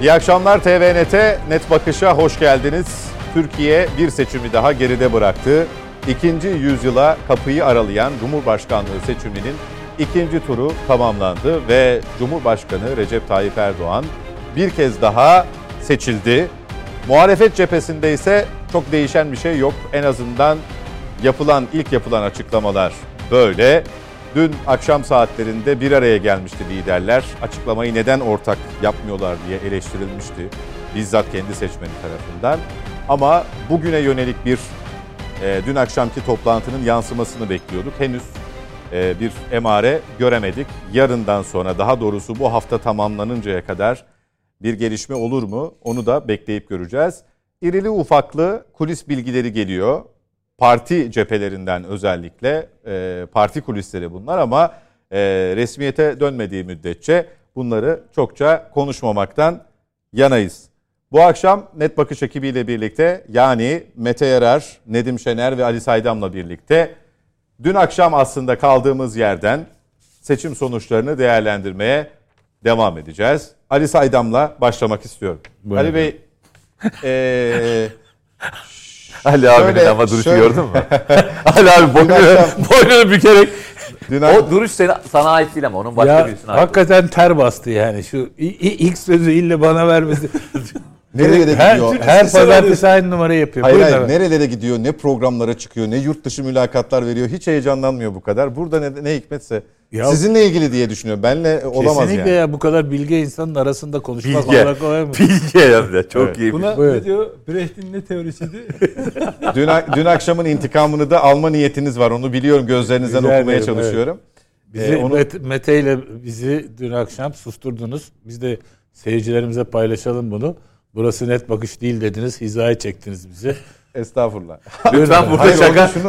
İyi akşamlar TVNET'e, Net Bakış'a hoş geldiniz. Türkiye bir seçimi daha geride bıraktı. İkinci yüzyıla kapıyı aralayan Cumhurbaşkanlığı seçiminin ikinci turu tamamlandı ve Cumhurbaşkanı Recep Tayyip Erdoğan bir kez daha seçildi. Muhalefet cephesinde ise çok değişen bir şey yok. En azından ilk yapılan açıklamalar böyle. Dün akşam saatlerinde bir araya gelmişti liderler. Açıklamayı neden ortak yapmıyorlar diye eleştirilmişti bizzat kendi seçmeni tarafından. Ama bugüne yönelik bir dün akşamki toplantının yansımasını bekliyorduk. Henüz bir emare göremedik. Yarından sonra, daha doğrusu bu hafta tamamlanıncaya kadar bir gelişme olur mu? Onu da bekleyip göreceğiz. İrili ufaklı kulis bilgileri geliyor. Parti cephelerinden özellikle parti kulisleri bunlar ama resmiyete dönmediği müddetçe bunları çokça konuşmamaktan yanayız. Bu akşam Net Bakış ekibiyle birlikte, yani Mete Yarar, Nedim Şener ve Ali Saydam'la birlikte dün akşam aslında kaldığımız yerden seçim sonuçlarını değerlendirmeye devam edeceğiz. Ali Saydam'la başlamak istiyorum. Buyurun. Ali Bey... Ali abinin ama duruşu gördün mü? Ali abi boynunu bükerek. O duruş sana ait değil ama onun başka birisine ait. Hakikaten ter bastı yani. Şu ilk sözü ille bana vermesi. Nerelere gidiyor? Her pazartesi aynı numarayı yapıyor. Hayır, nerelere gidiyor, ne programlara çıkıyor, ne yurt dışı mülakatlar veriyor. Hiç heyecanlanmıyor bu kadar. Burada ne hikmetse. Ya, sizinle ilgili diye düşünüyorum. Benle olamaz yani. Kesinlikle ya, bu kadar bilge insanın arasında konuşmak olarak olay mı? Bilge ya, çok evet. İyi. Buna ne diyor? Brecht'in ne teorisiydi? dün akşamın intikamını da alma niyetiniz var. Onu biliyorum, gözlerinizden güzel okumaya çalışıyorum. Evet. Mete ile bizi dün akşam susturdunuz. Biz de seyircilerimize paylaşalım bunu. Burası Net Bakış değil dediniz. Hizaya çektiniz bizi. Estağfurullah. Lütfen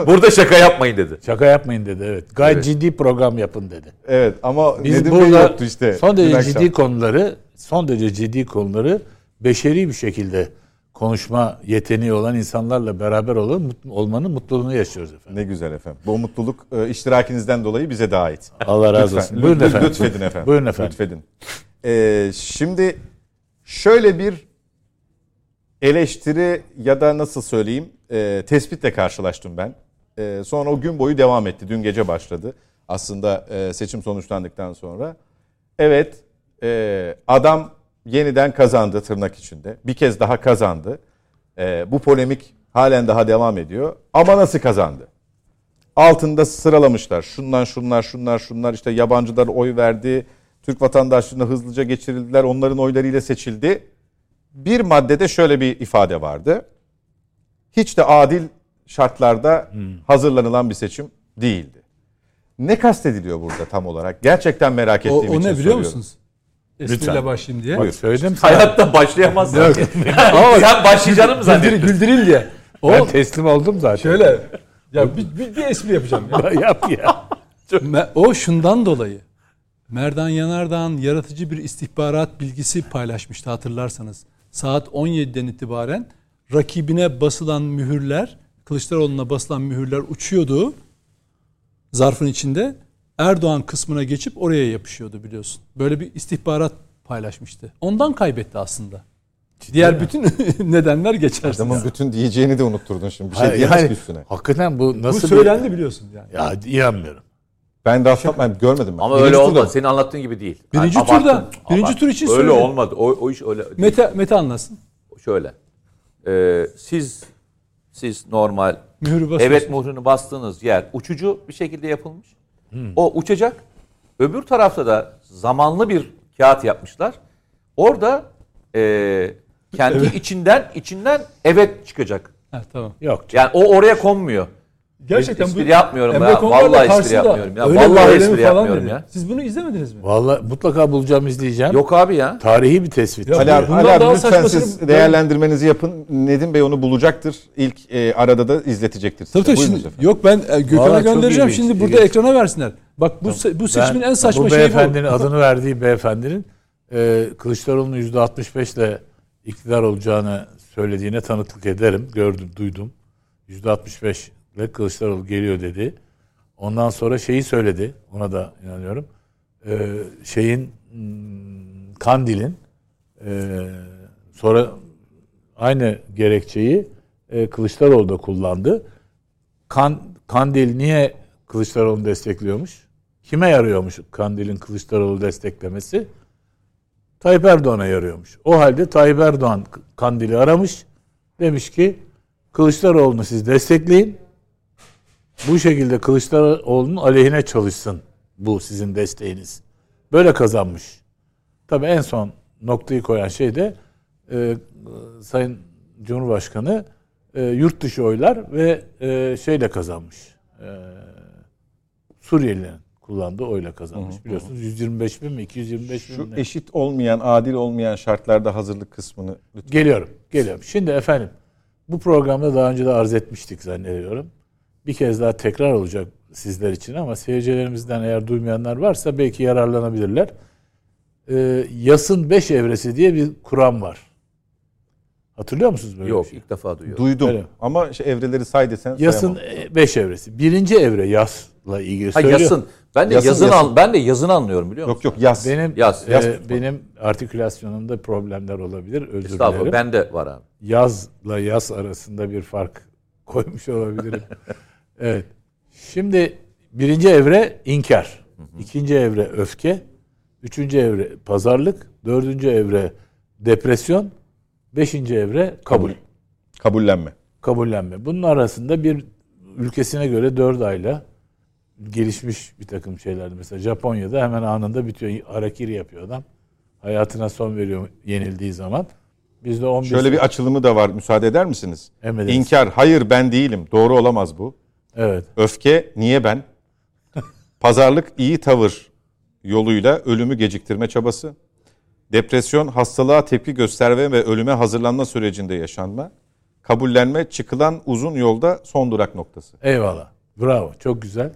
burada şaka yapmayın dedi. Şaka yapmayın dedi, evet. Gayet ciddi program yapın dedi. Evet ama biz Nedim Bey yoktu işte. Son derece ciddi konuları beşeri bir şekilde konuşma yeteneği olan insanlarla beraber olmanın mutluluğunu yaşıyoruz efendim. Ne güzel efendim. Bu mutluluk iştirakinizden dolayı bize de ait. Allah razı olsun. Lütfen. Buyurun efendim. Lütfedin efendim. Buyurun efendim. Lütfedin. Şimdi şöyle bir eleştiri ya da nasıl söyleyeyim tespitle karşılaştım ben. Sonra o gün boyu devam etti. Dün gece başladı. Aslında seçim sonuçlandıktan sonra. Evet, adam yeniden kazandı tırnak içinde. Bir kez daha kazandı. Bu polemik halen daha devam ediyor. Ama nasıl kazandı? Altında sıralamışlar. Şunlar işte yabancılar oy verdi. Türk vatandaşlığına hızlıca geçirildiler. Onların oylarıyla seçildi. Bir maddede şöyle bir ifade vardı. Hiç de adil şartlarda hazırlanılan bir seçim değildi. Ne kastediliyor burada tam olarak? Gerçekten merak ettiğim için soruyorum. O ne biliyor musunuz? Espriyle başlayayım diye. Buyur. Söyledim. Hayatta başlayamazsın. Sen başlayacağını mı zannediyorsun? Güldüreyim diye. Ben teslim oldum zaten. Şöyle. Ya bir espri yapacağım. Yap ya. O şundan dolayı. Merdan Yanardağ'ın yaratıcı bir istihbarat bilgisi paylaşmıştı hatırlarsanız. Saat 17'den itibaren rakibine basılan mühürler, Kılıçdaroğlu'na basılan mühürler uçuyordu zarfın içinde. Erdoğan kısmına geçip oraya yapışıyordu biliyorsun. Böyle bir istihbarat paylaşmıştı. Ondan kaybetti aslında. Diğer bütün nedenler geçersin. Adamın bütün diyeceğini de unutturdun şimdi. Bir şey diyemez üstüne. Hakikaten bu nasıl... Bu söylendi biliyorsun yani. Ya diyemiyorum. Ben daha yapmadım, görmedim ben. Ama birinci öyle olmadı. Senin anlattığın gibi değil. Birinci tur için öyle söyledim. Olmadı. O iş öyle. Mete anlasın. Şöyle. Siz normal mührünü bastığınız yer uçucu bir şekilde yapılmış. O uçacak. Öbür tarafta da zamanlı bir kağıt yapmışlar. Orada kendi içinden evet çıkacak. Ha, tamam. Yok. Yani o oraya konmuyor. Gerçekten espri yapmıyorum ya. Vallahi espri yapmıyorum ya. Siz bunu izlemediniz mi? Vallahi mutlaka bulacağım, izleyeceğim. Yok abi ya. Tarihi bir tespit. Ya, Ali abi lütfen siz değerlendirmenizi yapın. Nedim Bey onu bulacaktır. İlk arada da izletecektir. Tabii şimdi. Yok ben Gökhan'a göndereceğim şimdi burada ekrana versinler. Bak bu seçimin en saçma şeyi bu. Beyefendinin adını verdiği beyefendinin Kılıçdaroğlu'nun %65 ile iktidar olacağını söylediğine tanıklık ederim. Gördüm, duydum. %65 ve Kılıçdaroğlu geliyor dedi. Ondan sonra şeyi söyledi. Ona da inanıyorum. Kandil'in Sonra aynı gerekçeyi Kılıçdaroğlu da kullandı. Kandil niye Kılıçdaroğlu'nu destekliyormuş? Kime yarıyormuş Kandil'in Kılıçdaroğlu desteklemesi? Tayyip Erdoğan'a yarıyormuş. O halde Tayyip Erdoğan Kandil'i aramış. Demiş ki Kılıçdaroğlu'nu siz destekleyin. Bu şekilde Kılıçdaroğlu'nun aleyhine çalışsın bu sizin desteğiniz. Böyle kazanmış. Tabii en son noktayı koyan şey de Sayın Cumhurbaşkanı yurt dışı oylar ve şeyle kazanmış. Suriyelilerin kullandığı oyla kazanmış. Biliyorsunuz 125 bin mi? 225 bin mi? Şu eşit olmayan, adil olmayan şartlarda hazırlık kısmını lütfen. Geliyorum. Şimdi efendim bu programda daha önce de arz etmiştik zannediyorum. Bir kez daha tekrar olacak sizler için ama seyircilerimizden eğer duymayanlar varsa belki yararlanabilirler. Yas'ın 5 evresi diye bir kuram var. Hatırlıyor musunuz böyle? Yok, ilk defa duyuyorum. Duydum öyle. Ama evreleri say desen sayamam. Yas'ın 5 evresi. Birinci evre Yas'la ilgili söylüyor. Yas'ın. Ben de yazını anlıyorum biliyor musun? Yok Yas. Benim artikülasyonumda problemler olabilir. Özür dilerim. Estağfurullah, ben de var abi. Yaz'la Yas arasında bir fark koymuş olabilirim. Evet. Şimdi birinci evre inkar. İkinci evre öfke. Üçüncü evre pazarlık. Dördüncü evre depresyon. Beşinci evre kabul. Kabullenme. Bunun arasında bir ülkesine göre 4 ayla gelişmiş bir takım şeylerdi. Mesela Japonya'da hemen anında bitiyor. Harakiri yapıyor adam. Hayatına son veriyor yenildiği zaman. Bizde 15 şöyle bir açılımı da var. Müsaade eder misiniz? Emrediniz. İnkar. Hayır ben değilim. Doğru olamaz bu. Evet. Öfke. Niye ben? Pazarlık. İyi tavır yoluyla ölümü geciktirme çabası. Depresyon, hastalığa tepki gösterme ve ölüme hazırlanma sürecinde yaşanma. Kabullenme, çıkılan uzun yolda son durak noktası. Eyvallah. Bravo. Çok güzel.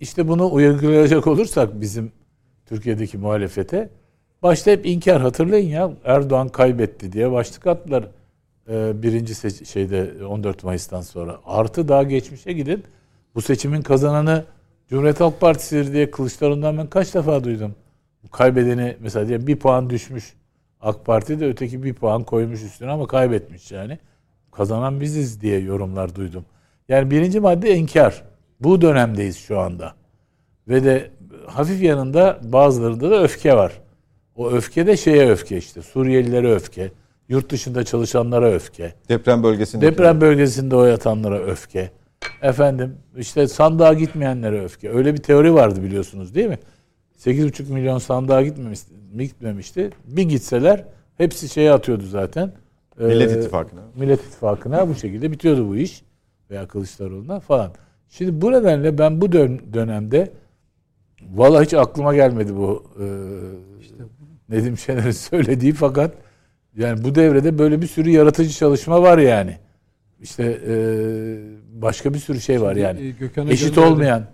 İşte bunu uygulayacak olursak bizim Türkiye'deki muhalefete, başta hep inkar, hatırlayın ya, Erdoğan kaybetti diye başlık attılar 14 Mayıs'tan sonra. Artı daha geçmişe gidin. Bu seçimin kazananı Cumhuriyet Halk Partisi'dir diye Kılıçdaroğlu'ndan ben kaç defa duydum. Kaybedeni mesela diye 1 puan düşmüş. AK Parti de öteki 1 puan koymuş üstüne ama kaybetmiş yani. Kazanan biziz diye yorumlar duydum. Yani birinci madde inkar. Bu dönemdeyiz şu anda. Ve de hafif yanında bazılarında da öfke var. O öfke de öfke işte. Suriyelilere öfke. Yurt dışında çalışanlara öfke. Deprem bölgesinde oy atanlara öfke. Efendim işte sandığa gitmeyenlere öfke. Öyle bir teori vardı biliyorsunuz değil mi? 8,5 milyon sandığa gitmemişti. Bir gitseler hepsi atıyordu zaten. Millet İttifakı'na bu şekilde bitiyordu bu iş. Veya Kılıçdaroğlu'na falan. Şimdi bu nedenle ben bu dönemde vallahi hiç aklıma gelmedi bu Nedim Şener'in söylediği, fakat yani bu devrede böyle bir sürü yaratıcı çalışma var yani. İşte başka bir sürü şey var yani. Eşit olmayan.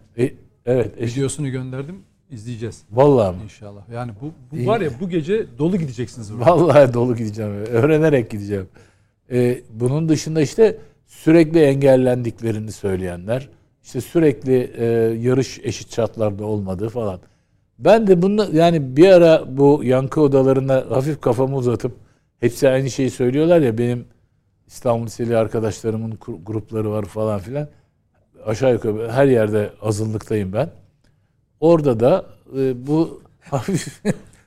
Evet. Videosunu gönderdim. İzleyeceğiz. Vallahi inşallah. Yani bu var ya, bu gece dolu gideceksiniz burada. Vallahi dolu gideceğim. Öğrenerek gideceğim. Bunun dışında işte sürekli engellendiklerini söyleyenler, işte sürekli yarış eşit şartlarda olmadığı falan. Ben de bunu yani bir ara bu yankı odalarına hafif kafamı uzatıp hepsi aynı şeyi söylüyorlar ya, benim İstanbul Liseli arkadaşlarımın grupları var falan filan. Aşağı yukarı her yerde azınlıktayım ben. Orada da bu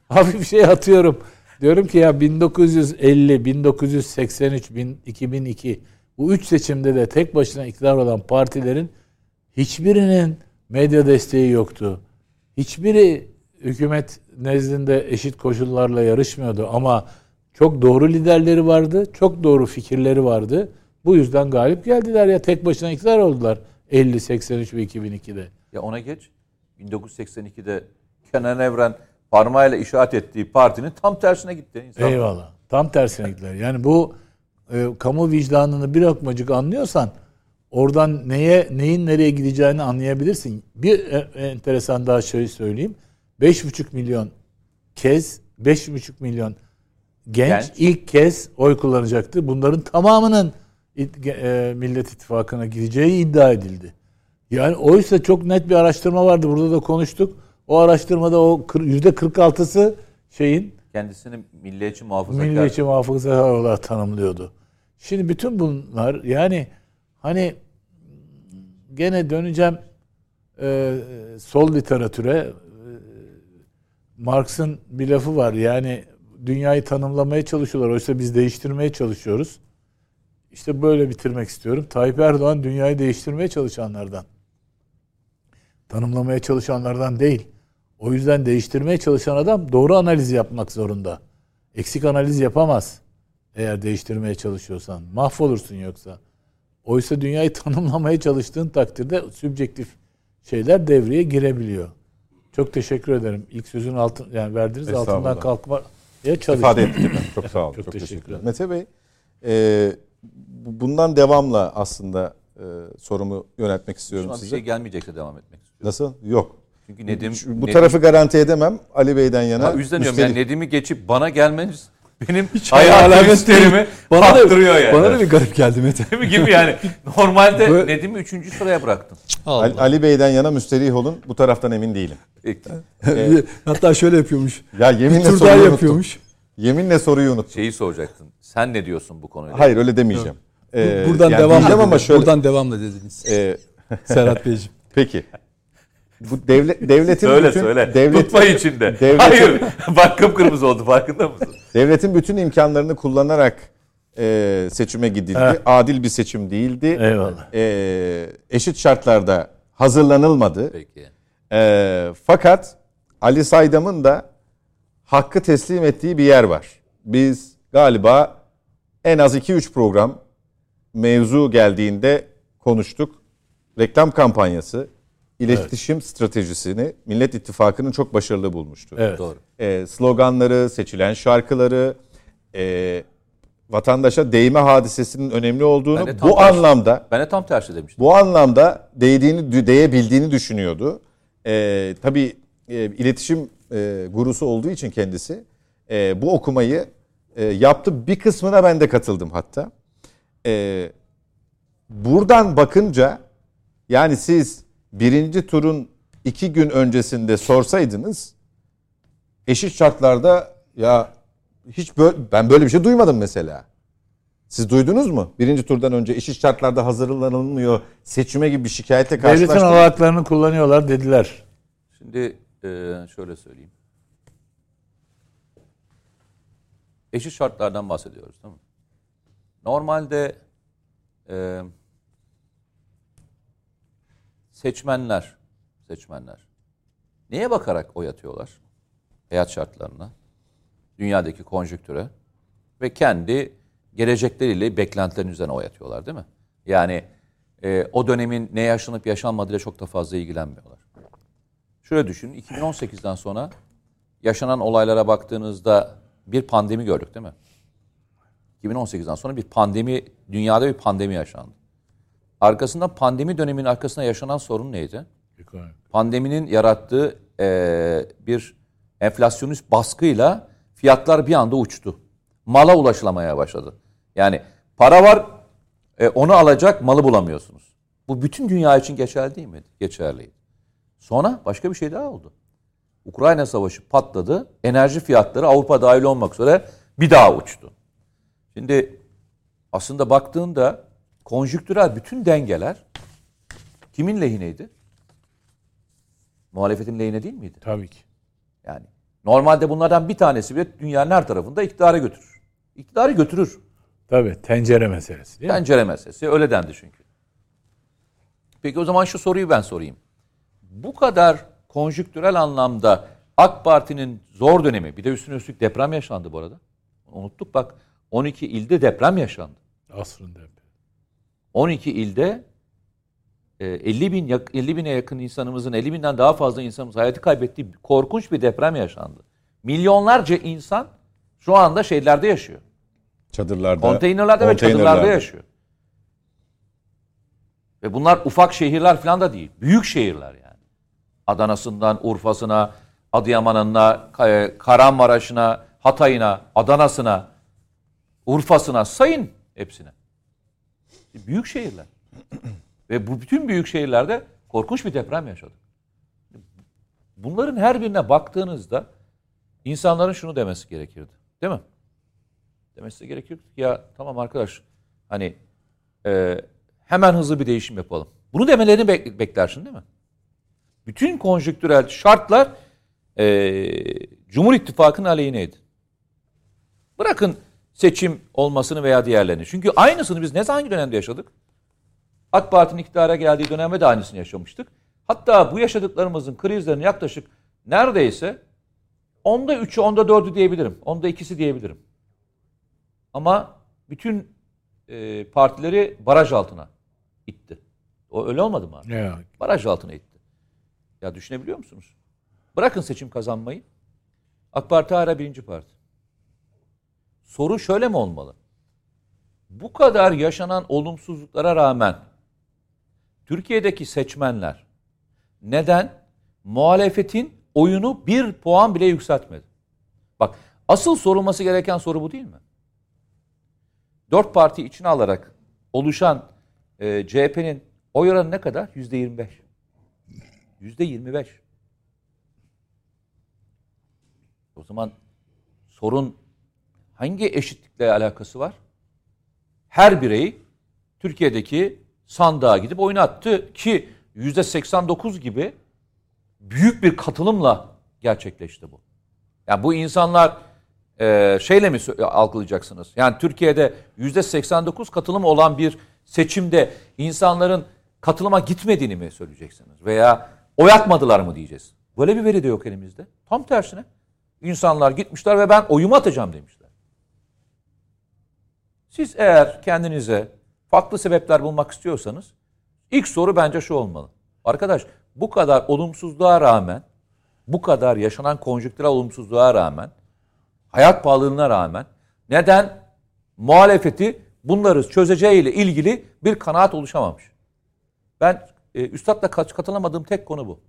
hafif atıyorum. Diyorum ki ya 1950, 1983, 2002 bu 3 seçimde de tek başına iktidar olan partilerin hiçbirinin medya desteği yoktu. Hiçbiri hükümet nezdinde eşit koşullarla yarışmıyordu ama çok doğru liderleri vardı, çok doğru fikirleri vardı. Bu yüzden galip geldiler ya, tek başına iktidar oldular 50, 83 ve 2002'de. Ya ona geç. 1982'de Kenan Evren parmağıyla işaret ettiği partinin tam tersine gitti. İnsanlar. Eyvallah. Tam tersine gittiler. Yani bu kamu vicdanını bir lokmacık anlıyorsan oradan neyin nereye gideceğini anlayabilirsin. Bir enteresan daha şey söyleyeyim. 5,5 milyon genç ilk kez oy kullanacaktı. Bunların tamamının Millet İttifakı'na gideceği iddia edildi. Yani oysa çok net bir araştırma vardı. Burada da konuştuk. O araştırmada o %46'sı kendisini milliyetçi muhafazakar olarak tanımlıyordu. Şimdi bütün bunlar yani hani gene döneceğim sol literatüre. Marx'ın bir lafı var yani dünyayı tanımlamaya çalışıyorlar. Oysa biz değiştirmeye çalışıyoruz. İşte böyle bitirmek istiyorum. Tayyip Erdoğan dünyayı değiştirmeye çalışanlardan. Tanımlamaya çalışanlardan değil. O yüzden değiştirmeye çalışan adam doğru analiz yapmak zorunda. Eksik analiz yapamaz. Eğer değiştirmeye çalışıyorsan. Mahvolursun yoksa. Oysa dünyayı tanımlamaya çalıştığın takdirde sübjektif şeyler devreye girebiliyor. Çok teşekkür ederim. İlk sözün altın, yani verdiğiniz altından kalkmaya çalıştım. İfade ettim. Çok sağ olun. Çok teşekkür ederim. Mete Bey, bundan devamla aslında sorumu yöneltmek istiyorum size. Bir şey gelmeyecekse devam etmek istiyorum. Nasıl? Yok. Çünkü Nedim, bu tarafı garanti edemem. Ali Bey'den yana. Ha, üzdeniyorum. Yani Nedim'i geçip bana gelmeniz benim hayal isterimi kaptırıyor yani. Bana da bir garip geldi Mete. Değil mi gibi yani. Normalde böyle... Nedim'i 3. sıraya bıraktım. Ali Bey'den yana müsterih olun. Bu taraftan emin değilim. Hatta şöyle yapıyormuş. Ya yeminle soruyu yapıyormuş. Yeminle soruyu unuttum. Şeyi soracaktın. Sen ne diyorsun bu konuyla? Hayır öyle demeyeceğim. Buradan yani devam edeceğim ama şöyle. Buradan devamla dediniz. Serhat Beyciğim. Peki. Bu devletin söyle, bütün... Devletin, tutma içinde. Devletin, hayır. Bak kıpkırmızı oldu farkında mısın? Devletin bütün imkanlarını kullanarak seçime gidildi. Evet. Adil bir seçim değildi. Eyvallah. Eşit şartlarda hazırlanılmadı. Peki. Fakat Ali Saydam'ın da hakkı teslim ettiği bir yer var. Biz galiba en az 2-3 program mevzu geldiğinde konuştuk. Reklam kampanyası, iletişim stratejisini Millet İttifakı'nın çok başarılı bulmuştu. Evet. Doğru. Sloganları, seçilen şarkıları, vatandaşa değme hadisesinin önemli olduğunu ben de tam tersi demiştim. Bu anlamda değebildiğini düşünüyordu. Tabii iletişim gurusu olduğu için kendisi bu okumayı yaptı. Bir kısmına ben de katıldım hatta. Buradan bakınca yani siz birinci turun 2 gün öncesinde sorsaydınız eşit şartlarda ya hiç ben böyle bir şey duymadım mesela. Siz duydunuz mu? Birinci turdan önce eşit şartlarda hazırlanılmıyor seçime gibi bir şikayete karşılaştık. Devletin alaklarını kullanıyorlar dediler. Şimdi şöyle söyleyeyim. Eşit şartlardan bahsediyoruz, tamam mı? Normalde seçmenler neye bakarak oy atıyorlar? Hayat şartlarına, dünyadaki konjüktüre ve kendi gelecekleriyle beklentilerin üzerine oy atıyorlar, değil mi? Yani o dönemin ne yaşanıp yaşanmadığıyla çok da fazla ilgilenmiyorlar. Şöyle düşünün, 2018'den sonra yaşanan olaylara baktığınızda bir pandemi gördük, değil mi? 2018'den sonra bir pandemi, dünyada bir pandemi yaşandı. Arkasından pandemi döneminin arkasında yaşanan sorun neydi? Pandeminin yarattığı bir enflasyonist baskıyla fiyatlar bir anda uçtu. Mala ulaşılamaya başladı. Yani para var, onu alacak malı bulamıyorsunuz. Bu bütün dünya için geçerli değil mi? Geçerliydi. Sonra başka bir şey daha oldu. Ukrayna Savaşı patladı. Enerji fiyatları Avrupa dahil olmak üzere bir daha uçtu. Şimdi aslında baktığında konjüktürel bütün dengeler kimin lehineydi? Muhalefetin lehine değil miydi? Tabii ki. Yani normalde bunlardan bir tanesi bile dünyanın her tarafında iktidara götürür. İktidarı götürür. Tabii, tencere meselesi değil mi? Tencere meselesi, öyle dendi çünkü. Peki o zaman şu soruyu ben sorayım. Bu kadar konjüktürel anlamda AK Parti'nin zor dönemi, bir de üstüne üstlük deprem yaşandı bu arada. Unuttuk bak. 12 ilde deprem yaşandı. Asrın depremi. 12 ilde 50 bine yakın insanımızın, 50 binden daha fazla insanımız hayatı kaybettiği korkunç bir deprem yaşandı. Milyonlarca insan şu anda şeylerde yaşıyor. Çadırlarda. Konteynerlerde ve çadırlarda yaşıyor. Ve bunlar ufak şehirler falan da değil. Büyük şehirler yani. Adana'sından Urfa'sına, Adıyaman'ına, Kahramanmaraş'ına, Hatay'ına, Adana'sına, Urfa'sına sayın hepsine. Büyük şehirler. Ve bu bütün büyük şehirlerde korkunç bir deprem yaşadık. Bunların her birine baktığınızda İnsanların şunu demesi gerekirdi. Değil mi? Demesi gerekirdi. Ya tamam arkadaş, hani hemen hızlı bir değişim yapalım. Bunu demelerini beklersin değil mi? Bütün konjüktürel şartlar Cumhur İttifakı'nın aleyhineydi. Bırakın seçim olmasını veya diğerlerini. Çünkü aynısını biz ne hangi dönemde yaşadık? AK Parti'nin iktidara geldiği dönemde de aynısını yaşamıştık. Hatta bu yaşadıklarımızın krizlerini yaklaşık neredeyse onda 3'ü, onda 4'ü diyebilirim. Onda 2'si diyebilirim. Ama bütün partileri baraj altına itti. O öyle olmadı mı abi? Evet. Baraj altına itti. Ya düşünebiliyor musunuz? Bırakın seçim kazanmayı. AK Parti hala birinci parti. Soru şöyle mi olmalı? Bu kadar yaşanan olumsuzluklara rağmen Türkiye'deki seçmenler neden muhalefetin oyunu bir puan bile yükseltmedi? Bak, asıl sorulması gereken soru bu değil mi? 4 parti içine alarak oluşan CHP'nin oy oranı ne kadar? %25. %25. O zaman sorun hangi eşitlikle alakası var? Her birey Türkiye'deki sandığa gidip oyunu attı ki %89 gibi büyük bir katılımla gerçekleşti bu. Yani bu insanlar şeyle mi algılayacaksınız? Yani Türkiye'de %89 katılım olan bir seçimde insanların katılıma gitmediğini mi söyleyeceksiniz? Veya oy atmadılar mı diyeceğiz? Böyle bir veri de yok elimizde. Tam tersine insanlar gitmişler ve ben oyumu atacağım demişler. Siz eğer kendinize farklı sebepler bulmak istiyorsanız ilk soru bence şu olmalı. Arkadaş, bu kadar olumsuzluğa rağmen, bu kadar yaşanan konjüktürel olumsuzluğa rağmen, hayat pahalılığına rağmen neden muhalefeti bunları çözeceğiyle ilgili bir kanaat oluşamamış? Ben üstadla katılamadığım tek konu bu.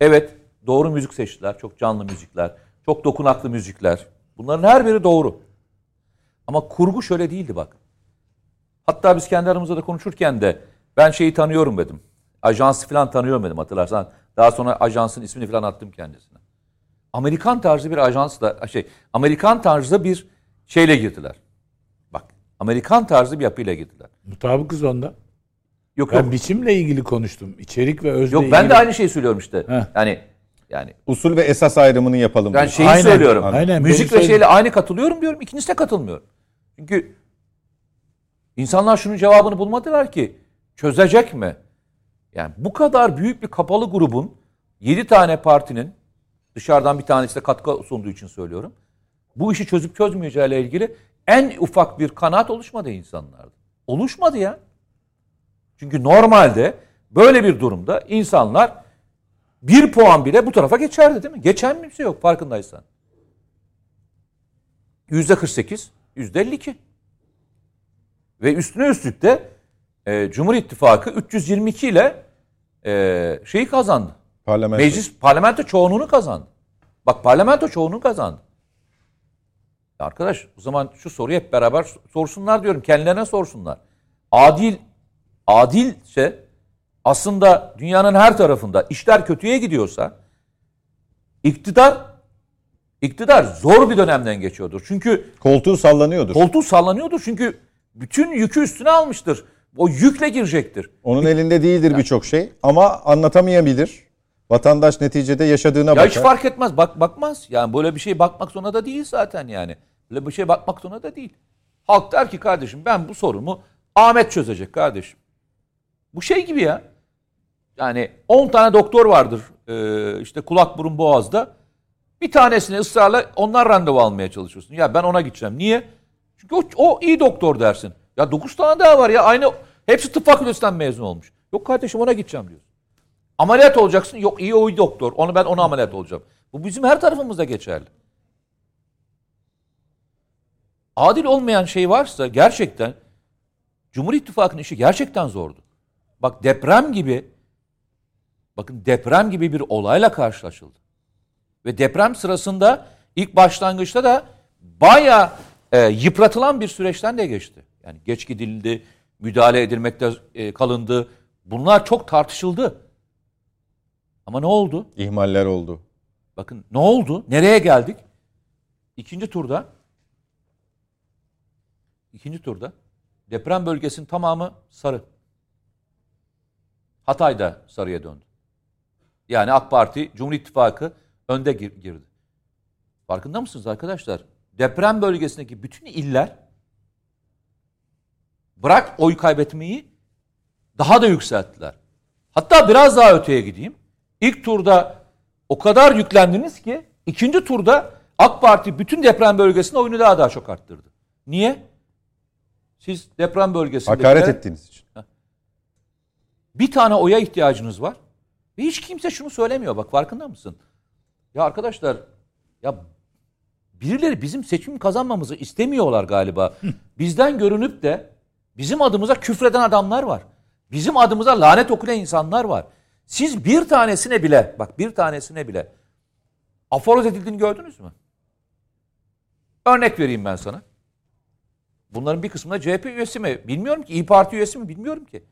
Evet, doğru müzik seçtiler. Çok canlı müzikler, çok dokunaklı müzikler. Bunların her biri doğru. Ama kurgu şöyle değildi bak. Hatta biz kendi aramızda da konuşurken de ben şeyi tanıyorum dedim. Ajansı falan tanıyorum dedim, hatırlarsan. Daha sonra ajansın ismini falan attım kendisine. Amerikan tarzı bir ajansla, Amerikan tarzı bir şeyle girdiler. Bak, Amerikan tarzı bir yapıyla girdiler. Mutabıkız onda. Yok. Biçimle ilgili konuştum. İçerik ve özle ilgili. Ben de aynı şeyi söylüyorum işte. Heh. Yani usul ve esas ayrımını yapalım. Ben şeyi söylüyorum. Aynen. Müzik ve şeyle aynı katılıyorum diyorum. İkincisine katılmıyorum. Çünkü insanlar şunun cevabını bulmadılar ki. Çözecek mi? Yani bu kadar büyük bir kapalı grubun, 7 tane partinin, dışarıdan bir tanesi de katkı sunduğu için söylüyorum, bu işi çözüp çözmeyeceğiyle ilgili en ufak bir kanaat oluşmadı insanlarda. Oluşmadı ya. Çünkü normalde böyle bir durumda insanlar bir puan bile bu tarafa geçerdi değil mi? Geçen bir şey yok farkındaysan. %48, %52. Ve üstüne üstlük de Cumhur İttifakı 322 ile şeyi kazandı. Parlamento çoğunluğunu kazandı. Bak, parlamento çoğunluğunu kazandı. Arkadaş, o zaman şu soruyu hep beraber sorsunlar diyorum. Kendilerine sorsunlar. Adilse aslında dünyanın her tarafında işler kötüye gidiyorsa iktidar zor bir dönemden geçiyordur. Çünkü koltuğu sallanıyordur. Çünkü bütün yükü üstüne almıştır. O yükle girecektir. Onun elinde değildir birçok şey ama anlatamayabilir. Vatandaş neticede yaşadığına bakar. Ya hiç fark etmez. Bakmaz. Yani böyle bir şey bakmak zorunda da değil zaten yani. Böyle bir şey bakmak zorunda da değil. Halk der ki kardeşim ben bu sorumu Ahmet çözecek kardeşim. Bu şey gibi ya. Yani 10 tane doktor vardır işte kulak burun boğazda. Bir tanesini ısrarla onlar randevu almaya çalışıyorsun. Ya ben ona gideceğim. Niye? Çünkü o iyi doktor dersin. Ya 9 tane daha var ya, aynı hepsi tıp fakültesinden mezun olmuş. Yok kardeşim, ona gideceğim diyor. Ameliyat olacaksın. Yok iyi o doktor. Ben ona ameliyat olacağım. Bu bizim her tarafımızda geçerli. Adil olmayan şey varsa gerçekten Cumhur İttifakı'nın işi gerçekten zordu. Bak, deprem gibi bir olayla karşılaşıldı. Ve deprem sırasında ilk başlangıçta da bayağı yıpratılan bir süreçten de geçti. Yani geç gidildi, müdahale edilmekte kalındı. Bunlar çok tartışıldı. Ama ne oldu? İhmaller oldu. Bakın ne oldu? Nereye geldik? İkinci turda deprem bölgesinin tamamı sarı. Hatay da sarıya döndü. Yani AK Parti, Cumhur İttifakı önde girdi. Farkında mısınız arkadaşlar? Deprem bölgesindeki bütün iller, bırak oy kaybetmeyi, daha da yükselttiler. Hatta biraz daha öteye gideyim. İlk turda o kadar yüklendiniz ki ikinci turda AK Parti bütün deprem bölgesinde oyunu daha çok arttırdı. Niye? Siz deprem bölgesinde... Hakaret ettiğiniz için. Bir tane oya ihtiyacınız var. Ve hiç kimse şunu söylemiyor. Bak farkında mısın? Ya arkadaşlar, ya birileri bizim seçim kazanmamızı istemiyorlar galiba. Bizden görünüp de bizim adımıza küfreden adamlar var. Bizim adımıza lanet okuyan insanlar var. Siz bir tanesine bile aforoz edildiğini gördünüz mü? Örnek vereyim ben sana. Bunların bir kısmında CHP üyesi mi bilmiyorum ki, İyi Parti üyesi mi bilmiyorum ki.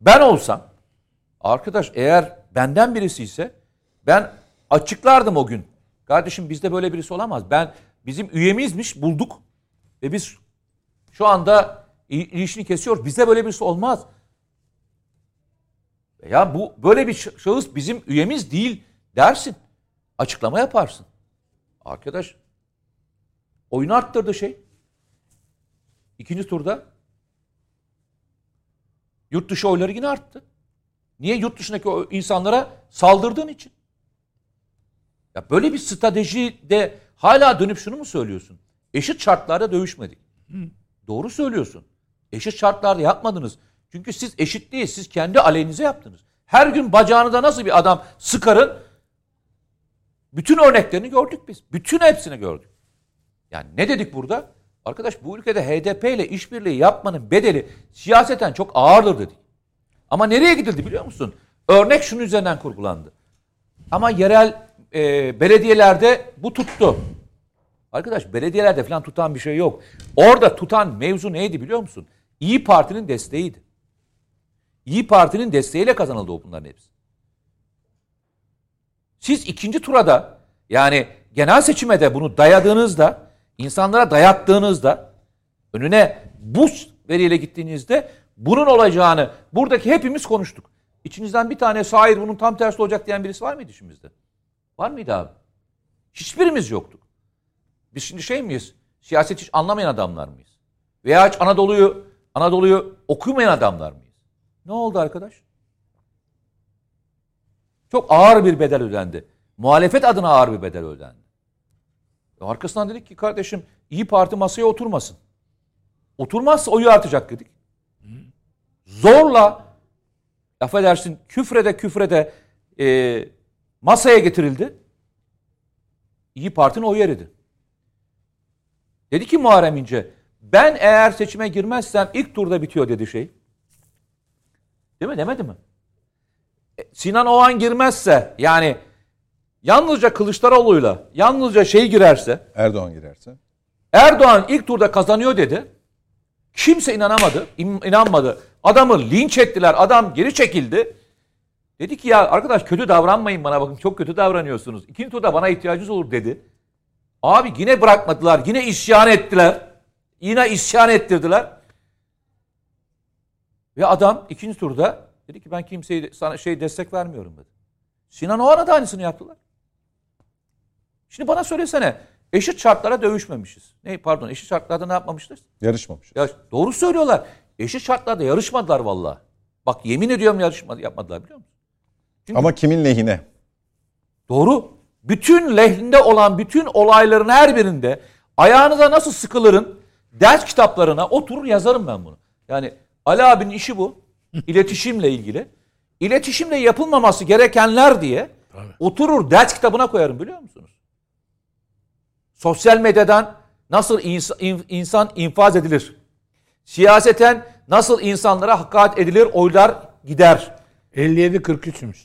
Ben olsam, arkadaş eğer benden birisi ise ben açıklardım o gün. Kardeşim bizde böyle birisi olamaz. Bizim üyemizmiş, bulduk ve biz şu anda ilişkini kesiyoruz. Bizde böyle birisi olmaz. Ya bu böyle bir şahıs bizim üyemiz değil dersin. Açıklama yaparsın. Arkadaş oyunu arttırdı şey. İkinci turda yurt dışı oyları yine arttı. Niye? Yurt dışındaki insanlara saldırdığın için. Ya böyle bir stratejide hala dönüp şunu mu söylüyorsun? Eşit şartlarda dövüşmedik. Doğru söylüyorsun. Eşit şartlarda yapmadınız. Çünkü siz eşit değil, siz kendi aleyhinize yaptınız. Her gün bacağını da nasıl bir adam sıkarın, bütün örneklerini gördük biz. Bütün hepsini gördük. Yani ne dedik burada? Arkadaş bu ülkede HDP ile işbirliği yapmanın bedeli siyaseten çok ağırdır dedik. Ama nereye gidildi biliyor musun? Örnek şunun üzerinden kurgulandı. Ama yerel belediyelerde bu tuttu. Arkadaş belediyelerde falan tutan bir şey yok. Orada tutan mevzu neydi biliyor musun? İyi Parti'nin desteğiydi. İyi Parti'nin desteğiyle kazanıldı o bunların hepsi. Siz ikinci turada, yani genel seçime de bunu dayadığınızda, insanlara dayattığınızda, önüne bu veriyle gittiğinizde bunun olacağını buradaki hepimiz konuştuk. İçinizden bir tane hayır bunun tam tersi olacak diyen birisi var mıydı içimizde? Var mıydı abi? Hiçbirimiz yoktuk. Biz şimdi şey miyiz? Siyaset hiç anlamayan adamlar mıyız? Veya hiç Anadolu'yu okumayan adamlar mıyız? Ne oldu arkadaş? Çok ağır bir bedel ödendi. Muhalefet adına ağır bir bedel ödendi. Arkasından dedik ki kardeşim İyi Parti masaya oturmasın. Oturmazsa oyu artacak dedik. Zorla, affedersin küfrede masaya getirildi. İyi Parti'nin oyu eridi. Dedi ki Muharrem İnce, ben eğer seçime girmezsem ilk turda bitiyor dedi şey. Değil mi? Demedi mi? Sinan Oğan girmezse, yani yalnızca Kılıçdaroğlu'yla yalnızca girerse. Erdoğan girerse. Erdoğan ilk turda kazanıyor dedi. Kimse inanamadı. İnanmadı. Adamı linç ettiler. Adam geri çekildi. Dedi ki ya arkadaş kötü davranmayın bana, bakın çok kötü davranıyorsunuz. İkinci turda bana ihtiyacınız olur dedi. Abi yine bırakmadılar. Yine isyan ettiler. Yine isyan ettirdiler. Ve adam ikinci turda dedi ki ben kimseye sana destek vermiyorum dedi. Sinan Oğan'a da aynısını yaptılar. Şimdi bana söylesene, eşit şartlara dövüşmemişiz. Eşit şartlarda ne yapmamışız? Yarışmamışız. Doğru söylüyorlar. Eşit şartlarda yarışmadılar vallahi. Bak yemin ediyorum yapmadılar biliyor musun? Çünkü ama kimin lehine? Doğru. Bütün lehinde olan bütün olayların her birinde ayağınıza nasıl sıkılırın ders kitaplarına oturur yazarım ben bunu. Yani Ali abinin işi bu. İletişimle ilgili. İletişimle yapılmaması gerekenler diye oturur ders kitabına koyarım biliyor musunuz? Sosyal medyadan nasıl insan infaz edilir? Siyaseten nasıl insanlara hakaret edilir? Oylar gider. 57-43'müş.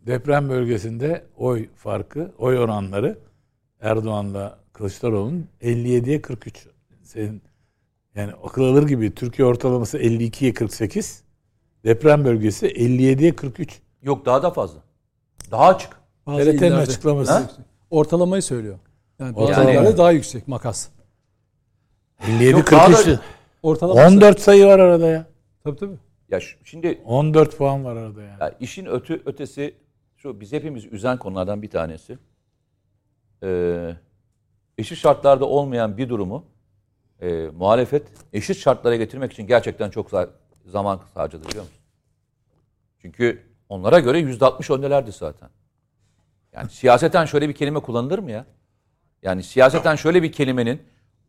Deprem bölgesinde oy farkı, oy oranları Erdoğan'la Kılıçdaroğlu'nun 57'ye 43. Senin, yani akıl alır gibi Türkiye ortalaması 52'ye 48. Deprem bölgesi 57'ye 43. Yok daha da fazla. Daha açık. TRT'nin açıklaması. Ha? Ortalamayı söylüyor. Yani ortalamaları daha yüksek makas. 57-43. 14 sayı var arada ya. Tabii tabii. Ya şimdi 14 puan var arada yani. Ya işin ötesi şu, biz hepimiz üzen konulardan bir tanesi. Eşit şartlarda olmayan bir durumu muhalefet eşit şartlara getirmek için gerçekten çok zaman harcadı, biliyor musun? Çünkü onlara göre %60 öndelerdi zaten. Yani siyaseten şöyle bir kelime kullanılır mı ya? Yani siyaseten şöyle bir kelimenin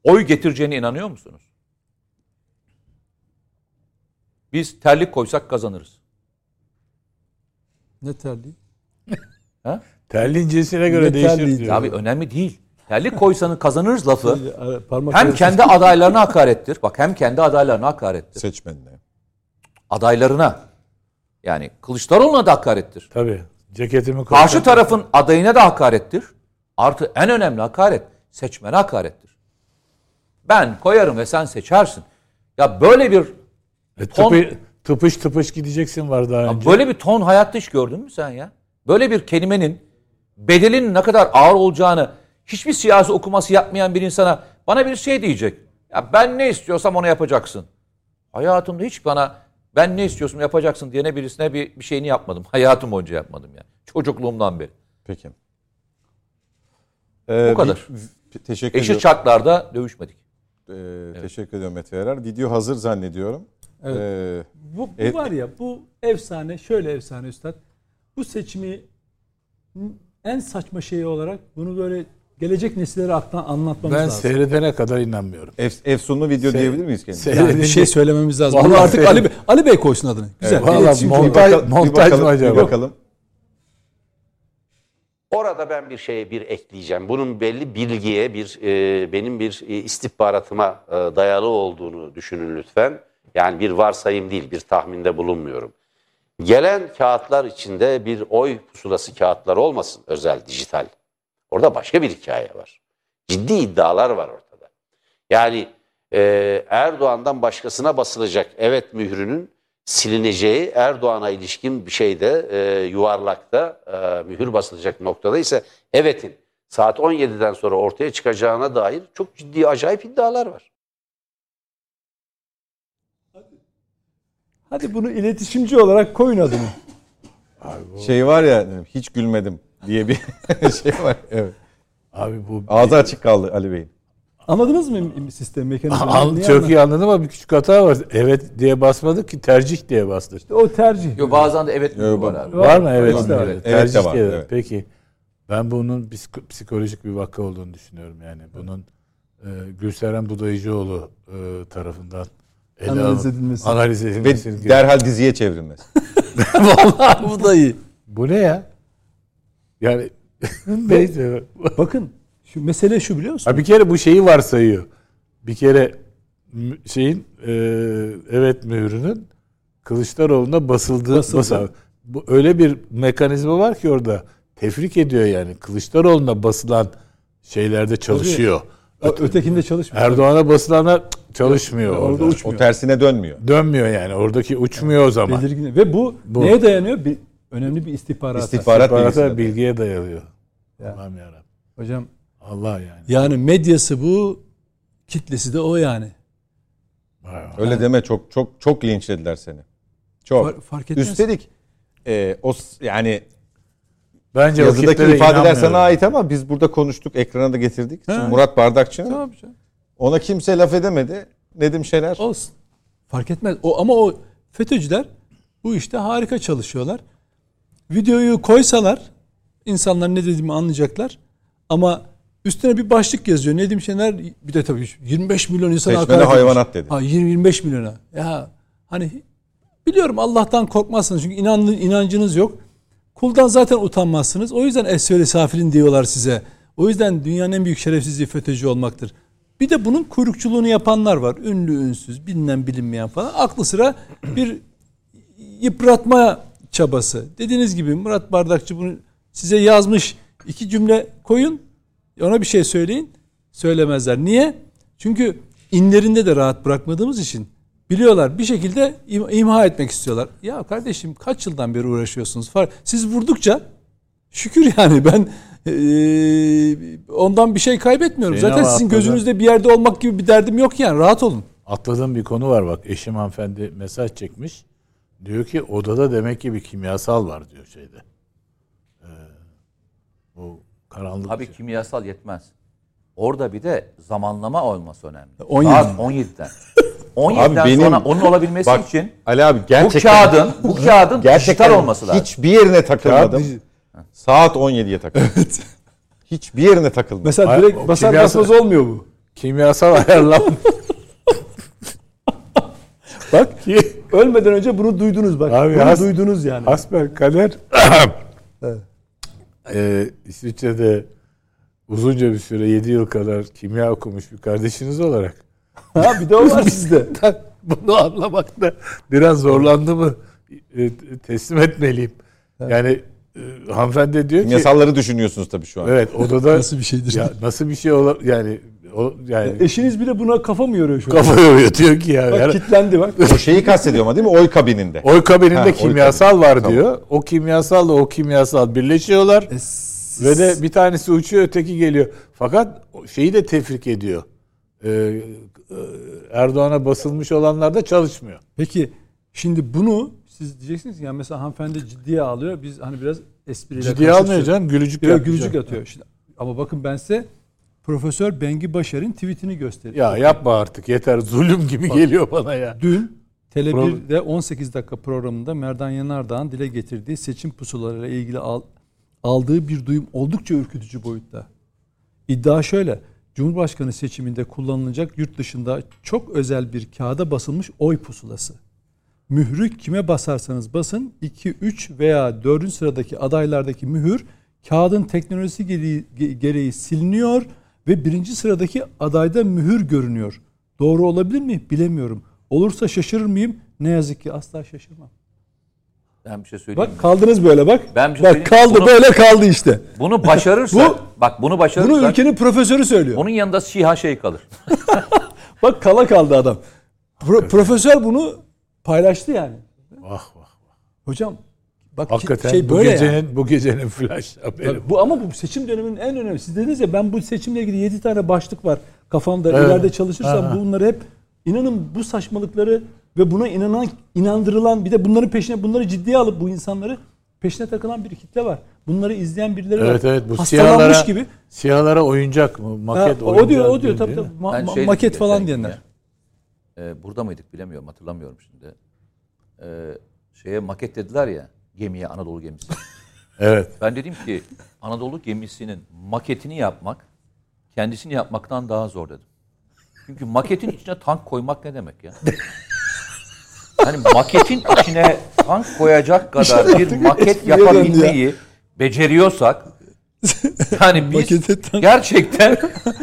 oy getireceğine inanıyor musunuz? Biz terlik koysak kazanırız. Ne terliği? Ha? Terliğin cinsine göre ne değişir diyor. Abi önemli değil. Terlik koysanız kazanırız lafı hem kendi adaylarına hakarettir. Bak, hem kendi adaylarına hakarettir. Seçmenine. Adaylarına. Yani Kılıçdaroğlu'na da hakarettir. Tabii. Ceketimi koyar. Karşı tarafın adayına da hakarettir. Artı en önemli hakaret seçmene hakarettir. Ben koyarım ve sen seçersin. Ya böyle bir tıpış tıpış gideceksin var daha önce. Böyle bir ton hayatta hiç gördün mü sen ya? Böyle bir kelimenin bedelinin ne kadar ağır olacağını hiçbir siyasi okuması yapmayan bir insana bana bir şey diyecek. Ya ben ne istiyorsam onu yapacaksın. Hayatımda hiç bana ben ne istiyorsam yapacaksın diyene birisine bir şeyini yapmadım. Hayatım boyunca yapmadım yani. Çocukluğumdan beri. Peki. Bu kadar. Teşekkür ediyorum. Eşit şartlarda dövüşmedik. Evet. Teşekkür ediyorum Mete Yarar. Video hazır zannediyorum. Evet. Bu var ya, bu efsane, şöyle efsane üstad. Bu seçimi en saçma şeyi olarak bunu böyle gelecek nesillere anlatmamız lazım. Ben seyredene kadar inanmıyorum. Efsunlu video diyebilir miyiz kendimize? Yani bir şey söylememiz lazım. Vallahi artık Ali Bey koysun adını. Güzel. Evet, vallahi montaj mı acaba? Bakalım. Orada ben bir şeye bir ekleyeceğim. Bunun belli bilgiye benim bir istihbaratıma dayalı olduğunu düşünün lütfen. Yani bir varsayım değil, bir tahminde bulunmuyorum. Gelen kağıtlar içinde bir oy pusulası kağıtları olmasın, özel, dijital. Orada başka bir hikaye var. Ciddi iddialar var ortada. Yani Erdoğan'dan başkasına basılacak evet mührünün silineceği, Erdoğan'a ilişkin bir şeyde yuvarlakta mühür basılacak noktada ise evetin saat 17'den sonra ortaya çıkacağına dair çok ciddi, acayip iddialar var. Hadi bunu iletişimci olarak koyun adını. Abi şey var ya, hiç gülmedim diye bir şey var. Evet. Abi bu ağzı açık kaldı Ali Bey'in. Anladınız mı sistem mekanizmasını? Çok iyi anladım ama bir küçük hata var. Evet diye basmadık ki, tercih diye bastı. İşte o tercih. Yo, bazen de evet mi var abi? Var mı evet? Var. Evet. Tercih evet, var. Diye. Evet. Peki ben bunun psikolojik bir vaka olduğunu düşünüyorum yani. Bunun Gülseren Budayıcıoğlu tarafından analiz edilmesi. Ve derhal diziye çevrilmesi. Vallahi bu da iyi. Bu ne ya? Yani bakın şu mesele şu, biliyor musun? Ha, bir kere bu şeyi varsayıyor. Bir kere şeyin evet mührünün Kılıçdaroğlu'na basıldığı. Bu öyle bir mekanizma var ki orada tefrik ediyor yani. Kılıçdaroğlu'na basılan şeylerde çalışıyor. Ötekinde çalışmıyor. Erdoğan'a basılanlar çalışmıyor. Orada uçmuyor. O tersine dönmüyor. Dönmüyor yani. Oradaki uçmuyor o zaman. Belirgin. Ve bu neye dayanıyor? Önemli bir istihbarata. İstihbarata, bilgiye dayanıyor. Ya. Allah'ım yarabbim. Hocam. Allah yani. Yani medyası bu, kitlesi de o yani. Öyle yani. Deme, çok çok çok linçlediler seni. Çok. Fark etmez. Üstelik o yani bence yazıdaki ifadeler sana ait ama biz burada konuştuk, ekrana da getirdik. Murat Bardakçı. Tamam canım. Ona kimse laf edemedi. Nedim Şener. Olsun. Fark etmez. Ama o FETÖ'cüler bu işte harika çalışıyorlar. Videoyu koysalar insanlar ne dediğimi anlayacaklar. Ama üstüne bir başlık yazıyor. Nedim Şener bir de tabii 25 milyon insana hakaret etmiş. Hayvanat dedi. Ha, 25 milyona. Ya hani biliyorum, Allah'tan korkmazsınız çünkü inancınız yok. Kuldan zaten utanmazsınız. O yüzden esfel-i safilin diyorlar size. O yüzden dünyanın en büyük şerefsizliği FETÖ'cü olmaktır. Bir de bunun kuyrukçuluğunu yapanlar var. Ünlü, ünsüz, bilinen, bilinmeyen falan. Aklı sıra bir yıpratma çabası. Dediğiniz gibi Murat Bardakçı bunu size yazmış. 2 cümle koyun, ona bir şey söyleyin. Söylemezler. Niye? Çünkü inlerinde de rahat bırakmadığımız için biliyorlar, bir şekilde imha etmek istiyorlar. Ya kardeşim, kaç yıldan beri uğraşıyorsunuz? Siz vurdukça Şükür yani ben ondan bir şey kaybetmiyorum. Seni zaten sizin gözünüzde bir yerde olmak gibi bir derdim yok yani, rahat olun. Atladığım bir konu var bak, eşim hanımefendi mesaj çekmiş. Diyor ki odada demek ki bir kimyasal var diyor şeyde. Bu karanlık. Abi şey. Kimyasal yetmez. Orada bir de zamanlama olması önemli. 17'den. 17'den benim, sonra onun olabilmesi bak, için Ali abi, gerçekten, bu kağıdın dijital olması lazım. Hiçbir yerine takılmadım. Saat 17'ye takıldım. Evet. Hiçbir yerine takılmadım. Mesela direkt basar basmaz olmuyor bu. Kimyasal ayarlanmış. Bak ölmeden önce bunu duydunuz bak. Abi, bunu duydunuz yani. Hasbelkader. Evet. İsviçre'de uzunca bir süre 7 yıl kadar kimya okumuş bir kardeşiniz olarak. Ha bir de o var sizde. Bunu anlamakta biraz zorlandı mı teslim etmeliyim. Evet. Yani hanımefendi diyor kimyasalları ki... Kimyasalları düşünüyorsunuz tabii şu an. Evet odada... Nasıl bir şeydir? Ya, nasıl bir şey olabilir? Yani eşiniz bile buna kafa mı yoruyor şu an? Kafa yoruyor diyor ki ya. Bak yani, kilitlendi bak. O şeyi kastediyor ama değil mi? Oy kabininde. Oy kabininde kimyasal kabin var diyor. Tamam. O kimyasalla o kimyasal birleşiyorlar. Ve de bir tanesi uçuyor, öteki geliyor. Fakat şeyi de tefrik ediyor. Erdoğan'a basılmış olanlar da çalışmıyor. Peki şimdi bunu siz diyeceksiniz ki yani mesela hanımefendi ciddiye alıyor. Biz hani biraz espriyle ciddiye almıyor canım. Gülücük atıyor. Şimdi, ama bakın ben size Profesör Bengi Başar'ın tweetini göstereyim. Ya yapma artık yeter. Zulüm gibi bak, geliyor bana ya. Dün Tele 1'de 18 dakika programında Merdan Yanardağ'ın dile getirdiği seçim pusularıyla ilgili aldığı bir duyum oldukça ürkütücü boyutta. İddia şöyle: Cumhurbaşkanı seçiminde kullanılacak yurt dışında çok özel bir kağıda basılmış oy pusulası. Mührü kime basarsanız basın 2, 3 veya 4. sıradaki adaylardaki mühür kağıdın teknolojisi gereği siliniyor ve 1. sıradaki adayda mühür görünüyor. Doğru olabilir mi? Bilemiyorum. Olursa şaşırır mıyım? Ne yazık ki asla şaşırmam. Ben bir şey söyleyeyim. Bak kaldınız böyle bak. Bak kaldı bunu, böyle kaldı işte. Bunu başarırsa bunu ülkenin profesörü söylüyor. Onun yanında şiha şey kalır. Bak kaldı adam. Profesör bunu paylaştı yani. Vah. Hocam bak hakikaten şey böyle bu gecenin flash haberi. Bak, ama bu seçim döneminin en önemli. Siz dediniz ya ben bu seçimle ilgili 7 tane başlık var kafamda. Evet. İleride çalışırsam bunları hep inanın bu saçmalıkları ve buna inandırılan bir de bunların peşine bunları ciddiye alıp bu insanları peşine takılan bir kitle var. Bunları izleyen birileri var. Evet bu hastalanmış gibi. Siyahlara oyuncak mı? Maket ha, oyuncak. O diyor tabii. Maket falan diyenler. Burada mıydık bilemiyorum, hatırlamıyorum şimdi. Maket dediler ya gemiye, Anadolu Gemisi. Evet. Ben dedim ki Anadolu Gemisi'nin maketini yapmak kendisini yapmaktan daha zor dedim. Çünkü maketin içine tank koymak ne demek ya? Hani maketin içine tank koyacak kadar bir maket yapabilmeyi beceriyorsak yani biz gerçekten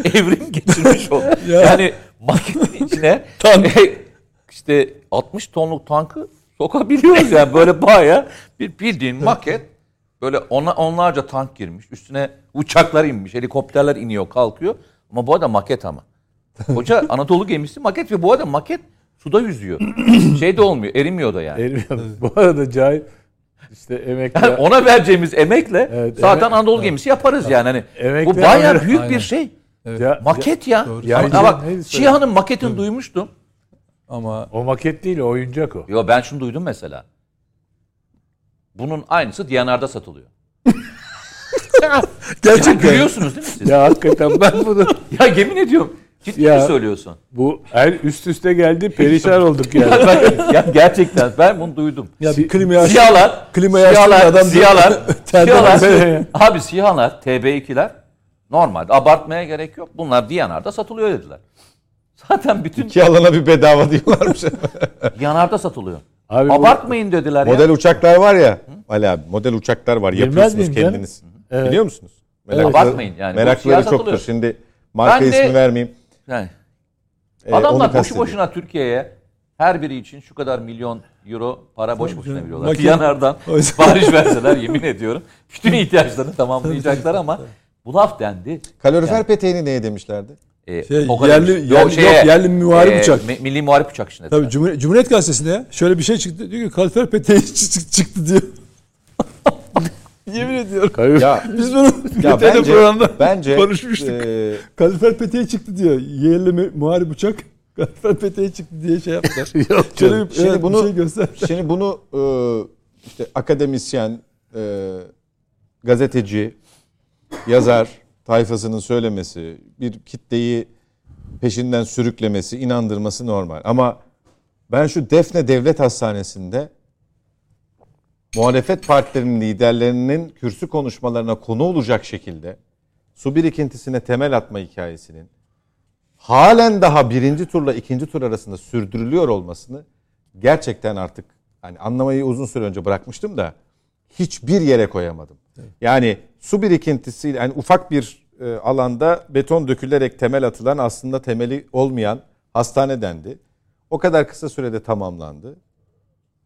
evrim geçirmiş olduk. Yani maketin içine işte 60 tonluk tankı sokabiliyoruz yani böyle bayağı bir bildiğin maket böyle onlarca tank girmiş. Üstüne uçaklar inmiş, helikopterler iniyor, kalkıyor. Ama bu arada maket ama. Hoca Anadolu Gemisi maket ve bu arada maket suda yüzüyor. Şey de olmuyor, erimiyor da yani. Erimiyor. Bu arada Cahil işte emekle... Yani ona vereceğimiz emekle zaten Anadolu Gemisi yaparız yani. Hani emekle, bu bayağı büyük bir şey. Evet. Ya, maket ya. Ama bak Şihan'ın maketini duymuştum. Ama o maket değil, o oyuncak o. Yo ben şunu duydum mesela. Bunun aynısı Diyanar'da satılıyor. Gerçekten. Yani görüyorsunuz değil mi siz? Ya hakikaten ben bunu... Ya yemin ediyorum. Ciddi mi söylüyorsun? Bu üst üste geldi, perişan olduk yani. Ya gerçekten ben bunu duydum. Ya bir Siyalar abi siyalar, TB2'ler normalde abartmaya gerek yok. Bunlar Diyanar'da satılıyor dediler. Zaten bütün iki alana bir bedava diyorlarmış. Diyanar'da satılıyor. Abi abartmayın dediler model ya. Model uçaklar var ya. Ali abi, model uçaklar var. Yapıyorsunuz kendiniz. Evet. Biliyor musunuz? Abartmayın yani. Merakları çoktur. Satılıyor. Şimdi marka ismi vermeyeyim. Yani. Adamlar boşu boşuna Türkiye'ye her biri için şu kadar milyon euro para boş boşuna veriyorlar. Diyanar'dan sipariş verseler yemin ediyorum bütün ihtiyaçlarını tamamlayacaklar ama bu laf dendi. Kalorifer peteğini neye demişlerdi? Yerli muharip uçak. Milli muharip uçak şimdi. Tabii Cumhuriyet Gazetesi'nde şöyle bir şey çıktı. Diyor ki kalorifer peteği çıktı diyor. Yemin ediyorum. Ya, biz bunu PT'de programda konuşmuştuk. Kalorifer peteğe çıktı diyor. Yeğenli muharip uçak kalorifer peteğe çıktı diye şey yaptılar. Şimdi bunu işte akademisyen, gazeteci, yazar tayfasının söylemesi, bir kitleyi peşinden sürüklemesi, inandırması normal. Ama ben şu Defne Devlet Hastanesi'nde muhalefet partilerinin liderlerinin kürsü konuşmalarına konu olacak şekilde su birikintisine temel atma hikayesinin halen daha birinci turla ikinci tur arasında sürdürülüyor olmasını gerçekten artık hani anlamayı uzun süre önce bırakmıştım da hiçbir yere koyamadım. Evet. Yani su birikintisiyle yani ufak bir alanda beton dökülerek temel atılan aslında temeli olmayan hastane dendi. O kadar kısa sürede tamamlandı.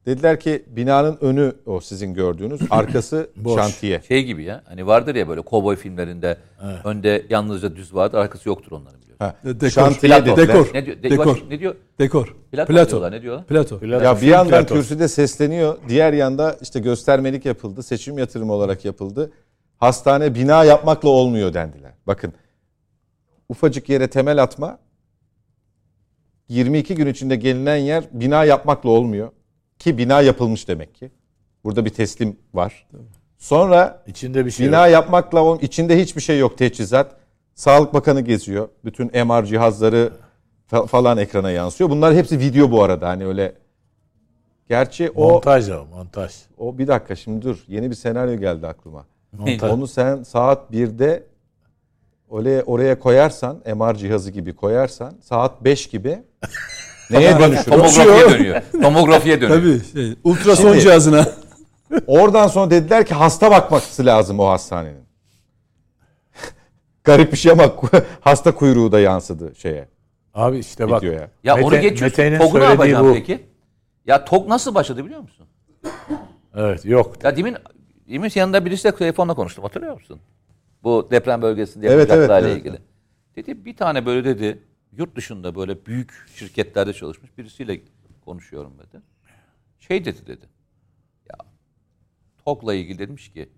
Dediler ki binanın önü o sizin gördüğünüz, arkası şantiye. Şey gibi ya, hani vardır ya böyle kovboy filmlerinde önde yalnızca düz vardır, arkası yoktur onların biliyorsun. Dekor. Şantiye de, dekor. Ne diyor? Dekor. Ne diyor? Dekor. Plato. Ne diyorlar? Plato. Ya bir yandan kürsüde sesleniyor, diğer yanda işte göstermelik yapıldı, seçim yatırımı olarak yapıldı. Hastane bina yapmakla olmuyor dendiler. Bakın ufacık yere temel atma, 22 gün içinde gelinen yer bina yapmakla olmuyor. Ki bina yapılmış demek ki. Burada bir teslim var. Sonra içinde bir şey bina yok. Yapmakla içinde hiçbir şey yok, teçhizat. Sağlık Bakanı geziyor. Bütün MR cihazları falan ekrana yansıyor. Bunlar hepsi video bu arada. Hani öyle. Gerçi montaj o. Montaj. O bir dakika şimdi dur. Yeni bir senaryo geldi aklıma. Montaj. Onu sen saat 1'de oraya koyarsan MR cihazı gibi koyarsan saat 5 gibi neye dönüşür? Tomografiye dönüyor. Tomografiye dönüyor. Tabii. Ultrason şimdi, cihazına. Oradan sonra dediler ki hasta bakması lazım o hastanenin. Garip bir şey ama hasta kuyruğu da yansıdı şeye. Abi işte bak. Ya Mete, onu geçiyorsun. TOK'u ne yapacağım peki? Ya TOK nasıl başladı biliyor musun? Evet yok. Ya demin yanında birisiyle telefonla konuştum, hatırlıyor musun? Bu deprem bölgesinde yapacaklarla ilgili. Evet. Dedi bir tane böyle dedi. Yurt dışında böyle büyük şirketlerde çalışmış birisiyle konuşuyorum dedi. Şey dedi. Ya TOK'la ilgili demiş ki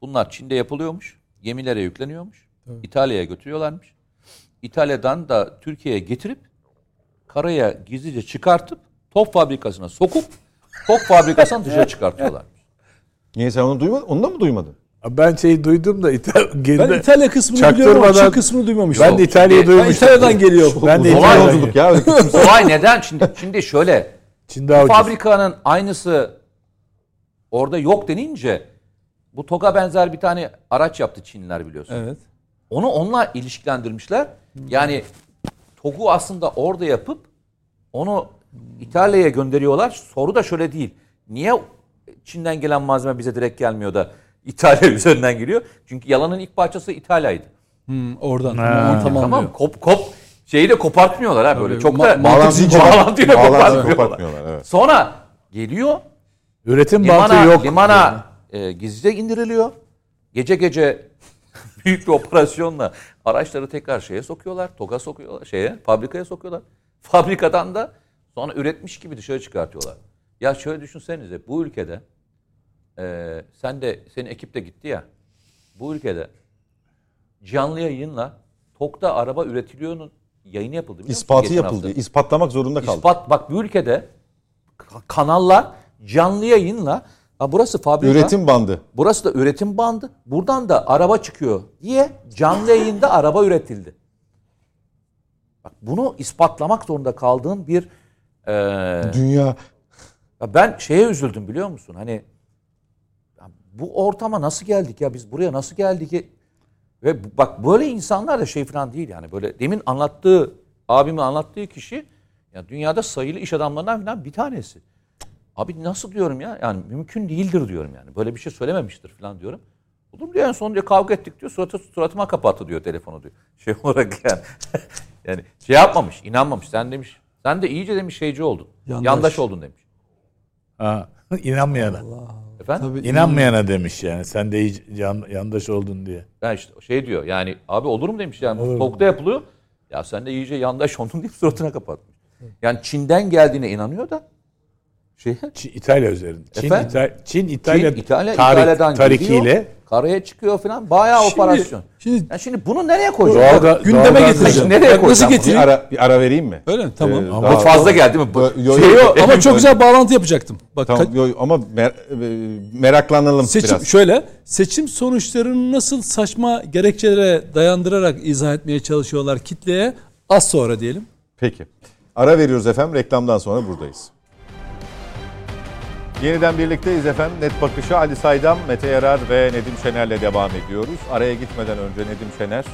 bunlar Çin'de yapılıyormuş. Gemilere yükleniyormuş. Evet. İtalya'ya götürüyorlarmış. İtalya'dan da Türkiye'ye getirip karaya gizlice çıkartıp TOK fabrikasına sokup TOK fabrikasından dışarı çıkartıyorlarmış. Niye sen onu duymadın? Onu da mı duymadın? Ben şeyi duydum da İtalya kısmını biliyorum ama şu kısmını duymamıştım. Ben de İtalya'yı duymuştum. İtalya'dan geliyor. Ben de İtalya'dan geliyor. Olay neden? Şimdi şöyle. Bu fabrikanın aynısı orada yok denince bu TOK'a benzer bir tane araç yaptı Çinliler biliyorsun. Evet. Onu onunla ilişkilendirmişler. Yani TOK'u aslında orada yapıp onu İtalya'ya gönderiyorlar. Soru da şöyle değil. Niye Çin'den gelen malzeme bize direkt gelmiyor da İtalya üzerinden geliyor. Çünkü yalanın ilk parçası İtalya'ydı. Oradan. Tamam. Kop şeyi de kopartmıyorlar ha böyle. Çok da bağlantıyla kopartmıyorlar. Evet. Sonra geliyor. Üretim bantı yok. Limana gizlice indiriliyor. Gece büyük bir operasyonla araçları tekrar şeye sokuyorlar. TOK'a sokuyorlar. Fabrikaya sokuyorlar. Fabrikadan da sonra üretmiş gibi dışarı çıkartıyorlar. Ya şöyle düşünsenize bu ülkede senin ekip de gitti ya. Bu ülkede canlı yayınla TOK'ta araba üretiliyor'nun yayını yapıldı. İspatı yapıldı. Hafta. İspatlamak zorunda kaldı. Bak bu ülkede kanallar canlı yayınla burası fabrika. Üretim bandı. Burası da üretim bandı. Buradan da araba çıkıyor diye canlı yayında araba üretildi. Bak bunu ispatlamak zorunda kaldığın bir dünya. Ben şeye üzüldüm biliyor musun? Hani bu ortama nasıl geldik ya biz buraya nasıl geldik ve bak böyle insanlar da şey falan değil yani böyle demin anlattığı abimin anlattığı kişi ya dünyada sayılı iş adamlarından falan bir tanesi. Abi nasıl diyorum ya yani mümkün değildir diyorum yani böyle bir şey söylememiştir falan diyorum. Oğlum diyor en son diyor kavga ettik diyor suratıma kapattı diyor telefonu diyor. Şey olarak yani yani şey yapmamış inanmamış sen demiş sen de iyice demiş şeyci oldun yandaş oldun demiş. Ha inanmayana. Tabii, İnanmayana demiş yani sen de hiç yandaş oldun diye. Ya işte şey diyor yani abi olur mu demiş yani TOK'ta yapılıyor. Ya sen de iyice yandaş oldun deyip suratına kapatmış. Yani Çin'den geldiğine inanıyor da İtalya üzerinde. Çin İtalya tarikiyle karaya çıkıyor falan. Bayağı operasyon. Şimdi bunu nereye koyacağım? Gündeme getireceğim. Nereye koyacağım? Bir ara vereyim mi? Öyle mi? Tamam. Ama fazla geldi mi? Ama çok güzel bağlantı yapacaktım. Bak, tamam, ama meraklanalım biraz. Şöyle, seçim sonuçlarını nasıl saçma gerekçelere dayandırarak izah etmeye çalışıyorlar kitleye, az sonra diyelim. Peki. Ara veriyoruz efendim. Reklamdan sonra buradayız. Yeniden birlikteyiz efendim. Net Bakış'a Ali Saydam, Mete Yarar ve Nedim Şener'le devam ediyoruz. Araya gitmeden önce Nedim Şener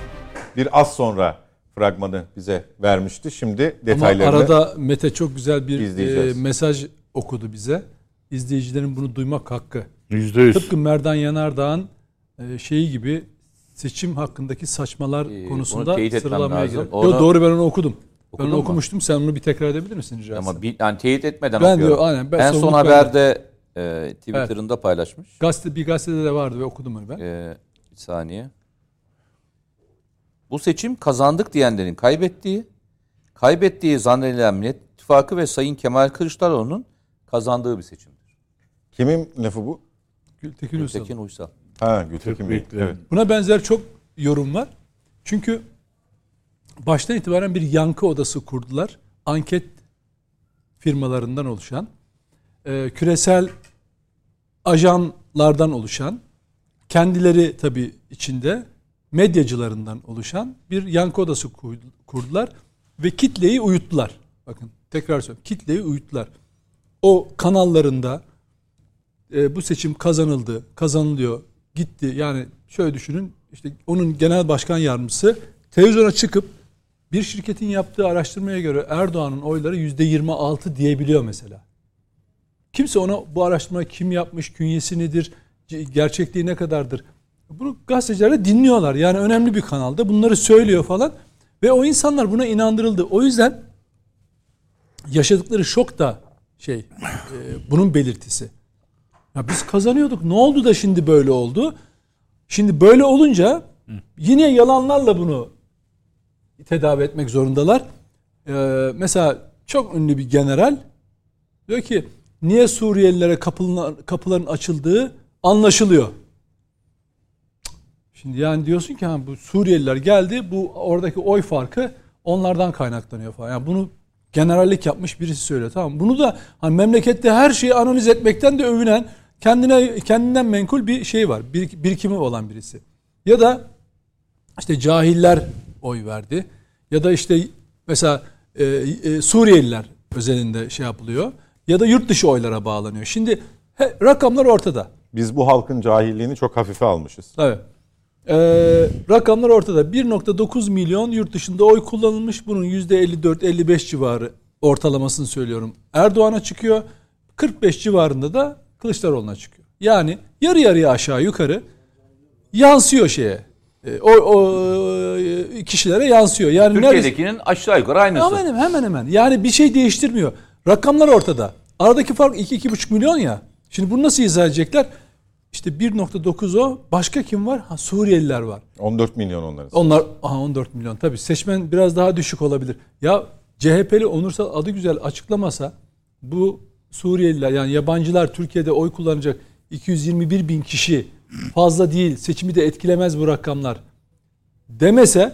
bir az sonra fragmanı bize vermişti. Şimdi detaylarını. Ama arada Mete çok güzel bir mesaj okudu bize. İzleyicilerin bunu duymak hakkı. %100. Tıpkı Merdan Yanardağ'ın şeyi gibi seçim hakkındaki saçmalar konusunda sıralamaya girip. Doğru, ben onu okudum. Okudun ben onu okumuştum. Sen onu bir tekrar edebilir misin rica etsem? Ama yani teyit etmeden ben okuyorum. Diyor, aynen, ben en son haberde Twitter'ında evet, paylaşmış. Bir gazetede de vardı ve okudum onu ben. Bir saniye. Bu seçim kazandık diyenlerin kaybettiği zannedilen Millet İttifakı ve Sayın Kemal Kılıçdaroğlu'nun kazandığı bir seçimdir. Kimin lafı bu? Gültekin Uysal. Ha, Gültekin Bey. Evet. Buna benzer çok yorum var. Çünkü baştan itibaren bir yankı odası kurdular. Anket firmalarından oluşan, küresel ajanlardan oluşan, kendileri tabii içinde medyacılarından oluşan bir yankı odası kurdular ve kitleyi uyuttular. Bakın tekrar söylüyorum, kitleyi uyuttular. O kanallarında bu seçim kazanıldı, kazanılıyor, gitti. Yani şöyle düşünün, işte onun genel başkan yardımcısı televizyona çıkıp bir şirketin yaptığı araştırmaya göre Erdoğan'ın oyları %26 diyebiliyor mesela. Kimse ona bu araştırmayı kim yapmış, künyesi nedir, gerçekliği ne kadardır? Bunu gazeteciler de dinliyorlar. Yani önemli bir kanalda bunları söylüyor falan. Ve o insanlar buna inandırıldı. O yüzden yaşadıkları şok da bunun belirtisi. Ya biz kazanıyorduk. Ne oldu da şimdi böyle oldu? Şimdi böyle olunca yine yalanlarla bunu tedavi etmek zorundalar. Mesela çok ünlü bir general diyor ki niye Suriyelilere kapıların açıldığı anlaşılıyor. Şimdi yani diyorsun ki bu Suriyeliler geldi, bu oradaki oy farkı onlardan kaynaklanıyor falan. Yani bunu generallik yapmış birisi söylüyor. Tamam, bunu da memlekette her şeyi analiz etmekten de övünen, kendinden menkul bir şey var. Birikimi olan birisi. Ya da işte cahiller oy verdi. Ya da işte mesela Suriyeliler özelinde yapılıyor. Ya da yurt dışı oylara bağlanıyor. Şimdi rakamlar ortada. Biz bu halkın cahilliğini çok hafife almışız. Evet. Rakamlar ortada. 1.9 milyon yurt dışında oy kullanılmış. Bunun %54-55 civarı ortalamasını söylüyorum. Erdoğan'a çıkıyor. 45 civarında da Kılıçdaroğlu'na çıkıyor. Yani yarı yarıya aşağı yukarı yansıyor o kişilere yansıyor. Yani Türkiye'dekinin aşağı yukarı aynısı. Hemen hemen. Yani bir şey değiştirmiyor. Rakamlar ortada. Aradaki fark 2-2,5 milyon ya. Şimdi bunu nasıl izah edecekler? İşte 1.9 o. Başka kim var? Suriyeliler var. 14 milyon onların. Onlar 14 milyon. Tabii seçmen biraz daha düşük olabilir. Ya CHP'li Onursal Adıgüzel açıklamasa bu Suriyeliler, yani yabancılar Türkiye'de oy kullanacak 221 bin kişi fazla değil, seçimi de etkilemez bu rakamlar demese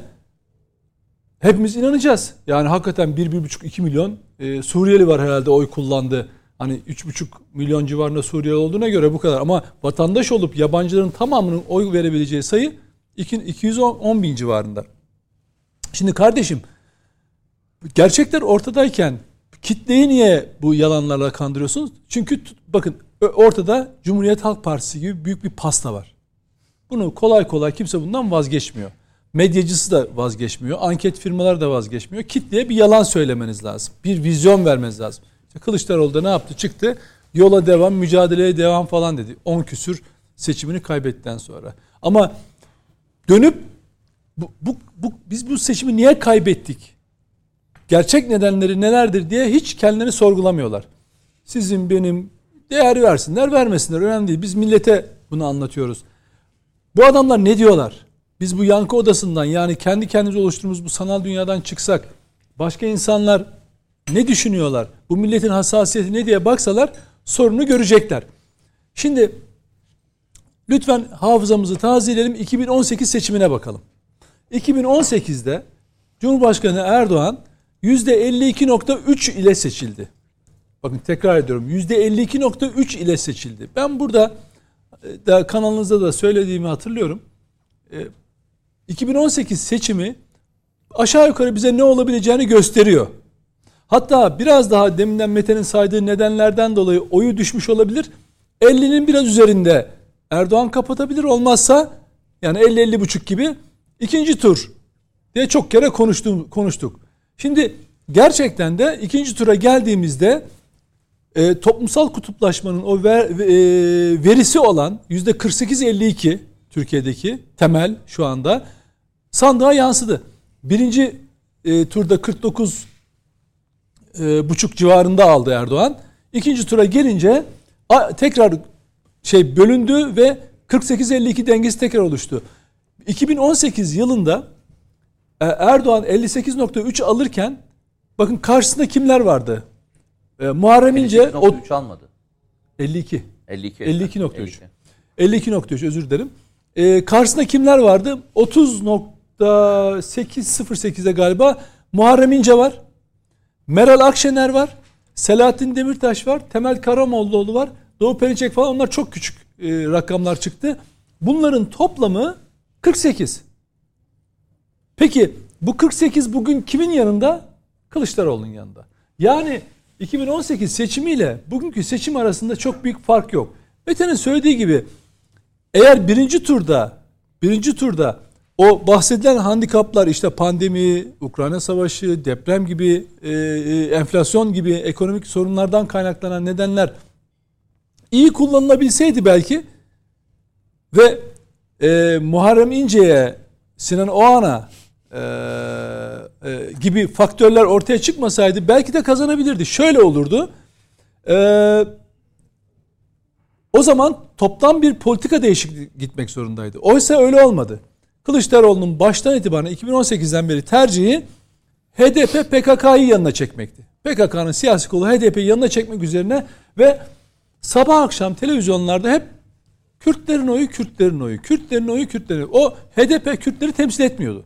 hepimiz inanacağız. Yani hakikaten 1,5-2 milyon Suriyeli var herhalde oy kullandı. Hani 3,5 milyon civarında Suriyeli olduğuna göre bu kadar. Ama vatandaş olup yabancıların tamamının oy verebileceği sayı 210 bin civarında. Şimdi kardeşim, gerçekler ortadayken kitleyi niye bu yalanlarla kandırıyorsunuz? Çünkü bakın, ortada Cumhuriyet Halk Partisi gibi büyük bir pasta var. Bunu kolay kolay kimse bundan vazgeçmiyor. Medyacısı da vazgeçmiyor. Anket firmaları da vazgeçmiyor. Kitleye bir yalan söylemeniz lazım. Bir vizyon vermeniz lazım. İşte Kılıçdaroğlu da ne yaptı? Çıktı. Yola devam, mücadeleye devam falan dedi. 10 küsür seçimini kaybettikten sonra. Ama dönüp biz bu seçimi niye kaybettik? Gerçek nedenleri nelerdir diye hiç kendilerini sorgulamıyorlar. Sizin benim değer versinler, vermesinler. Önemli değil. Biz millete bunu anlatıyoruz. Bu adamlar ne diyorlar? Biz bu yankı odasından, yani kendi kendimize oluşturduğumuz bu sanal dünyadan çıksak, başka insanlar ne düşünüyorlar, bu milletin hassasiyeti ne diye baksalar sorunu görecekler. Şimdi lütfen hafızamızı tazeleyelim, 2018 seçimine bakalım. 2018'de Cumhurbaşkanı Erdoğan %52.3 ile seçildi. Bakın tekrar ediyorum, %52.3 ile seçildi. Ben burada da kanalınızda da söylediğimi hatırlıyorum. 2018 seçimi aşağı yukarı bize ne olabileceğini gösteriyor. Hatta biraz daha deminden Mete'nin saydığı nedenlerden dolayı oyu düşmüş olabilir. 50'nin biraz üzerinde Erdoğan kapatabilir, olmazsa yani 50-50,5 gibi ikinci tur diye çok kere konuştuk. Şimdi gerçekten de ikinci tura geldiğimizde toplumsal kutuplaşmanın o verisi olan %48-52 Türkiye'deki temel şu anda sandığa yansıdı. Birinci turda 49,5 civarında aldı Erdoğan. İkinci tura gelince tekrar bölündü ve 48-52 dengesi tekrar oluştu. 2018 yılında Erdoğan 58.3 alırken bakın karşısında kimler vardı? Muharrem İnce 52.3 almadı. 52.3. 52.3 özür dilerim. Karşısında kimler vardı? 30.808'e galiba Muharrem İnce var. Meral Akşener var. Selahattin Demirtaş var. Temel Karamollaoğlu var. Doğu Perinçek falan, onlar çok küçük rakamlar çıktı. Bunların toplamı 48. Peki bu 48 bugün kimin yanında? Kılıçdaroğlu'nun yanında. Yani 2018 seçimiyle bugünkü seçim arasında çok büyük fark yok. Mete'nin söylediği gibi eğer birinci turda o bahsedilen handikaplar, işte pandemi, Ukrayna savaşı, deprem gibi, enflasyon gibi ekonomik sorunlardan kaynaklanan nedenler iyi kullanılabilseydi belki ve Muharrem İnce'ye, Sinan Oğan'a gibi faktörler ortaya çıkmasaydı belki de kazanabilirdi. Şöyle olurdu. O zaman toptan bir politika değişikliği gitmek zorundaydı. Oysa öyle olmadı. Kılıçdaroğlu'nun baştan itibaren 2018'den beri tercihi HDP PKK'yı yanına çekmekti. PKK'nın siyasi kolu HDP'yi yanına çekmek üzerine ve sabah akşam televizyonlarda hep Kürtlerin oyu. O HDP Kürtleri temsil etmiyordu.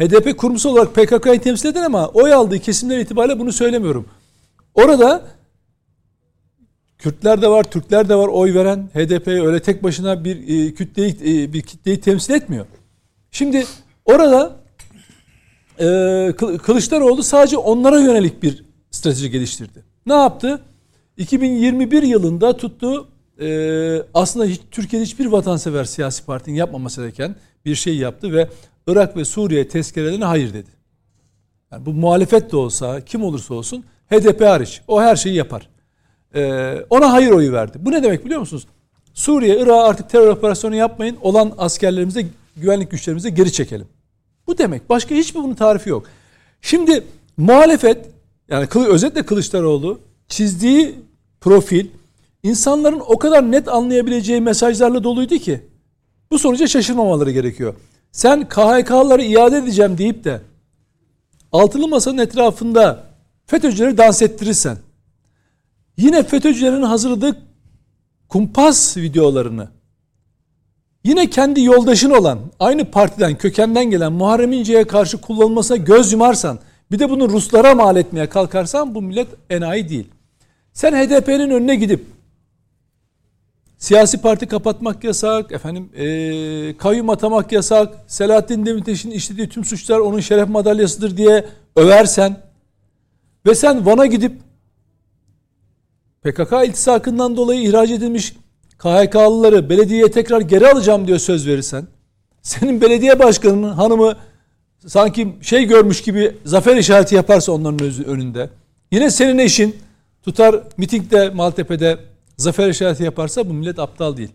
HDP kurumsal olarak PKK'yı temsil eden ama oy aldığı kesimler itibariyle bunu söylemiyorum. Orada Kürtler de var, Türkler de var oy veren. HDP'ye öyle tek başına bir kitleyi temsil etmiyor. Şimdi orada Kılıçdaroğlu sadece onlara yönelik bir strateji geliştirdi. Ne yaptı? 2021 yılında tuttu. Aslında Türkiye'de hiçbir vatansever siyasi partinin yapmaması gereken bir şey yaptı ve Irak ve Suriye tezkerelerine hayır dedi. Yani bu muhalefet de olsa, kim olursa olsun, HDP hariç o her şeyi yapar. Ona hayır oyu verdi. Bu ne demek biliyor musunuz? Suriye, Irak'a artık terör operasyonu yapmayın, olan askerlerimize, güvenlik güçlerimize geri çekelim. Bu demek. Başka hiçbir bunun tarifi yok. Şimdi muhalefet, yani özetle Kılıçdaroğlu çizdiği profil İnsanların o kadar net anlayabileceği mesajlarla doluydu ki bu sonuca şaşırmamaları gerekiyor. Sen KHK'ları iade edeceğim deyip de altılı masanın etrafında FETÖ'cüleri dans ettirirsen, yine FETÖ'cülerin hazırladığı kumpas videolarını, yine kendi yoldaşın olan, aynı partiden, kökenden gelen Muharrem İnce'ye karşı kullanılmasına göz yumarsan, bir de bunu Ruslara mal etmeye kalkarsan, bu millet enayi değil. Sen HDP'nin önüne gidip siyasi parti kapatmak yasak, kayyum atamak yasak, Selahattin Demirtaş'ın işlediği tüm suçlar onun şeref madalyasıdır diye översen ve sen Van'a gidip PKK iltisakından dolayı ihraç edilmiş KHK'lıları belediyeye tekrar geri alacağım diye söz verirsen, senin belediye başkanının hanımı sanki görmüş gibi zafer işareti yaparsa onların önünde, yine senin eşin tutar mitingde Maltepe'de zafer işareti yaparsa, bu millet aptal değil.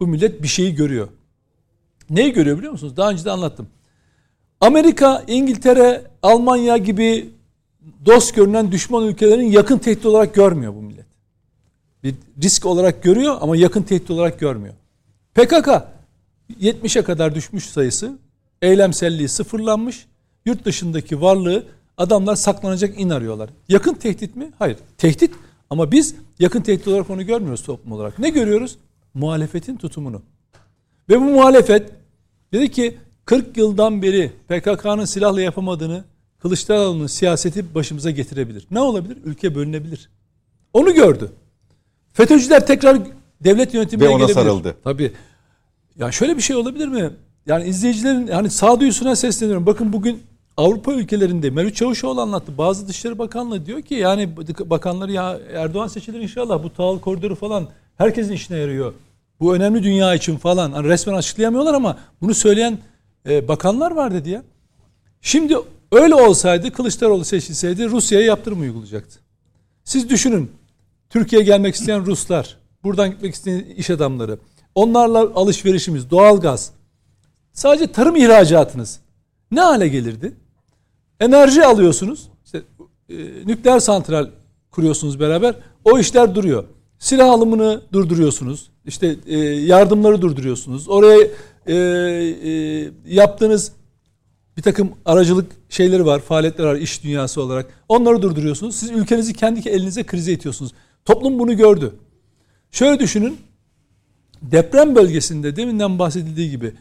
Bu millet bir şeyi görüyor. Neyi görüyor biliyor musunuz? Daha önce de anlattım. Amerika, İngiltere, Almanya gibi dost görünen düşman ülkelerin yakın tehdit olarak görmüyor bu millet. Bir risk olarak görüyor ama yakın tehdit olarak görmüyor. PKK 70'e kadar düşmüş sayısı. Eylemselliği sıfırlanmış. Yurt dışındaki varlığı Adamlar saklanacak in arıyorlar. Yakın tehdit mi? Hayır. Tehdit, ama biz yakın tehdit olarak onu görmüyoruz toplum olarak. Ne görüyoruz? Muhalefetin tutumunu. Ve bu muhalefet dedi ki 40 yıldan beri PKK'nın silahla yapamadığını Kılıçdaroğlu'nun siyaseti başımıza getirebilir. Ne olabilir? Ülke bölünebilir. Onu gördü. FETÖ'cüler tekrar devlet yönetimine gelebilir. Ve ona sarıldı. Tabii. Ya şöyle bir şey olabilir mi? Yani izleyicilerin hani sağduyusuna sesleniyorum. Bakın bugün Avrupa ülkelerinde Mevlüt Çavuşoğlu anlattı. Bazı Dışişleri Bakanlığı diyor ki yani bakanları ya Erdoğan seçilir inşallah, bu tahıl koridoru falan herkesin işine yarıyor. Bu önemli dünya için falan. Hani resmen açıklayamıyorlar ama bunu söyleyen bakanlar var dedi ya. Şimdi öyle olsaydı, Kılıçdaroğlu seçilseydi Rusya'ya yaptırım uygulayacaktı. Siz düşünün. Türkiye'ye gelmek isteyen Ruslar, buradan gitmek isteyen iş adamları, onlarla alışverişimiz, doğalgaz, sadece tarım ihracatınız ne hale gelirdi? Enerji alıyorsunuz, işte, nükleer santral kuruyorsunuz beraber, o işler duruyor. Silah alımını durduruyorsunuz, işte yardımları durduruyorsunuz, oraya yaptığınız bir takım aracılık şeyleri var, faaliyetler var iş dünyası olarak. Onları durduruyorsunuz. Siz ülkenizi kendi elinize krize itiyorsunuz. Toplum bunu gördü. Şöyle düşünün. Deprem bölgesinde deminden bahsedildiği gibi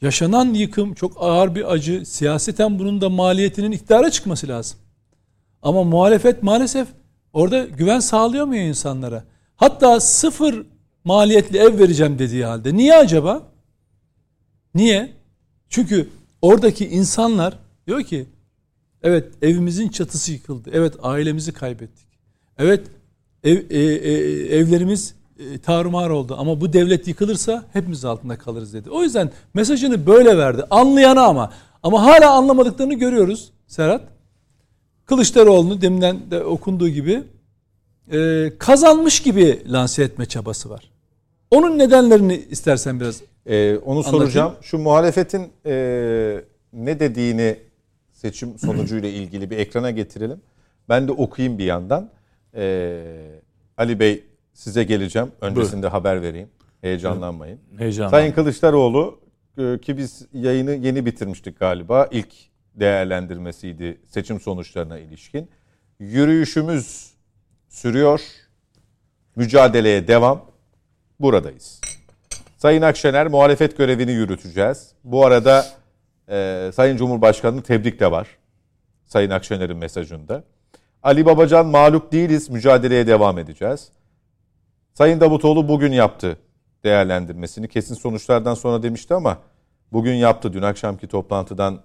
yaşanan yıkım çok ağır bir acı. Siyaseten bunun da maliyetinin iktidara çıkması lazım. Ama muhalefet maalesef orada güven sağlayamıyor insanlara. Hatta sıfır maliyetli ev vereceğim dediği halde. Niye acaba? Niye? Çünkü oradaki insanlar diyor ki evet evimizin çatısı yıkıldı. Evet ailemizi kaybettik. Evet evlerimiz tarumar oldu. Ama bu devlet yıkılırsa hepimiz altında kalırız dedi. O yüzden mesajını böyle verdi. Anlayana ama hala anlamadıklarını görüyoruz Serhat. Kılıçdaroğlu'nu deminden de okunduğu gibi kazanmış gibi lanse etme çabası var. Onun nedenlerini istersen biraz onu anlatayım. Soracağım. Şu muhalefetin ne dediğini seçim sonucuyla ilgili bir ekrana getirelim. Ben de okuyayım bir yandan. Ali Bey size geleceğim. Öncesinde buyur, haber vereyim. Heyecanlanmayın. Sayın Kılıçdaroğlu ki biz yayını yeni bitirmiştik galiba. İlk değerlendirmesiydi seçim sonuçlarına ilişkin. Yürüyüşümüz sürüyor. Mücadeleye devam. Buradayız. Sayın Akşener, muhalefet görevini yürüteceğiz. Bu arada Sayın Cumhurbaşkanı'nın tebrik de var. Sayın Akşener'in mesajında. Ali Babacan, mağlup değiliz, mücadeleye devam edeceğiz. Sayın Davutoğlu bugün yaptı değerlendirmesini. Kesin sonuçlardan sonra demişti ama bugün yaptı. Dün akşamki toplantıdan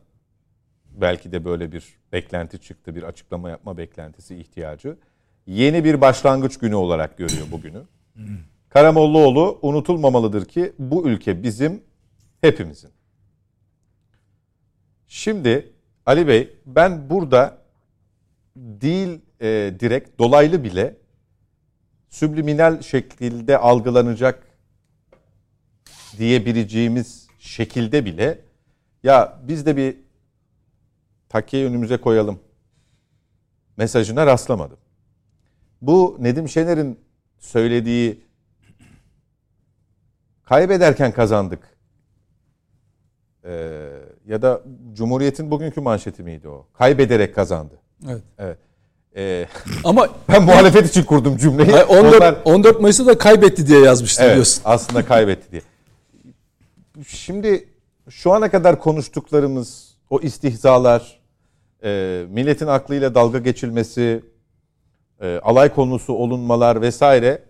belki de böyle bir beklenti çıktı. Bir açıklama yapma beklentisi ihtiyacı. Yeni bir başlangıç günü olarak görüyor bugünü. Karamollaoğlu, unutulmamalıdır ki bu ülke bizim, hepimizin. Şimdi Ali Bey, ben burada değil direkt, dolaylı bile sübliminal şekilde algılanacak diyebileceğimiz şekilde bile ya biz de bir takiyeyi önümüze koyalım mesajına rastlamadım. Bu Nedim Şener'in söylediği kaybederken kazandık. Ya da Cumhuriyet'in bugünkü manşeti miydi o? Kaybederek kazandı. Evet. Ama ben muhalefet için kurdum cümleyi. 14 Mayıs'ta da kaybetti diye yazmıştım, evet, diyorsun. Aslında kaybetti diye. Şimdi şu ana kadar konuştuklarımız, o istihzalar, milletin aklıyla dalga geçilmesi, alay konusu olunmalar vesaire,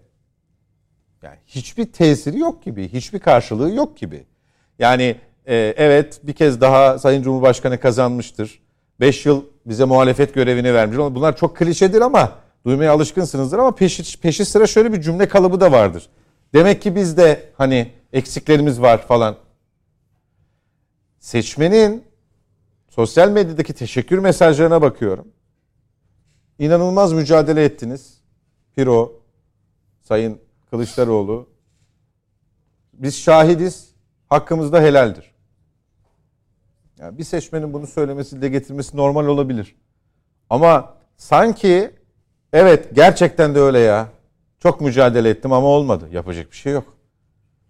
yani hiçbir tesiri yok gibi, hiçbir karşılığı yok gibi. Yani evet, bir kez daha Sayın Cumhurbaşkanı kazanmıştır. 5 yıl bize muhalefet görevini vermiş. Bunlar çok klişedir ama duymaya alışkınsınızdır ama peşi sıra şöyle bir cümle kalıbı da vardır. Demek ki bizde hani eksiklerimiz var falan. Seçmenin sosyal medyadaki teşekkür mesajlarına bakıyorum. İnanılmaz mücadele ettiniz. Piro, Sayın Kılıçdaroğlu, biz şahidiz, hakkımızda helaldir. Yani bir seçmenin bunu söylemesi, dile getirmesi normal olabilir. Ama sanki evet gerçekten de öyle ya. Çok mücadele ettim ama olmadı. Yapacak bir şey yok.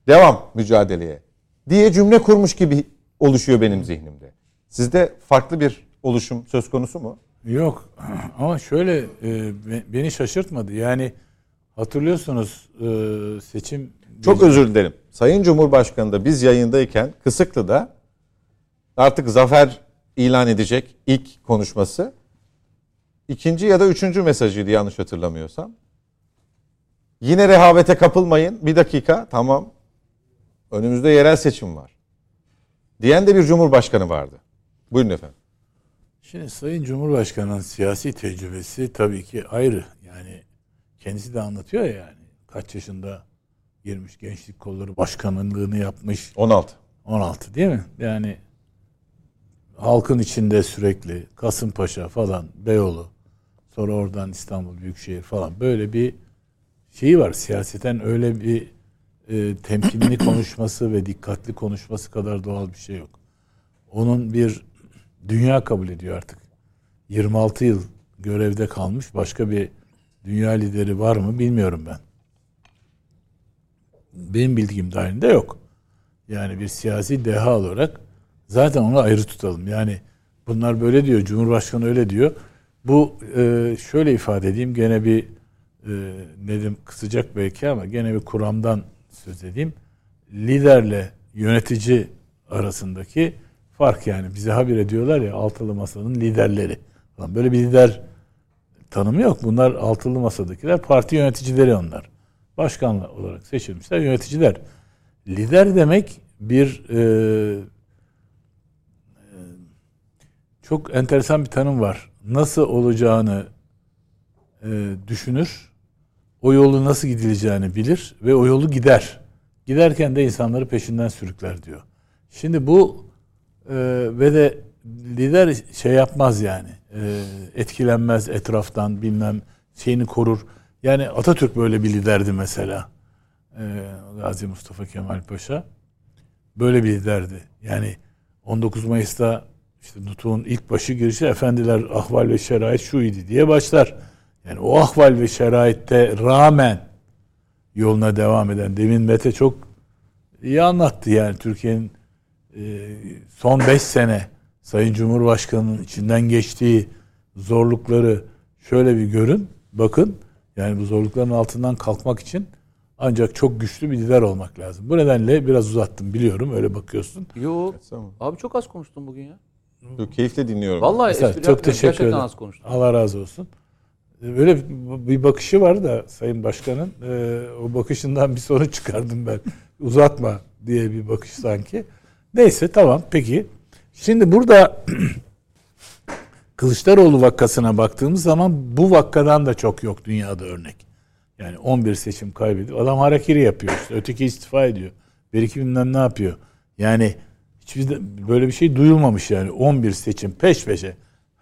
Devam mücadeleye diye cümle kurmuş gibi oluşuyor benim zihnimde. Sizde farklı bir oluşum söz konusu mu? Yok ama şöyle beni şaşırtmadı. Yani hatırlıyorsunuz seçim... Çok özür dilerim. Sayın Cumhurbaşkanı da biz yayındayken Kısıklı'da artık zafer ilan edecek ilk konuşması. 2. ya da 3. mesajıydı yanlış hatırlamıyorsam. Yine rehavete kapılmayın. Bir dakika, tamam. Önümüzde yerel seçim var. Diyen de bir Cumhurbaşkanı vardı. Buyurun efendim. Şimdi Sayın Cumhurbaşkanı'nın siyasi tecrübesi tabii ki ayrı. Yani kendisi de anlatıyor yani. Kaç yaşında girmiş, gençlik kolları başkanlığını yapmış. 16. 16 değil mi? Yani halkın içinde sürekli Kasımpaşa falan, Beyoğlu, sonra oradan İstanbul Büyükşehir falan, böyle bir şeyi var. Siyaseten öyle bir temkinli konuşması ve dikkatli konuşması kadar doğal bir şey yok. Onun bir dünya kabul ediyor artık. 26 yıl görevde kalmış başka bir dünya lideri var mı bilmiyorum ben. Benim bildiğim dahilinde yok. Yani bir siyasi deha olarak zaten onu ayrı tutalım. Yani bunlar böyle diyor, Cumhurbaşkanı öyle diyor. Bu şöyle ifade edeyim, gene bir Nedim kısacak belki ama gene bir kuramdan söz edeyim. Liderle yönetici arasındaki fark yani. Bize habire diyorlar ya altılı masanın liderleri. Böyle bir lider tanımı yok. Bunlar altılı masadakiler, parti yöneticileri onlar. Başkan olarak seçilmişler yöneticiler. Lider demek bir çok enteresan bir tanım var. Nasıl olacağını düşünür, o yolu nasıl gidileceğini bilir ve o yolu gider. Giderken de insanları peşinden sürükler diyor. Şimdi bu ve de lider şey yapmaz yani, etkilenmez etraftan, bilmem şeyini korur. Yani Atatürk böyle bir liderdi mesela. Gazi Mustafa Kemal Paşa böyle bir liderdi. Yani 19 Mayıs'ta işte Nutuk'un ilk başı girişi efendiler ahval ve şerait şu idi diye başlar. Yani o ahval ve şeraitte rağmen yoluna devam eden, demin Mete çok iyi anlattı yani Türkiye'nin son 5 sene Sayın Cumhurbaşkanı'nın içinden geçtiği zorlukları şöyle bir görün, bakın. Yani bu zorlukların altından kalkmak için ancak çok güçlü bir lider olmak lazım. Bu nedenle biraz uzattım biliyorum, öyle bakıyorsun. Yok abi, çok az konuştum bugün ya. Çok keyifle dinliyorum. Vallahi çok teşekkür ederim. Allah razı olsun. Böyle bir bakışı var da Sayın Başkan'ın, o bakışından bir sonuç çıkardım ben. Uzatma diye bir bakış sanki. Neyse tamam, peki. Şimdi burada Kılıçdaroğlu vakkasına baktığımız zaman bu vakkadan da çok yok dünyada örnek. Yani 11 seçim kaybediyor. Adam harakiri yapıyor işte. Öteki istifa ediyor. Bir iki bilmem ne yapıyor. Yani hiçbir böyle bir şey duyulmamış yani. 11 seçim peş peşe.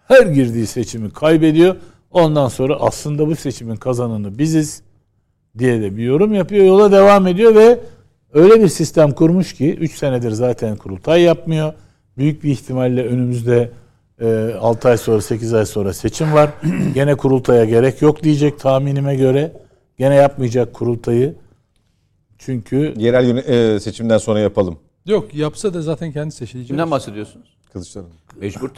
Her girdiği seçimi kaybediyor. Ondan sonra aslında bu seçimin kazananı biziz diye de bir yorum yapıyor. Yola devam ediyor ve öyle bir sistem kurmuş ki 3 senedir zaten kurultay yapmıyor. Büyük bir ihtimalle önümüzde 6 ay sonra, 8 ay sonra seçim var. Gene kurultaya gerek yok diyecek tahminime göre. Gene yapmayacak kurultayı. Çünkü... Yerel seçimden sonra yapalım. Yok, yapsa da zaten kendi seçilecek. Kimden bahsediyorsunuz? Kılıçdaroğlu. Mecbur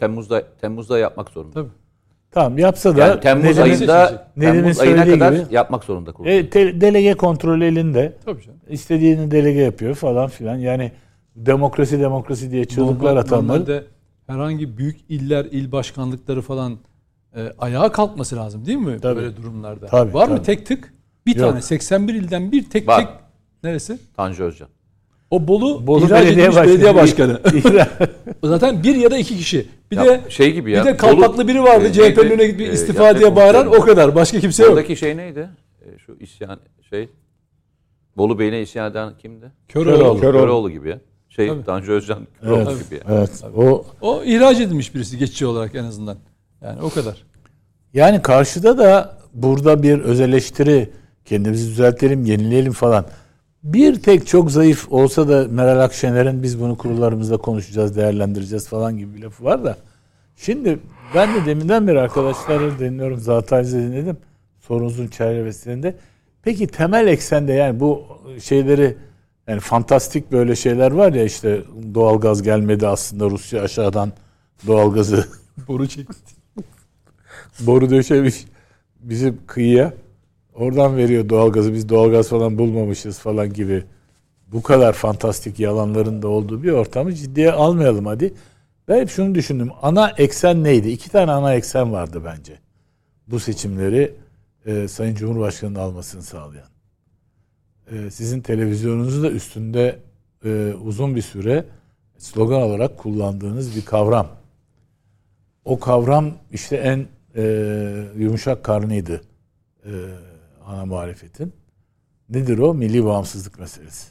Temmuz'da yapmak zorunda. Tabii. Tamam, yapsa da... Yani Temmuz ayına kadar gibi, yapmak zorunda kurultayı. Delege kontrolü elinde. Tabii canım. İstediğini delege yapıyor falan filan. Yani demokrasi diye çığlıklar atanlar... Herhangi büyük iller, il başkanlıkları falan ayağa kalkması lazım değil mi? Tabii. Böyle durumlarda. Tabii, var mı tek tık? Bir Yok. Tane 81 ilden bir tek var. Tık. Neresi? Tanju Özcan. O Bolu belediye başkanı. Zaten bir ya da iki kişi. Bir ya, de şey gibi ya. Bir de kalpaklı biri vardı. CHP'nin önüne gidip istifa diye bağıran o kadar. Başka kimse yok. Oradaki şey neydi? Şu isyan şey. Bolu Bey'ine isyan eden kimdi? Köroğlu gibi ya. Tanju Özcan gibi yani. Evet. O ihraç edilmiş birisi geçici olarak en azından. Yani o kadar. Yani karşıda da burada bir öz eleştiri, kendimizi düzeltelim, yenileyelim falan. Bir tek çok zayıf olsa da Meral Akşener'in biz bunu kurullarımızda konuşacağız, değerlendireceğiz falan gibi bir lafı var da. Şimdi ben de deminden beri arkadaşları dinliyorum, zaten dinledim sorunuzun çerçevesinde. Peki temel eksende yani bu şeyleri, yani fantastik böyle şeyler var ya işte doğalgaz gelmedi aslında Rusya aşağıdan doğalgazı boru çekti. boru döşemiş bizim kıyıya. Oradan veriyor doğalgazı. Biz doğalgaz falan bulmamışız falan gibi. Bu kadar fantastik yalanların da olduğu bir ortamı ciddiye almayalım hadi. Ben hep şunu düşündüm. Ana eksen neydi? 2 tane ana eksen vardı bence. Bu seçimleri Sayın Cumhurbaşkanı'nın almasını sağlayan. Sizin televizyonunuzun da üstünde uzun bir süre slogan olarak kullandığınız bir kavram. O kavram işte en yumuşak karnıydı ana muhalefetin. Nedir o? Milli bağımsızlık meselesi.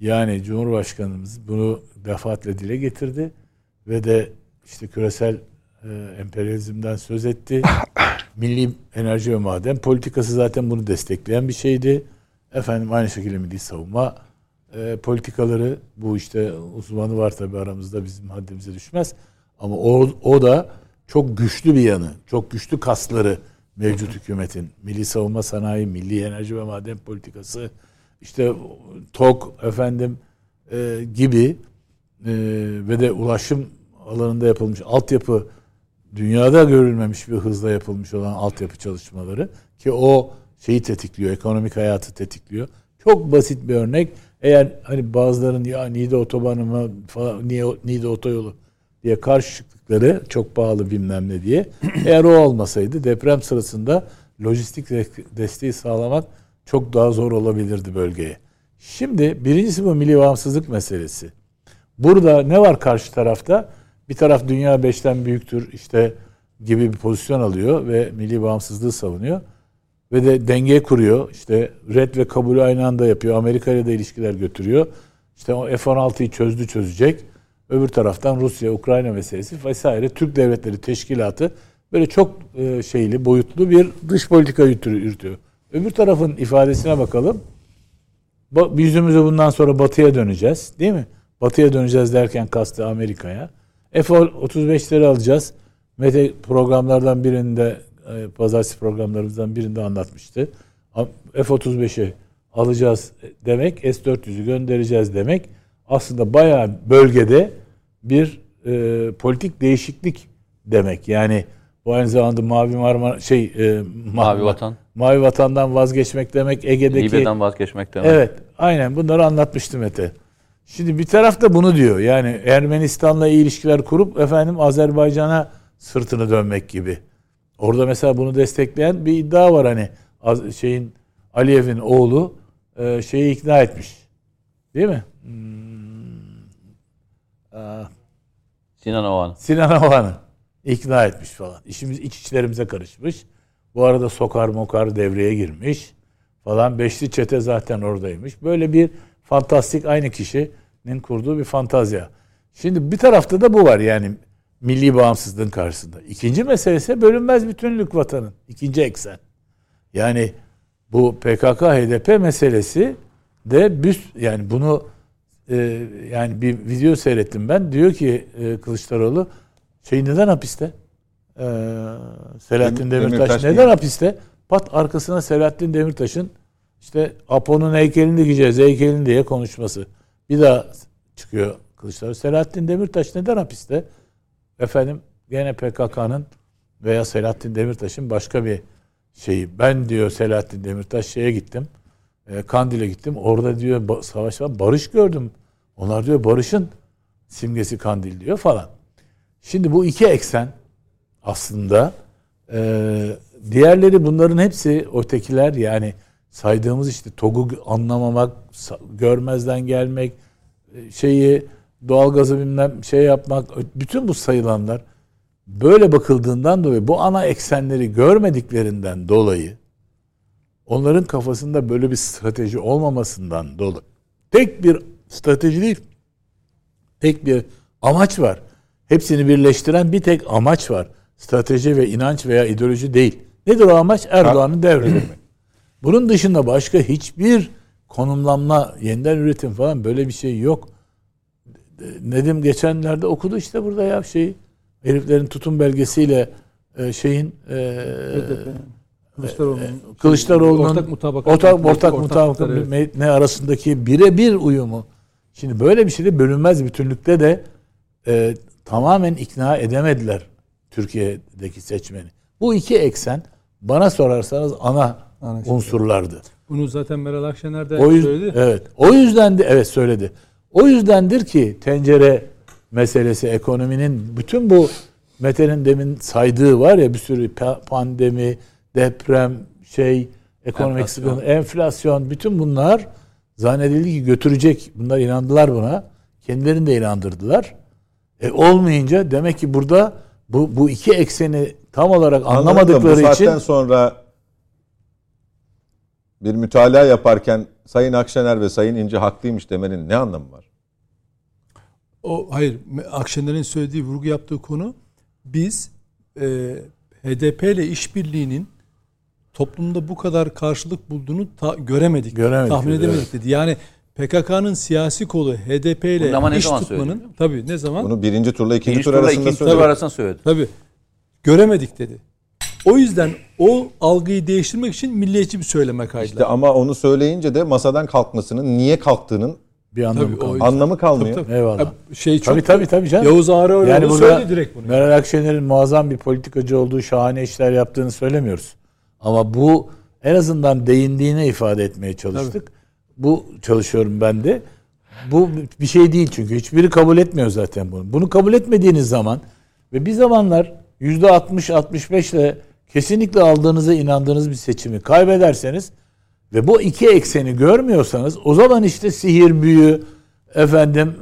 Yani Cumhurbaşkanımız bunu defaatle dile getirdi ve de işte küresel emperyalizmden söz etti. Milli enerji ve maden politikası zaten bunu destekleyen bir şeydi. Efendim aynı şekilde milli savunma politikaları, bu işte uzmanı var tabii aramızda, bizim haddimize düşmez. Ama o da çok güçlü bir yanı, çok güçlü kasları mevcut hükümetin. Milli savunma sanayi, milli enerji ve maden politikası, işte TOK efendim gibi ve de ulaşım alanında yapılmış altyapı, dünyada görülmemiş bir hızla yapılmış olan altyapı çalışmaları ki o şeyi tetikliyor, ekonomik hayatı tetikliyor. Çok basit bir örnek. Eğer hani bazıların ya Niğde otobanı mı falan, Niğde otoyolu diye karşı çıktıkları, çok pahalı bilmem ne diye. Eğer o olmasaydı deprem sırasında lojistik desteği sağlamak çok daha zor olabilirdi bölgeye. Şimdi birincisi bu milli bağımsızlık meselesi. Burada ne var karşı tarafta? Bir taraf dünya 5'ten büyüktür işte gibi bir pozisyon alıyor ve milli bağımsızlığı savunuyor. Ve de denge kuruyor. İşte red ve kabulü aynı anda yapıyor. Amerika ile de ilişkiler götürüyor. İşte o F-16'yı çözecek. Öbür taraftan Rusya, Ukrayna meselesi vesaire. Türk Devletleri Teşkilatı böyle çok şeyli, boyutlu bir dış politika yürütüyor. Öbür tarafın ifadesine bakalım. Yüzümüzü bundan sonra batıya döneceğiz. Değil mi? Batıya döneceğiz derken kastı Amerika'ya. F-35'leri alacağız. Mete programlardan birinde, pazartesi programlarımızdan birinde anlatmıştı. F-35'i alacağız demek, S-400'ü göndereceğiz demek aslında bayağı bölgede bir politik değişiklik demek. Yani bu aynı zamanda Mavi Vatan. Mavi Vatan'dan vazgeçmek demek, Ege'deki Libya'dan vazgeçmek demek. Evet, aynen bunları anlatmıştı Mete. Şimdi bir taraf da bunu diyor. Yani Ermenistan'la iyi ilişkiler kurup efendim Azerbaycan'a sırtını dönmek gibi. Orada mesela bunu destekleyen bir iddia var, hani Aliyev'in oğlu şeyi ikna etmiş. Değil mi? Sinan Oğan'ı ikna etmiş falan. İç işlerimize karışmış. Bu arada sokar mokar devreye girmiş falan. Beşli çete zaten oradaymış. Böyle bir fantastik, aynı kişinin kurduğu bir fantazya. Şimdi bir tarafta da bu var yani. Milli bağımsızlığın karşısında. İkinci meselesi bölünmez bütünlük vatanın. İkinci eksen. Yani bu PKK-HDP meselesi de yani bunu yani bir video seyrettim ben. Diyor ki Kılıçdaroğlu neden hapiste? Selahattin Demirtaş neden hapiste? Pat arkasına Selahattin Demirtaş'ın işte Apo'nun heykelini dikeceğiz, heykelini diye konuşması. Bir daha çıkıyor Kılıçdaroğlu. Selahattin Demirtaş neden hapiste? Efendim gene PKK'nın veya Selahattin Demirtaş'ın başka bir şeyi. Ben diyor Selahattin Demirtaş gittim. Kandil'e gittim. Orada diyor savaş var. Barış gördüm. Onlar diyor barışın simgesi Kandil diyor falan. Şimdi bu iki eksen aslında diğerleri, bunların hepsi ötekiler yani saydığımız işte TOG'u anlamamak, görmezden gelmek, doğalgazı bilmem yapmak, bütün bu sayılanlar böyle bakıldığından dolayı, bu ana eksenleri görmediklerinden dolayı, onların kafasında böyle bir strateji olmamasından dolayı, tek bir strateji değil, tek bir amaç var. Hepsini birleştiren bir tek amaç var. Strateji ve inanç veya ideoloji değil. Nedir o amaç? Erdoğan'ı devrilmek. Bunun dışında başka hiçbir konumlanma, yeniden üretim falan böyle bir şey yok. Nedim geçenlerde okudu işte burada ya heriflerin tutum belgesiyle Kılıçdaroğlu'nun ortak mutabakatı ne arasındaki birebir uyumu. Şimdi böyle bir şeyde, bölünmez bütünlükte de tamamen ikna edemediler Türkiye'deki seçmeni. Bu iki eksen bana sorarsanız ana unsurlardı. Bunu zaten Meral Akşener de söyledi. Evet. O yüzden söyledi. O yüzdendir ki tencere meselesi, ekonominin bütün bu Mete'nin demin saydığı var ya, bir sürü pandemi, deprem, ekonomik sıkıntı, enflasyon, bütün bunlar zannedildi ki götürecek. Bunlar inandılar buna. Kendilerini de inandırdılar. Olmayınca demek ki burada bu iki ekseni tam olarak anlamadıkları için... Zaten sonra bir mütalaa yaparken Sayın Akşener ve Sayın İnce haklıymış demenin ne anlamı var? Hayır, Akşener'in söylediği, vurgu yaptığı konu, biz HDP ile işbirliğinin toplumda bu kadar karşılık bulduğunu göremedik, tahmin edemedik dedi. Yani PKK'nın siyasi kolu HDP ile iş tutmanın, tabii ne zaman? Bunu birinci turla ikinci tur arasında söyledi. Tabii, göremedik dedi. O yüzden o algıyı değiştirmek için milliyetçi bir söyleme kaydılar. İşte ama onu söyleyince de masadan kalkmasının, niye kalktığının bir anlamı kalmıyor. Tabii. Eyvallah. Tabii canım. Yavuz Ağrıoğlu yani söyledi direkt bunu. Meral Akşener'in muazzam bir politikacı olduğu, şahane işler yaptığını söylemiyoruz. Ama bu en azından değindiğine ifade etmeye çalıştık. Tabii. Çalışıyorum ben de. Bu bir şey değil çünkü. Hiçbiri kabul etmiyor zaten bunu. Bunu kabul etmediğiniz zaman ve bir zamanlar %60-65 ile kesinlikle aldığınıza inandığınız bir seçimi kaybederseniz ve bu iki ekseni görmüyorsanız, o zaman işte sihir, büyü,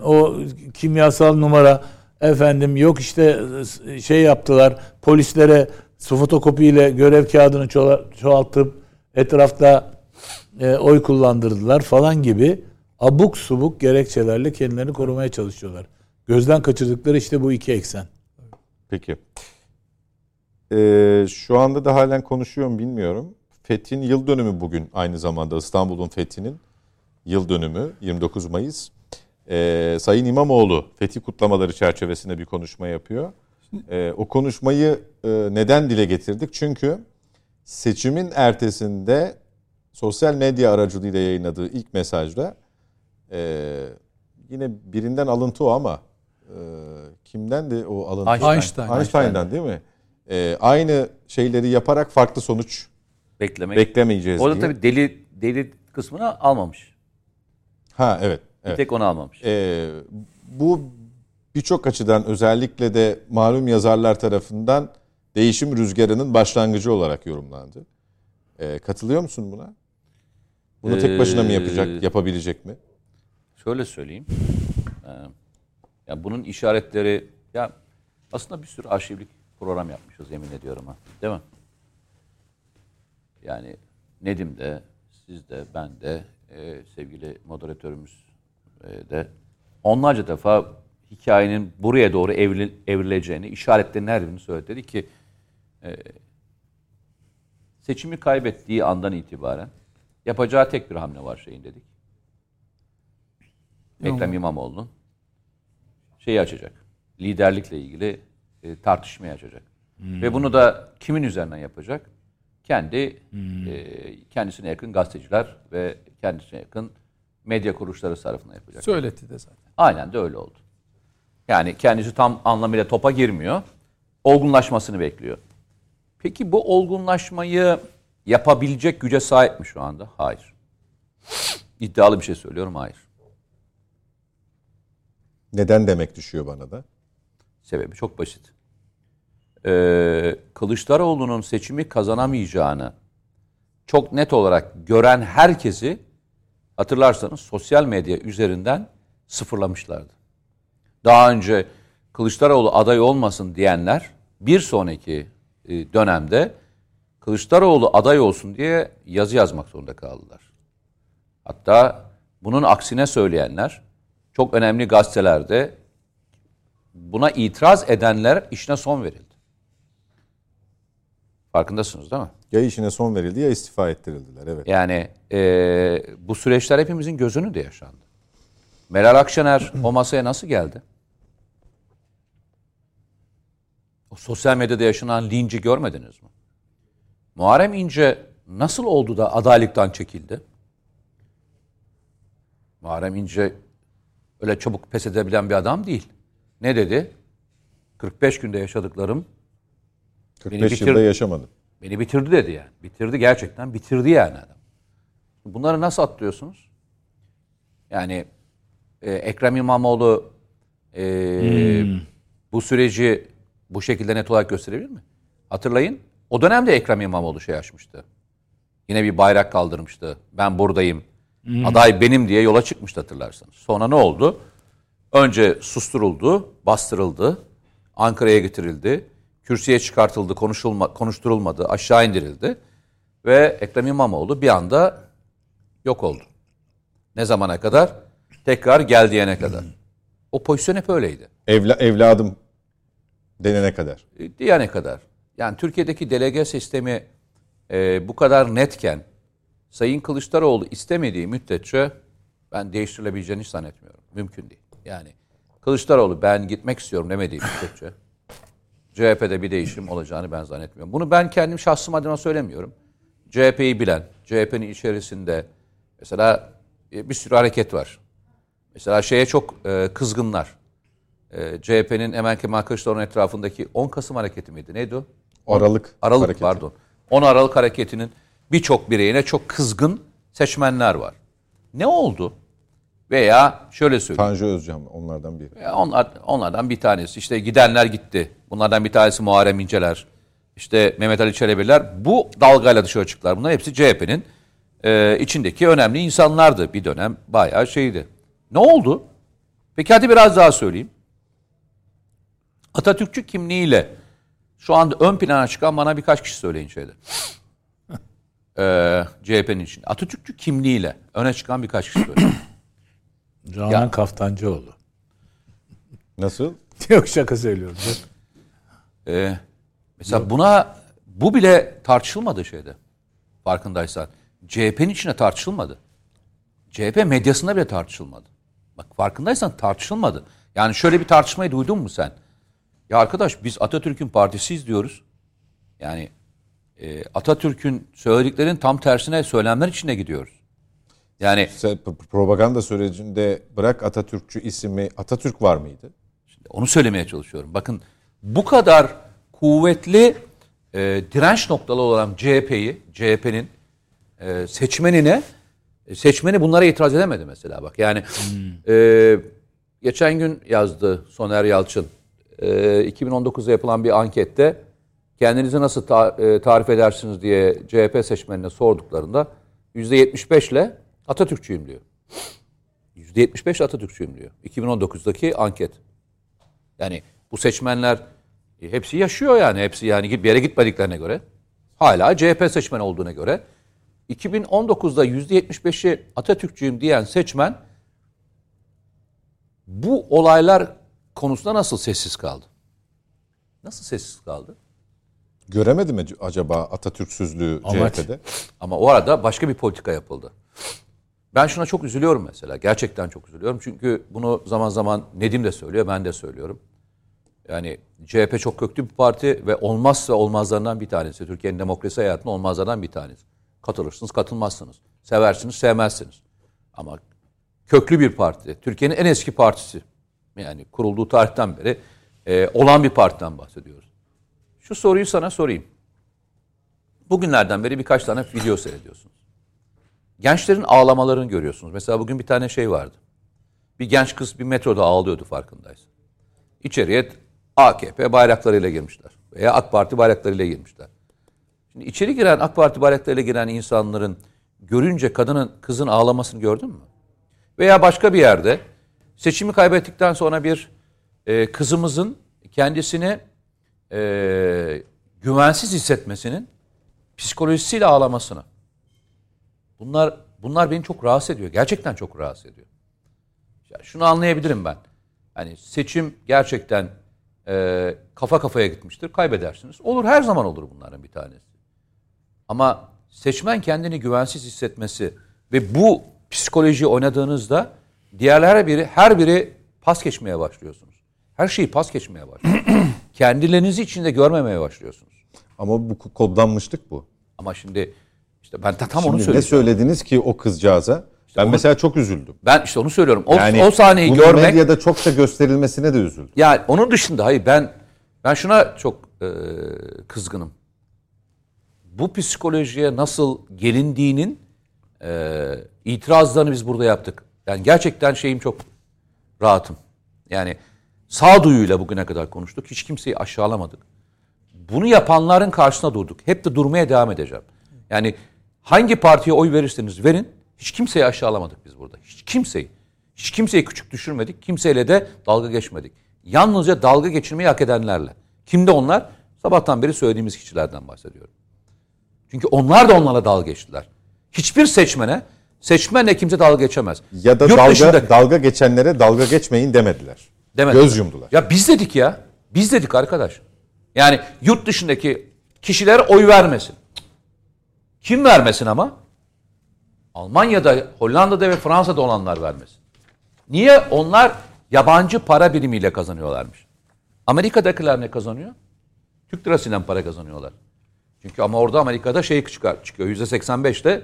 o kimyasal numara, yok işte yaptılar, polislere fotokopiyle görev kağıdını çoğaltıp etrafta oy kullandırdılar falan gibi abuk subuk gerekçelerle kendilerini korumaya çalışıyorlar. Gözden kaçırdıkları işte bu iki eksen. Peki. Şu anda da halen konuşuyorum, bilmiyorum. Fethi'nin yıl dönümü bugün, aynı zamanda İstanbul'un Fethi'nin yıl dönümü 29 Mayıs. Sayın İmamoğlu Fethi kutlamaları çerçevesinde bir konuşma yapıyor. O konuşmayı neden dile getirdik? Çünkü seçimin ertesinde sosyal medya aracılığıyla yayınladığı ilk mesajda yine birinden alıntı o ama kimden de o alıntı? Einstein'dan değil mi? Aynı şeyleri yaparak farklı sonuç beklemeyeceğiz diye. O da tabii deli kısmını almamış. Ha evet. Bir tek onu almamış. Bu birçok açıdan, özellikle de malum yazarlar tarafından değişim rüzgarının başlangıcı olarak yorumlandı. Katılıyor musun buna? Bunu tek başına mı yapabilecek mi? Şöyle söyleyeyim. Yani bunun işaretleri, ya aslında bir sürü arşivlik program yapmışız, yemin ediyorum ha. Değil mi? Yani Nedim de, siz de, ben de, sevgili moderatörümüz de onlarca defa hikayenin buraya doğru evrileceğini, işaretlerini, her birini söyledi. Dedi ki seçimi kaybettiği andan itibaren yapacağı tek bir hamle var dedik. Ekrem İmamoğlu'nun açacak. Liderlikle ilgili tartışmayı açacak. Hmm. Ve bunu da kimin üzerinden yapacak? Kendisine yakın gazeteciler ve kendisine yakın medya kuruluşları tarafından yapacak. Söyletti de zaten. Aynen de öyle oldu. Yani kendisi tam anlamıyla topa girmiyor. Olgunlaşmasını bekliyor. Peki bu olgunlaşmayı yapabilecek güce sahip mi şu anda? Hayır. İddialı bir şey söylüyorum, hayır. Neden demek düşüyor bana da? Sebebi çok basit. Kılıçdaroğlu'nun seçimi kazanamayacağını çok net olarak gören herkesi, hatırlarsanız, sosyal medya üzerinden sıfırlamışlardı. Daha önce Kılıçdaroğlu aday olmasın diyenler bir sonraki dönemde Kılıçdaroğlu aday olsun diye yazı yazmak zorunda kaldılar. Hatta bunun aksine söyleyenler, çok önemli gazetelerde buna itiraz edenler, işine son verildi. Farkındasınız değil mi? Ya işine son verildi ya istifa ettirildiler. Evet. Yani bu süreçler hepimizin gözünü de yaşandı. Meral Akşener o masaya nasıl geldi? O sosyal medyada yaşanan linci görmediniz mi? Muharrem İnce nasıl oldu da adaylıktan çekildi? Muharrem İnce öyle çabuk pes edebilen bir adam değil. Ne dedi? 45 günde yaşadıklarım 45 yılda yaşamadım. Beni bitirdi dedi yani. Bitirdi, gerçekten bitirdi yani adam. Bunları nasıl atlıyorsunuz? Yani Ekrem İmamoğlu bu süreci bu şekilde net olarak gösterebilir mi? Hatırlayın. O dönemde Ekrem İmamoğlu şey açmıştı. Yine bir bayrak kaldırmıştı. Ben buradayım. Hmm. Aday benim diye yola çıkmıştı, hatırlarsanız. Sonra ne oldu? Önce susturuldu, bastırıldı. Ankara'ya getirildi. Kürsüye çıkartıldı, konuşturulmadı, aşağı indirildi. Ve Ekrem İmamoğlu bir anda yok oldu. Ne zamana kadar? Tekrar gel diyene kadar. O pozisyon hep öyleydi. Evladım denene kadar. Diyene kadar. Yani Türkiye'deki delege sistemi bu kadar netken Sayın Kılıçdaroğlu istemediği müddetçe ben değiştirilebileceğini hiç zannetmiyorum. Mümkün değil. Yani Kılıçdaroğlu ben gitmek istiyorum demediği müddetçe CHP'de bir değişim olacağını ben zannetmiyorum. Bunu ben kendim şahsım adına söylemiyorum. CHP'yi bilen, CHP'nin içerisinde mesela bir sürü hareket var. Mesela şeye çok kızgınlar. CHP'nin hemen Kemal Kılıçdaroğlu'nun etrafındaki 10 Kasım hareketi miydi? Neydi o? Aralık hareketi. Pardon. 10 Aralık hareketinin birçok bireyine çok kızgın seçmenler var. Ne oldu? Veya şöyle söyleyeyim. Tanju Özcan onlardan biri. Onlardan bir tanesi. İşte gidenler gitti. Bunlardan bir tanesi Muharrem İnceler. İşte Mehmet Ali Çelebiler. Bu dalgayla dışarı çıktılar. Bunlar hepsi CHP'nin içindeki önemli insanlardı. Bir dönem bayağı şeydi. Ne oldu? Peki hadi biraz daha söyleyeyim. Atatürkçü kimliğiyle şu anda ön plana çıkan bana birkaç kişi söyleyin şeyde. CHP'nin içinde. Atatürkçü kimliğiyle öne çıkan birkaç kişi söyleyin. Canan Kaftancıoğlu. Nasıl? Yok, şaka söylüyorum. Mesela yok. Bu bile tartışılmadı şeyde. Farkındaysan. CHP'nin içine tartışılmadı. CHP medyasında bile tartışılmadı. Bak, farkındaysan tartışılmadı. Yani şöyle bir tartışmayı duydun mu sen? Ya arkadaş, biz Atatürk'ün partisiyiz diyoruz. Yani Atatürk'ün söylediklerinin tam tersine söylemler içine gidiyoruz. Yani propaganda sürecinde bırak Atatürkçü ismi, Atatürk var mıydı? Şimdi onu söylemeye çalışıyorum. Bakın, bu kadar kuvvetli direnç noktalı olan CHP'nin seçmeni bunlara itiraz edemedi mesela, bak. Yani geçen gün yazdı Soner Yalçın. 2019'da yapılan bir ankette kendinizi nasıl tarif edersiniz diye CHP seçmenine sorduklarında %75 ile Atatürkçüyüm diyor. %75 Atatürkçüyüm diyor. 2019'daki anket. Yani bu seçmenler hepsi yaşıyor yani. Hepsi yani bir yere gitmediklerine göre. Hala CHP seçmeni olduğuna göre. 2019'da %75'i Atatürkçüyüm diyen seçmen bu olaylar konusunda nasıl sessiz kaldı? Nasıl sessiz kaldı? Göremedi mi acaba Atatürksüzlüğü CHP'de? Ama o arada başka bir politika yapıldı. Ben şuna çok üzülüyorum mesela. Gerçekten çok üzülüyorum. Çünkü bunu zaman zaman Nedim de söylüyor, ben de söylüyorum. Yani CHP çok köklü bir parti ve olmazsa olmazlarından bir tanesi. Türkiye'nin demokrasi hayatının olmazlarından bir tanesi. Katılırsınız, katılmazsınız. Seversiniz, sevmezsiniz. Ama köklü bir parti. Türkiye'nin en eski partisi. Yani kurulduğu tarihten beri olan bir partiden bahsediyoruz. Şu soruyu sana sorayım. Bugünlerden beri birkaç tane video seyrediyorsunuz. Gençlerin ağlamalarını görüyorsunuz. Mesela bugün bir tane şey vardı. Bir genç kız bir metroda ağlıyordu, farkındaysan. İçeriye AKP bayraklarıyla girmişler. Veya AK Parti bayraklarıyla girmişler. Şimdi içeri giren, AK Parti bayraklarıyla giren insanların görünce kızın ağlamasını gördün mü? Veya başka bir yerde seçimi kaybettikten sonra bir kızımızın kendisini güvensiz hissetmesinin psikolojisiyle ağlamasını. Bunlar beni çok rahatsız ediyor. Gerçekten çok rahatsız ediyor. Yani şunu anlayabilirim ben. Hani seçim gerçekten kafa kafaya gitmiştir. Kaybedersiniz. Olur, her zaman olur bunların bir tanesi. Ama seçmen kendini güvensiz hissetmesi ve bu psikolojiyi oynadığınızda her biri pas geçmeye başlıyorsunuz. Her şeyi pas geçmeye başlıyorsunuz. Kendilerinizi içinde görmemeye başlıyorsunuz. Ama bu kodlanmışlık bu. Ama şimdi işte ben tam şimdi onu söylüyorum. Ne söylediniz ki o kızcağıza? İşte ben mesela çok üzüldüm. Ben işte onu söylüyorum. O sahneyi görmek medyada çok da gösterilmesine de üzüldüm. Yani onun dışında hayır, ben Ben şuna çok kızgınım. Bu psikolojiye nasıl gelindiğinin itirazlarını biz burada yaptık. Yani gerçekten çok rahatım. Yani sağduyuyla bugüne kadar konuştuk. Hiç kimseyi aşağılamadık. Bunu yapanların karşısına durduk. Hep de durmaya devam edeceğim. Yani hangi partiye oy verirseniz verin. Hiç kimseyi aşağılamadık biz burada. Hiç kimseyi. Hiç kimseyi küçük düşürmedik. Kimseyle de dalga geçmedik. Yalnızca dalga geçirmeyi hak edenlerle. Kimde onlar? Sabahtan beri söylediğimiz kişilerden bahsediyorum. Çünkü onlar da onlara dalga geçtiler. Hiçbir seçmene, seçmenle kimse dalga geçemez. Ya da dalga geçenlere dalga geçmeyin demediler. Göz yumdular. Ya biz dedik ya. Biz dedik arkadaş. Yani yurt dışındaki kişilere oy vermesin. Kim vermesin ama? Almanya'da, Hollanda'da ve Fransa'da olanlar vermesin. Niye? Onlar yabancı para birimiyle kazanıyorlarmış. Amerika'dakiler ne kazanıyor? Türk lirasıyla para kazanıyorlar. Çünkü ama orada Amerika'da çıkıyor. %85'te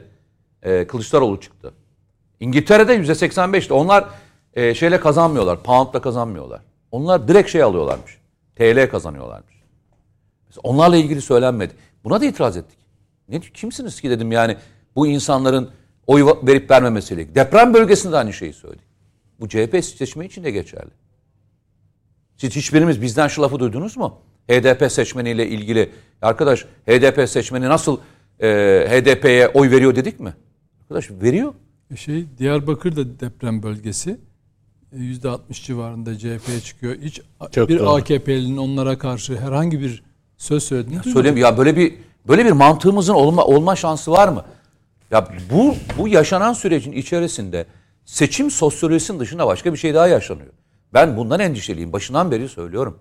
Kılıçdaroğlu çıktı. İngiltere'de %85'te. Onlar şeyle kazanmıyorlar. Pound'la kazanmıyorlar. Onlar direkt alıyorlarmış. TL kazanıyorlarmış. Mesela onlarla ilgili söylenmedi. Buna da itiraz ettik. Ne kimsiniz ki dedim yani bu insanların oy verip vermemesiyle. Deprem bölgesinde aynı şeyi söyledik. Bu CHP seçmeni için de geçerli. Siz hiçbirimiz bizden şu lafı duydunuz mu? HDP seçmeniyle ilgili. Arkadaş HDP seçmeni nasıl HDP'ye oy veriyor dedik mi? Arkadaş veriyor. Diyarbakır'da deprem bölgesi %60 civarında CHP'ye çıkıyor. Hiç çok bir doğru. AKP'linin onlara karşı herhangi bir söz söylediğini söyleyeyim ya böyle bir mantığımızın olma şansı var mı? Ya bu yaşanan sürecin içerisinde seçim sosyolojisinin dışında başka bir şey daha yaşanıyor. Ben bundan endişeliyim. Başından beri söylüyorum.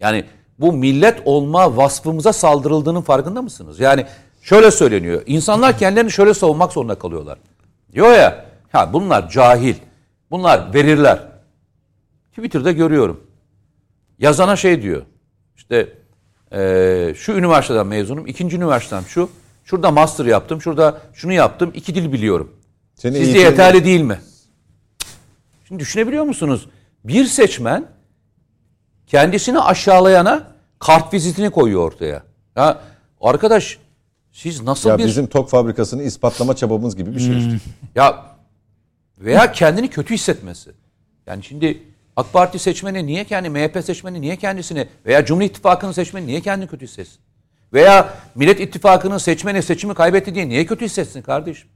Yani bu millet olma vasfımıza saldırıldığının farkında mısınız? Yani şöyle söyleniyor. İnsanlar kendilerini şöyle savunmak zorunda kalıyorlar. Diyor ya bunlar cahil. Bunlar verirler. Twitter'da görüyorum. Yazana diyor. Şu üniversiteden mezunum. 2. üniversitem şu. Şurada master yaptım. Şurada şunu yaptım. 2 dil biliyorum. Sizce yeterli değil mi? Şimdi düşünebiliyor musunuz? Bir seçmen kendisini aşağılayana kartvizitini koyuyor ortaya. Ya arkadaş siz nasıl bizim TOK fabrikasını ispatlama çabamız gibi bir şey. Ya veya kendini kötü hissetmesi. Yani şimdi AK Parti seçmeni niye MHP seçmeni niye kendisini veya Cumhuriyet İttifakı'nın seçmeni niye kendini kötü hissetsin? Veya Millet İttifakı'nın seçmeni seçimi kaybetti diye niye kötü hissetsin kardeşim?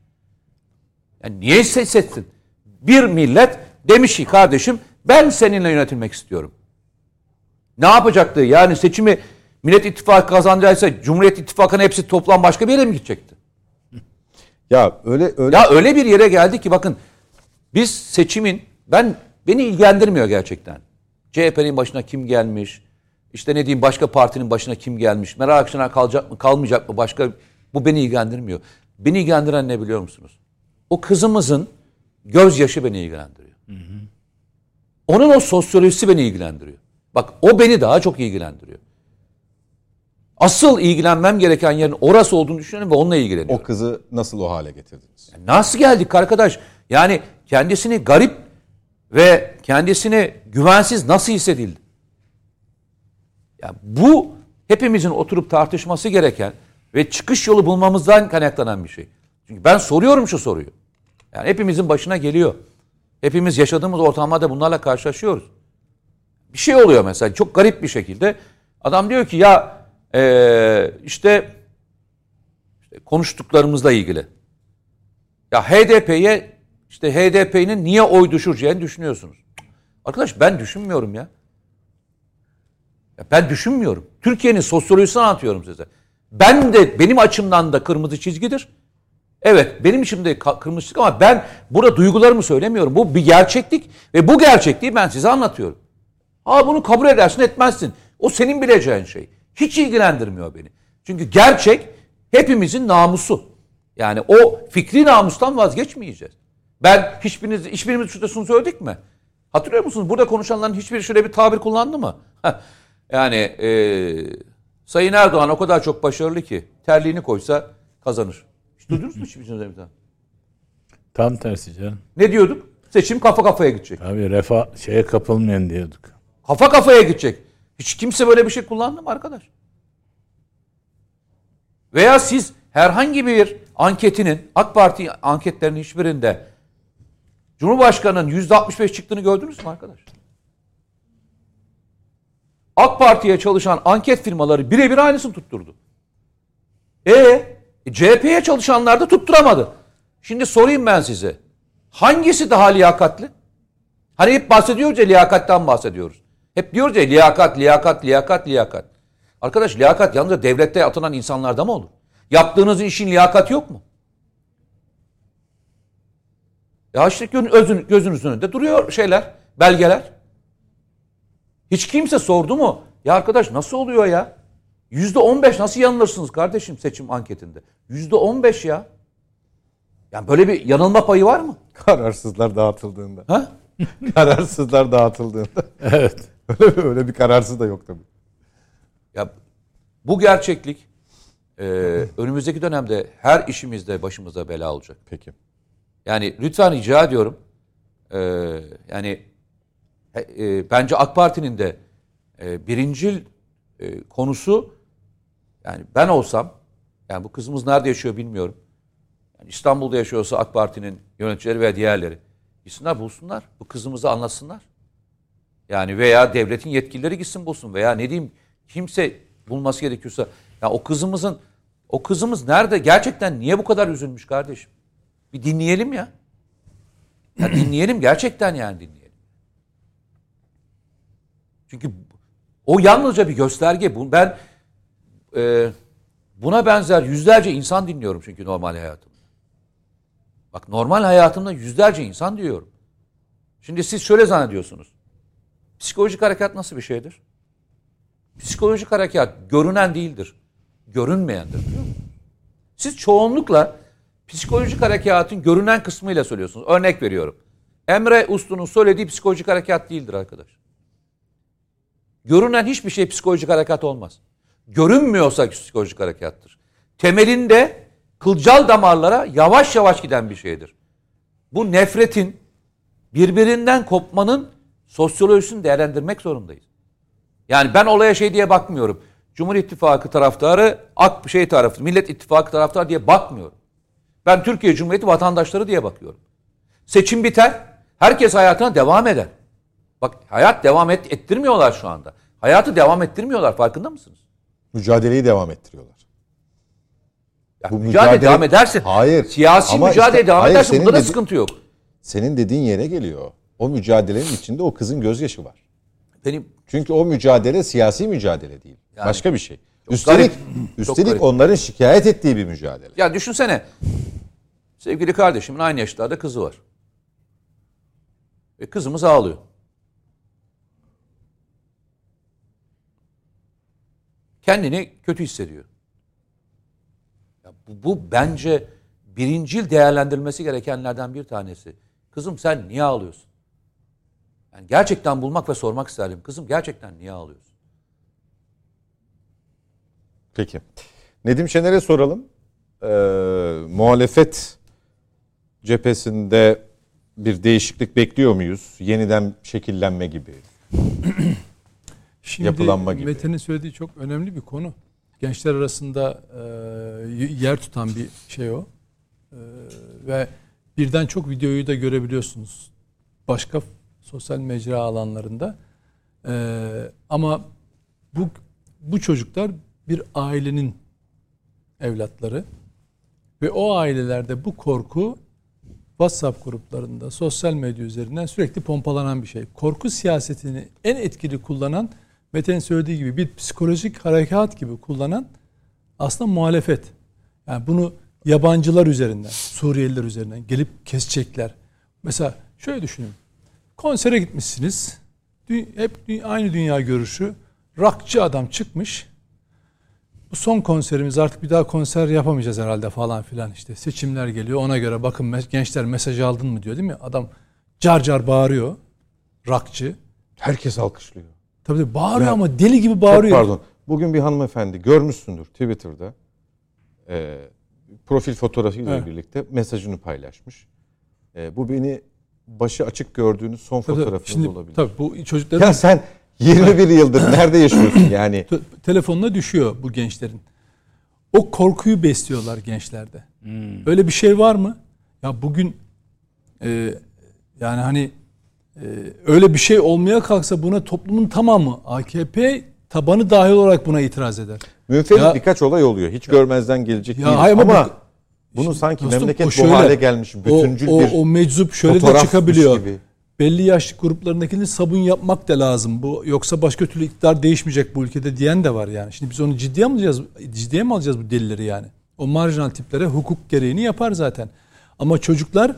Yani niye hissetsin? Bir millet demiş ki kardeşim ben seninle yönetilmek istiyorum. Ne yapacaktı? Yani seçimi Millet İttifakı kazandıysa Cumhuriyet İttifakı'nın hepsi toplam başka bir yere mi gidecekti? Öyle bir yere geldi ki bakın biz seçimin beni ilgilendirmiyor gerçekten. CHP'nin başına kim gelmiş? Başka partinin başına kim gelmiş? Meral Akşener kalacak mı? Kalmayacak mı? Bu beni ilgilendirmiyor. Beni ilgilendiren ne biliyor musunuz? O kızımızın gözyaşı beni ilgilendiriyor. Hı hı. Onun o sosyolojisi beni ilgilendiriyor. Bak o beni daha çok ilgilendiriyor. Asıl ilgilenmem gereken yerin orası olduğunu düşünüyorum ve onunla ilgileniyorum. O kızı nasıl o hale getirdiniz? Nasıl geldik arkadaş? Yani kendisini garip ve kendisini güvensiz nasıl hissedildi? Bu hepimizin oturup tartışması gereken ve çıkış yolu bulmamızdan kaynaklanan bir şey. Çünkü ben soruyorum şu soruyu. Yani hepimizin başına geliyor. Hepimiz yaşadığımız ortamlarda bunlarla karşılaşıyoruz. Bir şey oluyor mesela çok garip bir şekilde. Adam diyor ki konuştuklarımızla ilgili. HDP'nin niye oy düşüreceğini düşünüyorsunuz. Arkadaş ben düşünmüyorum ya. Ben düşünmüyorum. Türkiye'nin sosyolojisini anlatıyorum size. Benim açımdan da kırmızı çizgidir. Evet benim içimde kırmızılık ama ben burada duygularımı söylemiyorum. Bu bir gerçeklik ve bu gerçekliği ben size anlatıyorum. Bunu kabul edersin etmezsin. O senin bileceğin şey. Hiç ilgilendirmiyor beni. Çünkü gerçek hepimizin namusu. Yani o fikri namustan vazgeçmeyeceğiz. Hiçbirimiz şunu söyledik mi? Hatırlıyor musunuz? Burada konuşanların hiçbiri şöyle bir tabir kullandı mı? Sayın Erdoğan o kadar çok başarılı ki terliğini koysa kazanır. Duydunuz mu hiçbir şeyden bir tane? Tam tersi canım. Ne diyorduk? Seçim kafa kafaya gidecek. Abi refah kapılmayın diyorduk. Kafa kafaya gidecek. Hiç kimse böyle bir şey kullandı mı arkadaş? Veya siz herhangi bir anketinin, AK Parti anketlerinin hiçbirinde Cumhurbaşkanı'nın %65 çıktığını gördünüz mü arkadaş? AK Parti'ye çalışan anket firmaları birebir aynısını tutturdu. CHP'ye çalışanlar da tutturamadı. Şimdi sorayım ben size. Hangisi daha liyakatli? Hani hep bahsediyoruz ya, liyakattan bahsediyoruz. Hep diyoruz ya liyakat. Arkadaş, liyakat yalnızca devlette atanan insanlarda mı olur? Yaptığınız işin liyakati yok mu? Ya işte gözünüzün önünde duruyor şeyler, belgeler. Hiç kimse sordu mu? Ya arkadaş nasıl oluyor ya? %15 nasıl yanılırsınız kardeşim seçim anketinde? %15 ya. Yani böyle bir yanılma payı var mı? Kararsızlar dağıtıldığında. Ha? Kararsızlar dağıtıldığında. Evet. Öyle bir kararsız da yok tabii. Ya bu gerçeklik önümüzdeki dönemde her işimizde başımıza bela olacak. Peki. Yani lütfen rica ediyorum. Bence AK Parti'nin de birincil konusu, yani ben olsam, yani bu kızımız nerede yaşıyor bilmiyorum. Yani İstanbul'da yaşıyorsa AK Parti'nin yöneticileri ve diğerleri gitsinler bulsunlar. Bu kızımızı anlatsınlar. Yani veya devletin yetkilileri gitsin bulsun veya ne diyeyim, kimse bulması gerekiyorsa. Yani o kızımız nerede? Gerçekten niye bu kadar üzülmüş kardeşim? Bir dinleyelim ya. Ya dinleyelim gerçekten, yani dinleyelim. Çünkü o yalnızca bir gösterge. Ben buna benzer yüzlerce insan dinliyorum çünkü normal hayatımda. Bak, normal hayatımda yüzlerce insan diyorum. Şimdi siz şöyle zannediyorsunuz. Psikolojik harekat nasıl bir şeydir? Psikolojik harekat görünen değildir. Görünmeyendir, biliyor musunuz? Siz çoğunlukla psikolojik harekatın görünen kısmıyla söylüyorsunuz. Örnek veriyorum. Emre Uslu'nun söylediği psikolojik harekat değildir arkadaş. Görünen hiçbir şey psikolojik harekat olmaz. Görünmüyorsa psikolojik harekattır. Temelinde kılcal damarlara yavaş yavaş giden bir şeydir. Bu nefretin, birbirinden kopmanın sosyolojisini değerlendirmek zorundayız. Yani ben olaya şey diye bakmıyorum. Cumhur İttifakı taraftarı, Millet İttifakı taraftarı diye bakmıyorum. Ben Türkiye Cumhuriyeti vatandaşları diye bakıyorum. Seçim biter, herkes hayatına devam eder. Bak, hayat devam ettirmiyorlar şu anda. Hayatı devam ettirmiyorlar, farkında mısınız? Mücadeleyi devam ettiriyorlar. Yani bu mücadele devam ederse, hayır, siyasi mücadele işte, devam ederse bunda da sıkıntı yok. Senin dediğin yere geliyor. O mücadelenin içinde o kızın gözyaşı var. Çünkü o mücadele siyasi mücadele değil. Yani, başka bir şey. Üstelik onların şikayet ettiği bir mücadele. Ya düşünsene. Sevgili kardeşimin aynı yaşlarda kızı var. Ve kızımız ağlıyor. Kendini kötü hissediyor. Ya bu bence birincil değerlendirilmesi gerekenlerden bir tanesi. Kızım sen niye ağlıyorsun? Yani gerçekten bulmak ve sormak isterdim. Kızım gerçekten niye ağlıyorsun? Peki. Nedim Şener'e soralım. Muhalefet cephesinde bir değişiklik bekliyor muyuz? Yeniden şekillenme gibi. Şimdi Mete'nin söylediği çok önemli bir konu. Gençler arasında yer tutan bir şey o. Ve birden çok videoyu da görebiliyorsunuz. Başka sosyal mecra alanlarında. Ama bu çocuklar bir ailenin evlatları. Ve o ailelerde bu korku WhatsApp gruplarında, sosyal medya üzerinden sürekli pompalanan bir şey. Korku siyasetini en etkili kullanan, Mete'nin söylediği gibi bir psikolojik harekat gibi kullanan aslında muhalefet. Yani bunu yabancılar üzerinden, Suriyeliler üzerinden gelip kesecekler. Mesela şöyle düşünün. Konsere gitmişsiniz. Hep aynı dünya görüşü. Rockçı adam çıkmış. Bu son konserimiz, artık bir daha konser yapamayacağız herhalde falan filan işte. Seçimler geliyor, ona göre bakın gençler mesaj aldın mı diyor, değil mi? Adam car car bağırıyor. Rockçı. Herkes alkışlıyor. Tabii bağırıyor ya, ama deli gibi bağırıyor. Pardon. Bugün bir hanımefendi, görmüşsündür Twitter'da. Profil fotoğrafıyla birlikte mesajını paylaşmış. Bu beni başı açık gördüğünüz son fotoğrafınız olabilir. Tabii bu çocukların... Ya sen 21 yıldır nerede yaşıyorsun yani? Telefonuna düşüyor bu gençlerin. O korkuyu besliyorlar gençlerde. Hmm. Öyle bir şey var mı? Ya bugün yani hani öyle bir şey olmaya kalksa buna toplumun tamamı, AKP tabanı dahil olarak buna itiraz eder. Münferit birkaç olay oluyor. Hiç görmezden gelecek değil. Ama bunu sanki dostum, memleket şöyle, bu hale gelmiş. Bütüncül o meczup şöyle de çıkabiliyor. Gibi. Belli yaşlı gruplarındakini sabun yapmak da lazım. Bu yoksa başka türlü iktidar değişmeyecek bu ülkede diyen de var yani. Şimdi biz onu ciddiye mi alacağız? Ciddiye mi alacağız bu delilleri yani? O marjinal tiplere hukuk gereğini yapar zaten. Ama çocuklar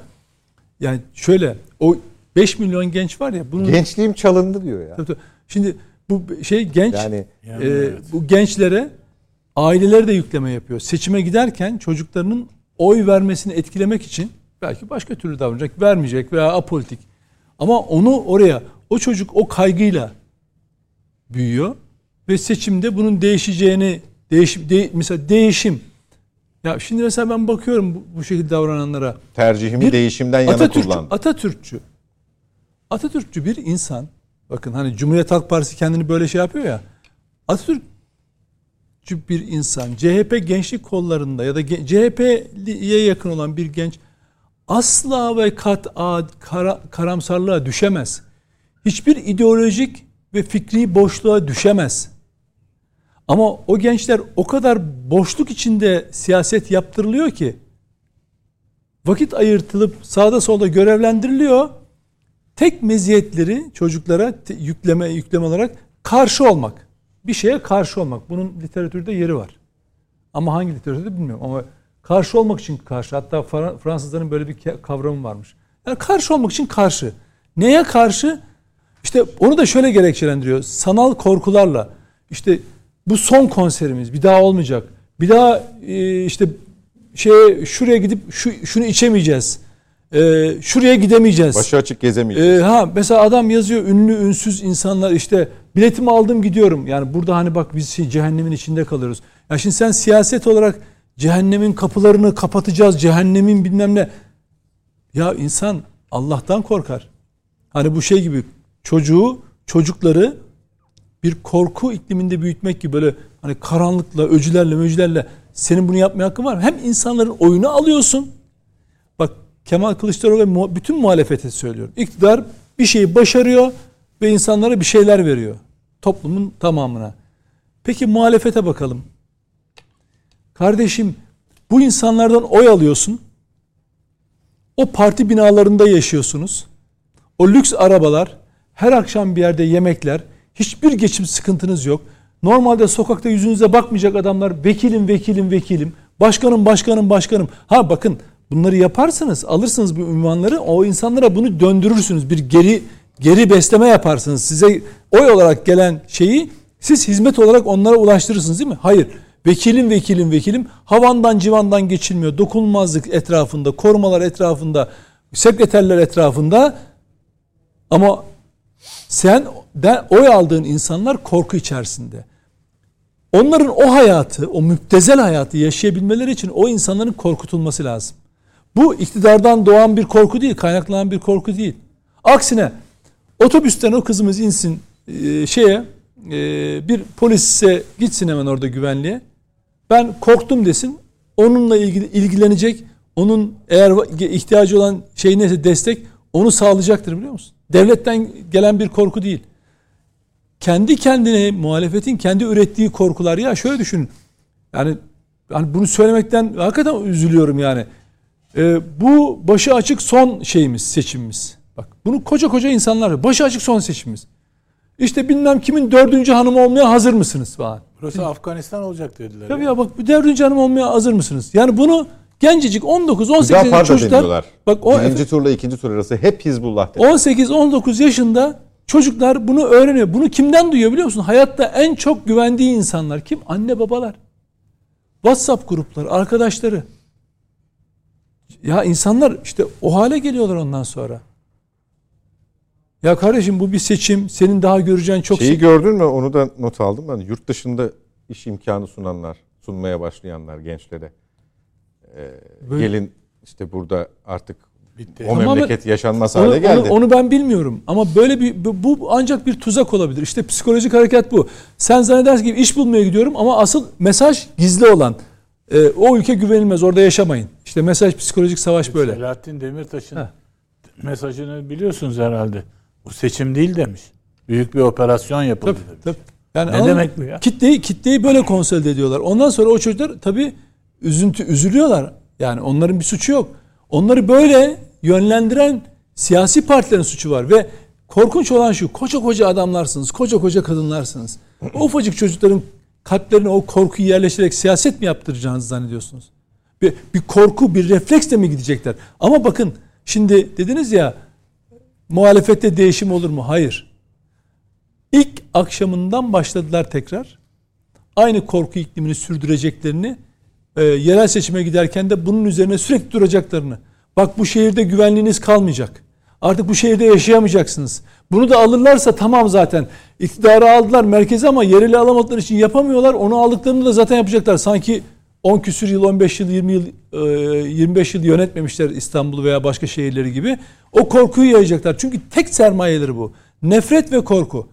yani şöyle o 5 milyon genç var ya bunun gençliğim çalındı diyor ya. Tabii. Şimdi bu şey genç yani evet. Bu gençlere aileler de yükleme yapıyor. Seçime giderken çocuklarının oy vermesini etkilemek için belki başka türlü davranacak, vermeyecek veya apolitik. Ama onu oraya o çocuk o kaygıyla büyüyor ve seçimde bunun değişeceğini mesela değişim. Ya şimdi mesela ben bakıyorum bu şekilde davrananlara. Tercihimi değişimden yana kullandım. Atatürkçü bir insan. Bakın hani Cumhuriyet Halk Partisi kendini böyle şey yapıyor ya. Atatürkçü bir insan CHP gençlik kollarında ya da CHP'ye yakın olan bir genç asla ve kat'a karamsarlığa düşemez. Hiçbir ideolojik ve fikri boşluğa düşemez. Ama o gençler o kadar boşluk içinde siyaset yaptırılıyor ki vakit ayırtılıp sağda solda görevlendiriliyor. Tek meziyetleri çocuklara yükleme olarak karşı olmak. Bir şeye karşı olmak. Bunun literatürde yeri var. Ama hangi literatürde bilmiyorum ama karşı olmak için karşı. Hatta Fransızların böyle bir kavramı varmış. Yani karşı olmak için karşı. Neye karşı? İşte onu da şöyle gerekçelendiriyor. Sanal korkularla. İşte bu son konserimiz. Bir daha olmayacak. Bir daha işte şuraya gidip şunu içemeyeceğiz. Şuraya gidemeyeceğiz. Başı açık gezemeyeceğiz. Mesela adam yazıyor ünlü ünsüz insanlar işte biletimi aldım gidiyorum. Yani burada hani bak biz cehennemin içinde kalıyoruz. Ya şimdi sen siyaset olarak cehennemin kapılarını kapatacağız. Cehennemin bilmem ne. Ya insan Allah'tan korkar. Hani bu şey gibi çocukları bir korku ikliminde büyütmek gibi böyle hani karanlıkla, öcülerle senin bunu yapmaya hakkın var mı? Hem insanların oyunu alıyorsun. Bak Kemal Kılıçdaroğlu ve bütün muhalefete söylüyorum. İktidar bir şeyi başarıyor ve insanlara bir şeyler veriyor. Toplumun tamamına. Peki muhalefete bakalım. Kardeşim bu insanlardan oy alıyorsun. O parti binalarında yaşıyorsunuz. O lüks arabalar, her akşam bir yerde yemekler, hiçbir geçim sıkıntınız yok. Normalde sokakta yüzünüze bakmayacak adamlar vekilim, başkanım. Ha bakın bunları yaparsanız, alırsınız bu ünvanları, o insanlara bunu döndürürsünüz. Bir geri besleme yaparsınız. Size oy olarak gelen şeyi siz hizmet olarak onlara ulaştırırsınız değil mi? Hayır. Vekilim. Havandan civandan geçilmiyor. Dokunulmazlık etrafında, korumalar etrafında, sekreterler etrafında. Ama sen oy aldığın insanlar korku içerisinde. Onların o hayatı, o müptezel hayatı yaşayabilmeleri için o insanların korkutulması lazım. Bu iktidardan doğan bir korku değil, kaynaklanan bir korku değil. Aksine otobüsten o kızımız insin bir polise gitsin hemen orada güvenliğe. Ben korktum desin. Onunla ilgilenecek. Onun eğer ihtiyacı olan şey neyse destek onu sağlayacaktır biliyor musun? Devletten gelen bir korku değil. Kendi kendine muhalefetin kendi ürettiği korkular ya şöyle düşünün. Yani bunu söylemekten hakikaten üzülüyorum yani. Bu başı açık son şeyimiz, seçimimiz. Bak bunu koca insanlar başı açık son seçimimiz. İşte bilmem kimin 4. hanımı olmaya hazır mısınız falan. Burası Afganistan olacak dediler. Tabii ya bak 4. hanım olmaya hazır mısınız? Yani bunu gencecik 19-18 yaşında çocuklar. Bak 1. turla 2. tur arası hep Hizbullah dedi. 18-19 yaşında çocuklar bunu öğreniyor. Bunu kimden duyuyor biliyor musun? Hayatta en çok güvendiği insanlar kim? Anne babalar. WhatsApp grupları, arkadaşları. Ya insanlar işte o hale geliyorlar ondan sonra. Ya kardeşim bu bir seçim. Senin daha göreceğin çok şey. Gördün mü? Onu da not aldım ben. Yurt dışında iş imkanı sunmaya başlayanlar gençlere. Gelin işte burada artık Bitti. O memleket yaşanmaz hale geldi. Onu ben bilmiyorum ama böyle bir bu ancak bir tuzak olabilir. İşte psikolojik hareket bu. Sen zannedersin ki iş bulmaya gidiyorum ama asıl mesaj gizli olan. O ülke güvenilmez, orada yaşamayın. İşte mesaj psikolojik savaş böyle. Selahattin Demirtaş'ın mesajını biliyorsunuz herhalde. Bu seçim değil demiş. Büyük bir operasyon yapıldı tabii, demiş. Tabii. Yani ne demek bu ya? Kitleyi böyle konsolide ediyorlar. Ondan sonra o çocuklar tabii üzülüyorlar. Yani onların bir suçu yok. Onları böyle yönlendiren siyasi partilerin suçu var ve korkunç olan şu: koca koca adamlarsınız, koca koca kadınlarsınız. O ufacık çocukların kalplerine o korkuyu yerleştirerek siyaset mi yaptıracağınızı zannediyorsunuz? Bir korku, bir refleksle mi gidecekler? Ama bakın şimdi dediniz ya, muhalefette değişim olur mu? Hayır. İlk akşamından başladılar tekrar. Aynı korku iklimini sürdüreceklerini, yerel seçime giderken de bunun üzerine sürekli duracaklarını. Bak, bu şehirde güvenliğiniz kalmayacak. Artık bu şehirde yaşayamayacaksınız. Bunu da alırlarsa tamam zaten. İktidarı aldılar merkeze ama yereli alamadıkları için yapamıyorlar. Onu aldıklarını da zaten yapacaklar. Sanki 10 küsür yıl, 15 yıl, 20 yıl, 25 yıl yönetmemişler İstanbul'u veya başka şehirleri gibi. O korkuyu yayacaklar. Çünkü tek sermayeleri bu. Nefret ve korku.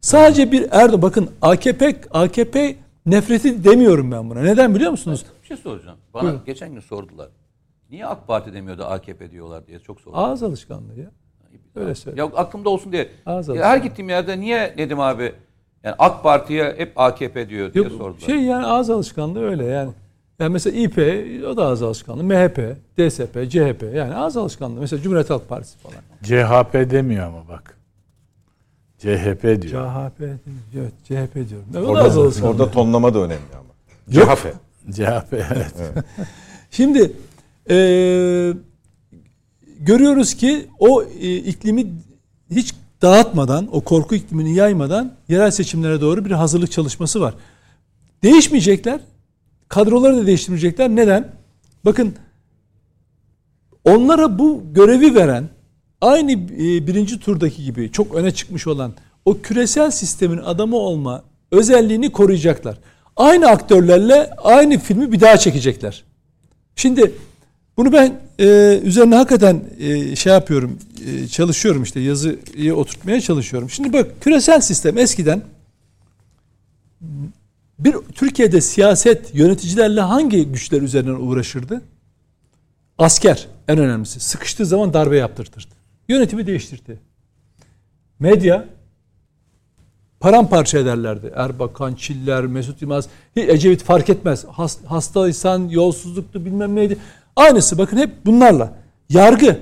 Sadece bir Erdoğan. Bakın AKP nefreti demiyorum ben buna. Neden biliyor musunuz? Bir şey soracağım. Bana buyurun. Geçen gün sordular. Niye AK Parti demiyordu, AKP diyorlar diye çok sordular. Ağız alışkanlığı ya. Öyle söyle. Ya aklımda olsun diye. Her gittiğim yerde niye Nedim abi yani AK Parti'ye hep AKP diyor diye sordular. Şey yani ağız alışkanlığı öyle yani. Yani mesela İP, o da ağız alışkanlığı. MHP, DSP, CHP yani ağız alışkanlığı. Mesela Cumhuriyet Halk Partisi falan. CHP demiyor ama bak. CHP diyor. CHP diyor. Evet, CHP diyorum. Evet, orada tonlama da önemli ama. CHP. CHP evet. Evet. Şimdi görüyoruz ki o iklimi hiç dağıtmadan, o korku iklimini yaymadan yerel seçimlere doğru bir hazırlık çalışması var. Değişmeyecekler. Kadroları da değiştirmeyecekler. Neden? Bakın, onlara bu görevi veren, aynı birinci turdaki gibi çok öne çıkmış olan o küresel sistemin adamı olma özelliğini koruyacaklar. Aynı aktörlerle aynı filmi bir daha çekecekler. Şimdi bunu ben üzerine hakikaten yapıyorum, çalışıyorum, işte yazıyı oturtmaya çalışıyorum. Şimdi bak, küresel sistem eskiden bir Türkiye'de siyaset yöneticilerle hangi güçler üzerinden uğraşırdı? Asker en önemlisi. Sıkıştığı zaman darbe yaptırtırdı. Yönetimi değiştirdi. Medya paramparça ederlerdi. Erbakan, Çiller, Mesut Yılmaz, Ecevit fark etmez. Hastaysan, yolsuzluktu, bilmem neydi. Aynısı bakın hep bunlarla. Yargı.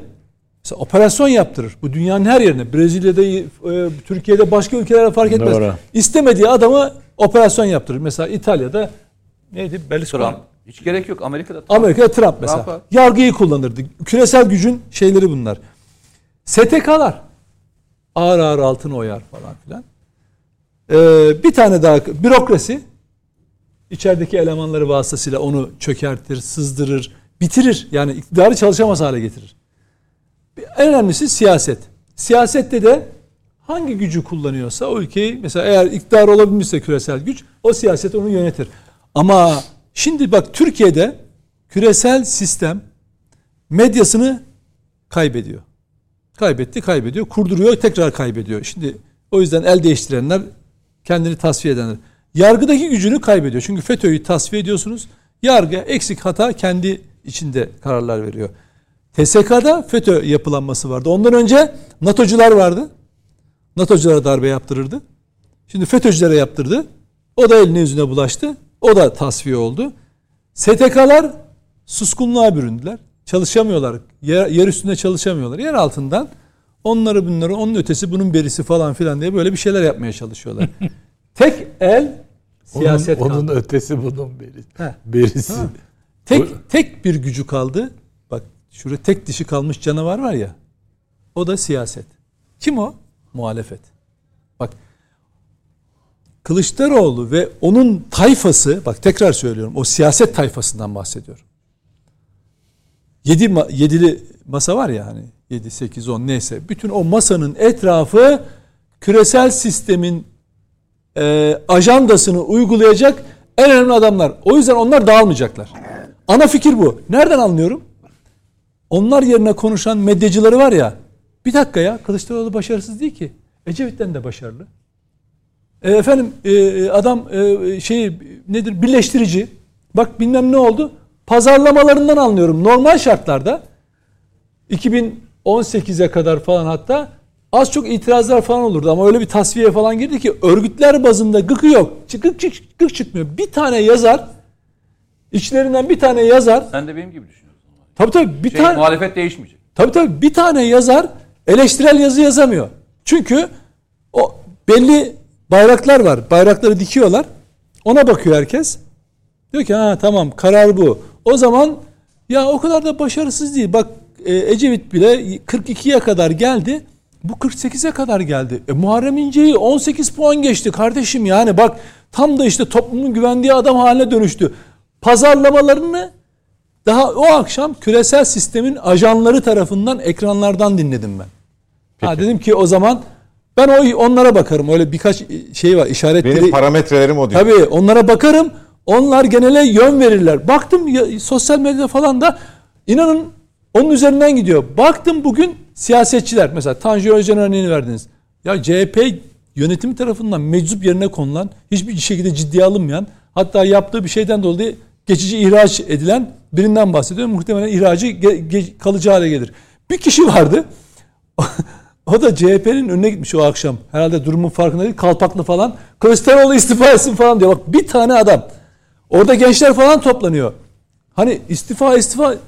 Mesela operasyon yaptırır. Bu dünyanın her yerine. Brezilya'da, Türkiye'de, başka ülkelerde fark etmez. Doğru. İstemediği adama operasyon yaptırır. Mesela İtalya'da neydi? Trump. Hiç gerek yok. Amerika'da Trump mesela. Trump. Yargıyı kullanırdı. Küresel gücün şeyleri bunlar. STK'lar. Ağır ağır altını oyar falan filan. Bir tane daha bürokrasi. İçerideki elemanları vasıtasıyla onu çökertir, sızdırır, bitirir. Yani iktidarı çalışamaz hale getirir. En önemlisi siyaset. Siyasette de hangi gücü kullanıyorsa o ülkeyi, mesela eğer iktidar olabilmişse küresel güç, o siyaset onu yönetir. Ama şimdi bak, Türkiye'de küresel sistem medyasını kaybediyor. Kaybediyor, kurduruyor, tekrar kaybediyor. Şimdi o yüzden el değiştirenler, kendini tasfiye edenler. Yargıdaki gücünü kaybediyor. Çünkü FETÖ'yü tasfiye ediyorsunuz. Yargı eksik hata kendi içinde kararlar veriyor. TSK'da FETÖ yapılanması vardı. Ondan önce NATO'cular vardı. NATO'culara darbe yaptırırdı. Şimdi FETÖ'cülere yaptırdı. O da eline yüzüne bulaştı. O da tasfiye oldu. STK'lar suskunluğa büründüler. Çalışamıyorlar. Yer üstünde çalışamıyorlar. Yer altından onları bunları, onun ötesi bunun berisi falan filan diye böyle bir şeyler yapmaya çalışıyorlar. Tek el siyaset kaldı. Onun ötesi bunun berisi. Ha. Tek bir gücü kaldı. Bak şurada tek dişi kalmış canavar var ya. O da siyaset. Kim o? Muhalefet. Bak, Kılıçdaroğlu ve onun tayfası, bak tekrar söylüyorum, o siyaset tayfasından bahsediyorum. 7'li masa var ya hani, 7, 8, 10 neyse. Bütün o masanın etrafı küresel sistemin ajandasını uygulayacak en önemli adamlar. O yüzden onlar dağılmayacaklar. Ana fikir bu. Nereden anlıyorum? Onlar yerine konuşan medyacıları var ya. Bir dakika ya, Kılıçdaroğlu başarısız değil ki. Ecevit'ten de başarılı. Adam nedir? Birleştirici. Bak bilmem ne oldu. Pazarlamalarından anlıyorum. Normal şartlarda 2018'e kadar falan hatta az çok itirazlar falan olurdu ama öyle bir tasfiye falan girdi ki örgütler bazında gıkı yok. Gık çıkmıyor. Bir tane yazar, içlerinden bir tane yazar. Sen de benim gibi düşünüyorsun. Tabii bir tane. Muhalefet değişmeyecek. Tabii bir tane yazar eleştirel yazı yazamıyor. Çünkü o belli bayraklar var. Bayrakları dikiyorlar. Ona bakıyor herkes. Diyor ki ha tamam karar bu. O zaman ya o kadar da başarısız değil. Bak Ecevit bile 42'ye kadar geldi. Bu 48'e kadar geldi. Muharrem İnce'yi 18 puan geçti kardeşim yani bak tam da işte toplumun güvendiği adam haline dönüştü. Pazarlamalarını daha o akşam küresel sistemin ajanları tarafından ekranlardan dinledim ben. Peki. Ha dedim ki o zaman ben onlara bakarım. Öyle birkaç şey var işaretleri. Benim parametrelerim o diyor. Tabii onlara bakarım. Onlar genele yön verirler. Baktım ya, sosyal medyada falan da inanın onun üzerinden gidiyor. Baktım bugün siyasetçiler mesela Tanju Özcan örneğini verdiniz. Ya CHP yönetimi tarafından meczup yerine konulan, hiçbir şekilde ciddiye alınmayan, hatta yaptığı bir şeyden dolayı geçici ihraç edilen birinden bahsediyorum. Muhtemelen ihracı kalıcı hale gelir. Bir kişi vardı. O da CHP'nin önüne gitmiş o akşam. Herhalde durumun farkında değil. Kalpaklı falan. Kılıçdaroğlu istifa etsin falan diyor. Bak bir tane adam. Orada gençler falan toplanıyor. Hani istifa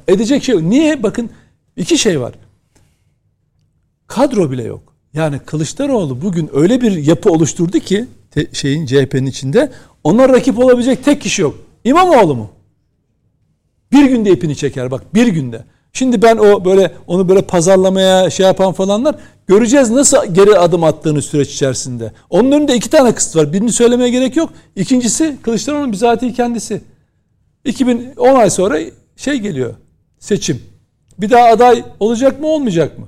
edecek şey yok. Niye? Bakın iki şey var. Kadro bile yok. Yani Kılıçdaroğlu bugün öyle bir yapı oluşturdu ki CHP'nin içinde ona rakip olabilecek tek kişi yok. İmamoğlu mu? Bir günde ipini çeker bak bir günde. Şimdi ben onu böyle pazarlamaya şey yapan falanlar göreceğiz nasıl geri adım attığını süreç içerisinde. Onun önünde iki tane kısıt var. Birini söylemeye gerek yok. İkincisi Kılıçdaroğlu'nun bizatihi kendisi. 2010 ay sonra geliyor seçim. Bir daha aday olacak mı olmayacak mı?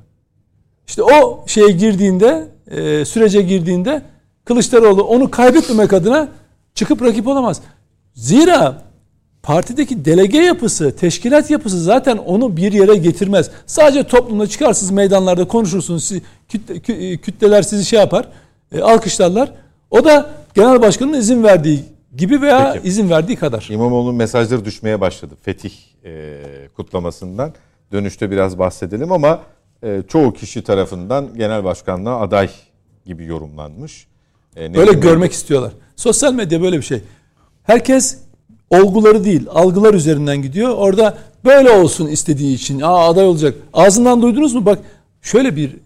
İşte o sürece girdiğinde Kılıçdaroğlu onu kaybetmemek adına çıkıp rakip olamaz. Zira partideki delege yapısı, teşkilat yapısı zaten onu bir yere getirmez. Sadece toplumda çıkarsınız meydanlarda konuşursunuz, kütleler sizi alkışlarlar. O da genel başkanın izin verdiği gibi veya peki, izin verdiği kadar. İmamoğlu'nun mesajları düşmeye başladı fetih kutlamasından. Dönüşte biraz bahsedelim ama çoğu kişi tarafından genel başkanlığa aday gibi yorumlanmış. Böyle görmek istiyorlar. Sosyal medya böyle bir şey. Herkes olguları değil, algılar üzerinden gidiyor. Orada böyle olsun istediği için. Aday olacak. Ağzından duydunuz mu? Bak şöyle bir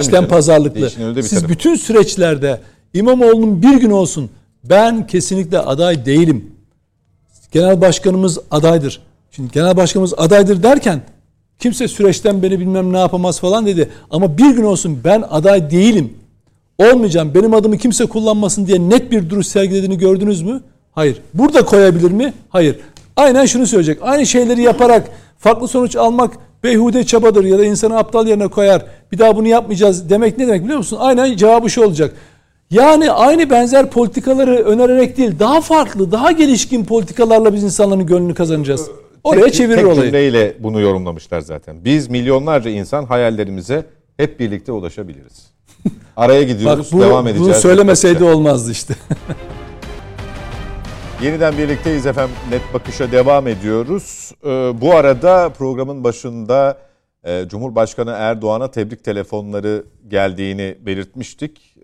içten pazarlıklı. Siz bütün süreçlerde İmamoğlu'nun bir gün olsun ben kesinlikle aday değilim. Genel başkanımız adaydır. Şimdi genel başkanımız adaydır derken kimse süreçten beni bilmem ne yapamaz falan dedi. Ama bir gün olsun ben aday değilim. Olmayacağım. Benim adımı kimse kullanmasın diye net bir duruş sergilediğini gördünüz mü? Hayır. Burada koyabilir mi? Hayır. Aynen şunu söyleyecek. Aynı şeyleri yaparak farklı sonuç almak beyhude çabadır ya da insanı aptal yerine koyar. Bir daha bunu yapmayacağız demek ne demek biliyor musun? Aynen cevabı şu olacak. Yani aynı benzer politikaları önererek değil, daha farklı, daha gelişkin politikalarla biz insanların gönlünü kazanacağız. Oraya çevirir olayı. Tek cümleyle bunu yorumlamışlar zaten. Biz milyonlarca insan hayallerimize hep birlikte ulaşabiliriz. Araya gidiyoruz, devam edeceğiz. Bunu söylemeseydi olmazdı işte. Yeniden birlikteyiz efendim. Net Bakış'a devam ediyoruz. Bu arada programın başında Cumhurbaşkanı Erdoğan'a tebrik telefonları geldiğini belirtmiştik.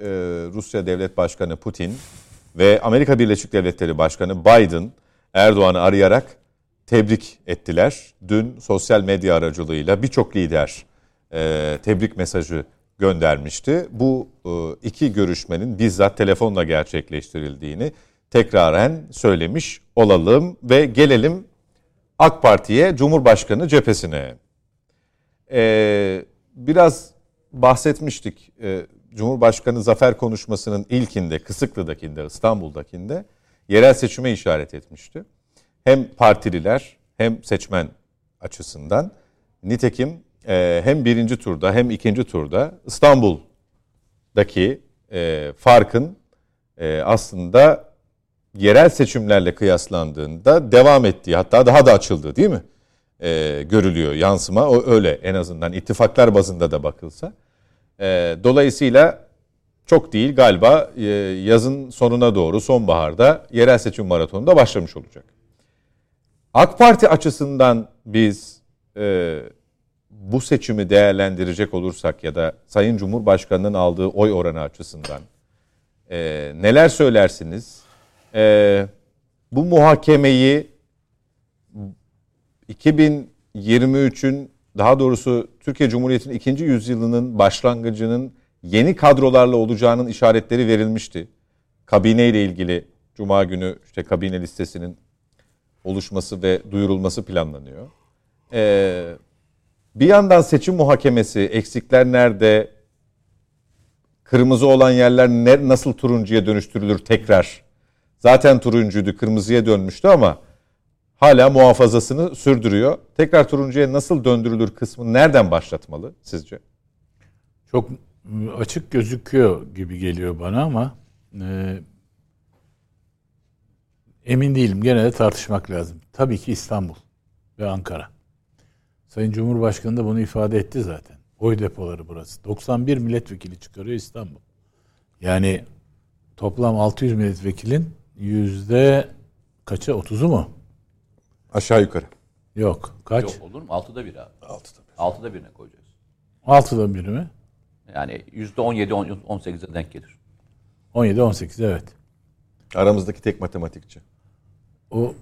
Rusya Devlet Başkanı Putin ve Amerika Birleşik Devletleri Başkanı Biden Erdoğan'ı arayarak tebrik ettiler. Dün sosyal medya aracılığıyla birçok lider tebrik mesajı göndermişti. Bu iki görüşmenin bizzat telefonla gerçekleştirildiğini tekraren söylemiş olalım ve gelelim AK Parti'ye, Cumhurbaşkanı cephesine. Biraz bahsetmiştik Cumhurbaşkanı zafer konuşmasının ilkinde, Kısıklı'dakinde, İstanbul'dakinde yerel seçime işaret etmişti. Hem partililer hem seçmen açısından. Nitekim hem birinci turda hem ikinci turda İstanbul'daki farkın aslında yerel seçimlerle kıyaslandığında devam ettiği, hatta daha da açıldı değil mi? görülüyor yansıma. O öyle en azından ittifaklar bazında da bakılsa. Dolayısıyla çok değil galiba yazın sonuna doğru sonbaharda yerel seçim maratonu da başlamış olacak. AK Parti açısından biz bu seçimi değerlendirecek olursak ya da Sayın Cumhurbaşkanı'nın aldığı oy oranı açısından neler söylersiniz? Bu muhakemeyi 2023'ün daha doğrusu Türkiye Cumhuriyeti'nin 2. yüzyılının başlangıcının yeni kadrolarla olacağının işaretleri verilmişti. Kabineyle ilgili Cuma günü işte kabine listesinin oluşması ve duyurulması planlanıyor. Bir yandan seçim muhakemesi, eksikler nerede, kırmızı olan yerler nasıl turuncuya dönüştürülür tekrar? Zaten turuncuydu, kırmızıya dönmüştü ama hala muhafazasını sürdürüyor. Tekrar turuncuya nasıl döndürülür kısmı nereden başlatmalı sizce? Çok açık gözüküyor gibi geliyor bana ama emin değilim. Gene de tartışmak lazım. Tabii ki İstanbul ve Ankara. Sayın Cumhurbaşkanı da bunu ifade etti zaten. Oy depoları burası. 91 milletvekili çıkarıyor İstanbul. Yani toplam 600 milletvekilin yüzde kaça? 30'u mu? Aşağı yukarı. Yok. Kaç? Yok olur mu? 6'da 1 abi. 6'da 1'ine koyacağız. 6'da 1'i mi? Yani %17-18'e denk gelir. 17-18 evet. Aramızdaki tek matematikçi. O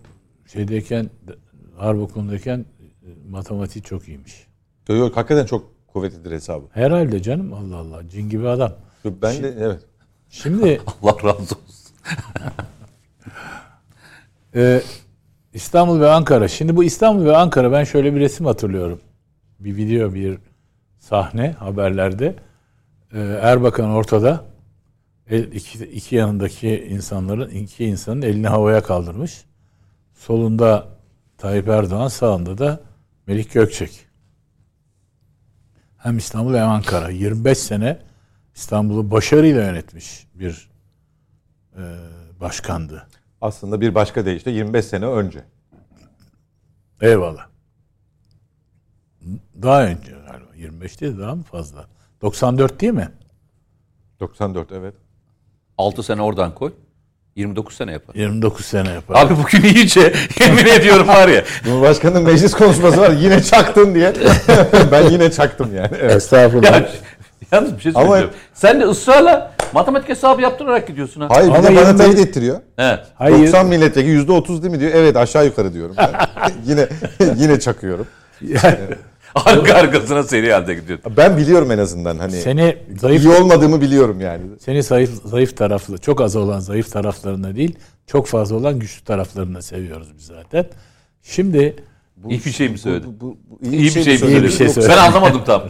şeydeyken, Harbokun'dayken matematiği çok iyiymiş. Yok yok hakikaten çok kuvvetlidir hesabı. Herhalde canım Allah Allah. Cin gibi adam. Ben şimdi, de evet. Şimdi Allah razı olsun. İstanbul ve Ankara. Şimdi bu İstanbul ve Ankara ben şöyle bir resim hatırlıyorum. Bir video, bir sahne haberlerde. Erbakan ortada. İki yanındaki insanların, iki insanın elini havaya kaldırmış. Solunda Tayyip Erdoğan, sağında da Melih Gökçek. Hem İstanbul hem Ankara. 25 sene İstanbul'u başarıyla yönetmiş bir başkandı. Aslında bir başka deyişle 25 sene önce. Eyvallah. Daha önce galiba. 25 değil daha mı fazla? 94 değil mi? 94 evet. 6 sene oradan koy. 29 sene yapar. 29 sene yapar. Abi bugün iyice yemin ediyorum var ya. Cumhurbaşkanı'nın meclis konuşması var. Yine çaktın diye. Ben yine çaktım yani. Evet. Estağfurullah. Ya, yalnız bir şey söyleyeceğim. Ama, sen de ısrarla matematik hesabı yaptırarak gidiyorsun. Ha. Hayır. Ama bana teyit ettiriyor. Evet. Hayır. 90 milletvekili %30 değil mi diyor. Evet aşağı yukarı diyorum. Yani. yine çakıyorum. Yani. Arka arkasına seri halde gidiyor. Ben biliyorum en azından hani. Seni zayıf, iyi olmadığımı biliyorum yani. Seni zayıf taraflı, çok az olan zayıf taraflarına değil, çok fazla olan güçlü taraflarına seviyoruz biz zaten. Şimdi iyi bir şey mi söyledin? İyi bir şey söyledin. Ben anlamadım tam.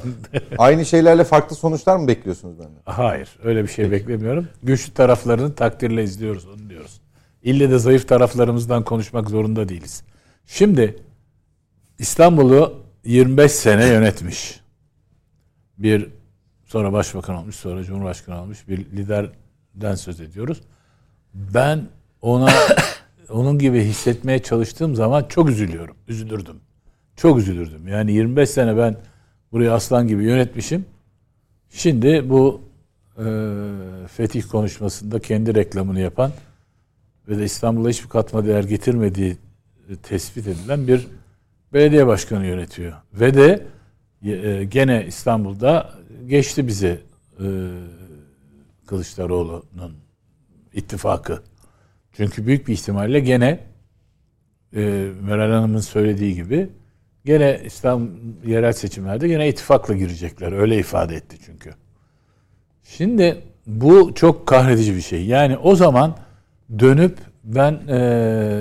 Aynı şeylerle farklı sonuçlar mı bekliyorsunuz benden? Hayır, öyle bir şey beklemiyorum. Güçlü taraflarını takdirle izliyoruz, onu diyoruz. İlle de zayıf taraflarımızdan konuşmak zorunda değiliz. Şimdi İstanbul'u 25 sene yönetmiş. Bir sonra başbakan olmuş, sonra cumhurbaşkanı olmuş bir liderden söz ediyoruz. Ben onun gibi hissetmeye çalıştığım zaman çok üzülüyorum. Üzülürdüm. Çok üzülürdüm. Yani 25 sene ben burayı aslan gibi yönetmişim. Şimdi bu fetih konuşmasında kendi reklamını yapan ve de İstanbul'a hiçbir katma değer getirmediği tespit edilen bir belediye başkanı yönetiyor. Ve de gene İstanbul'da geçti bizi Kılıçdaroğlu'nun ittifakı. Çünkü büyük bir ihtimalle gene Meral Hanım'ın söylediği gibi gene İstanbul yerel seçimlerde gene ittifakla girecekler. Öyle ifade etti çünkü. Şimdi bu çok kahredici bir şey. Yani o zaman dönüp ben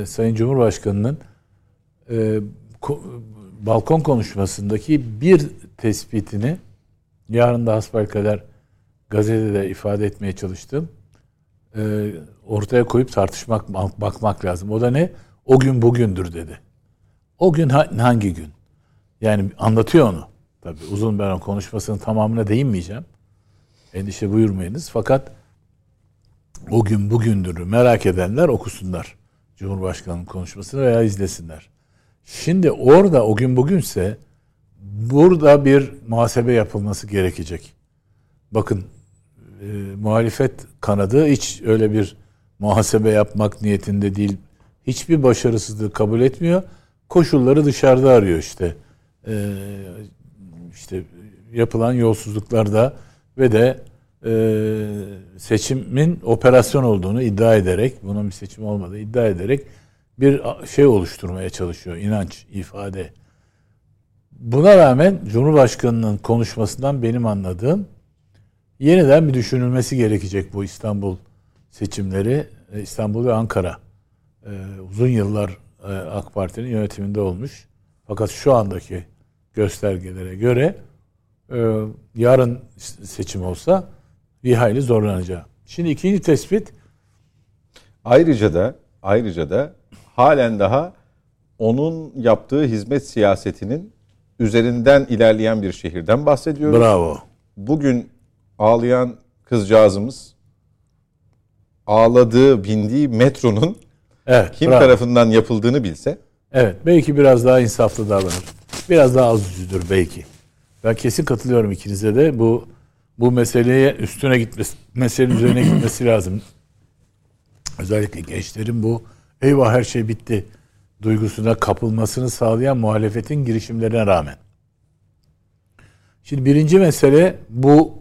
Sayın Cumhurbaşkanı'nın balkon konuşmasındaki bir tespitini yarın da hasbelkader gazetede ifade etmeye çalıştım. Ortaya koyup tartışmak, bakmak lazım. O da ne? O gün bugündür dedi. O gün hangi gün? Yani anlatıyor onu. Tabii uzun ben o konuşmasının tamamına değinmeyeceğim. Endişe buyurmayınız. Fakat o gün bugündür merak edenler okusunlar. Cumhurbaşkanı'nın konuşmasını veya izlesinler. Şimdi orada o gün bugünse burada bir muhasebe yapılması gerekecek. Bakın muhalefet kanadı hiç öyle bir muhasebe yapmak niyetinde değil. Hiçbir başarısızlığı kabul etmiyor. Koşulları dışarıda arıyor işte. İşte yapılan yolsuzluklarda ve de seçimin operasyon olduğunu iddia ederek, bunun bir seçim olmadığını iddia ederek bir şey oluşturmaya çalışıyor. İnanç, ifade. Buna rağmen Cumhurbaşkanı'nın konuşmasından benim anladığım yeniden bir düşünülmesi gerekecek bu İstanbul seçimleri. İstanbul ve Ankara. Uzun yıllar AK Parti'nin yönetiminde olmuş. Fakat şu andaki göstergelere göre yarın seçim olsa bir hayli zorlanacağı. Şimdi ikinci tespit. Ayrıca da halen daha onun yaptığı hizmet siyasetinin üzerinden ilerleyen bir şehirden bahsediyoruz. Bravo. Bugün ağlayan kızcağızımız ağladığı, bindiği metronun kim tarafından yapıldığını bilse. Evet, belki biraz daha insaflı davranır. Biraz daha az üzücüdür belki. Ben kesin katılıyorum ikinize de. Bu meseleye üstüne gitmesi, meselenin üzerine gitmesi lazım. Özellikle gençlerin bu eyvah her şey bitti duygusuna kapılmasını sağlayan muhalefetin girişimlerine rağmen. Şimdi birinci mesele bu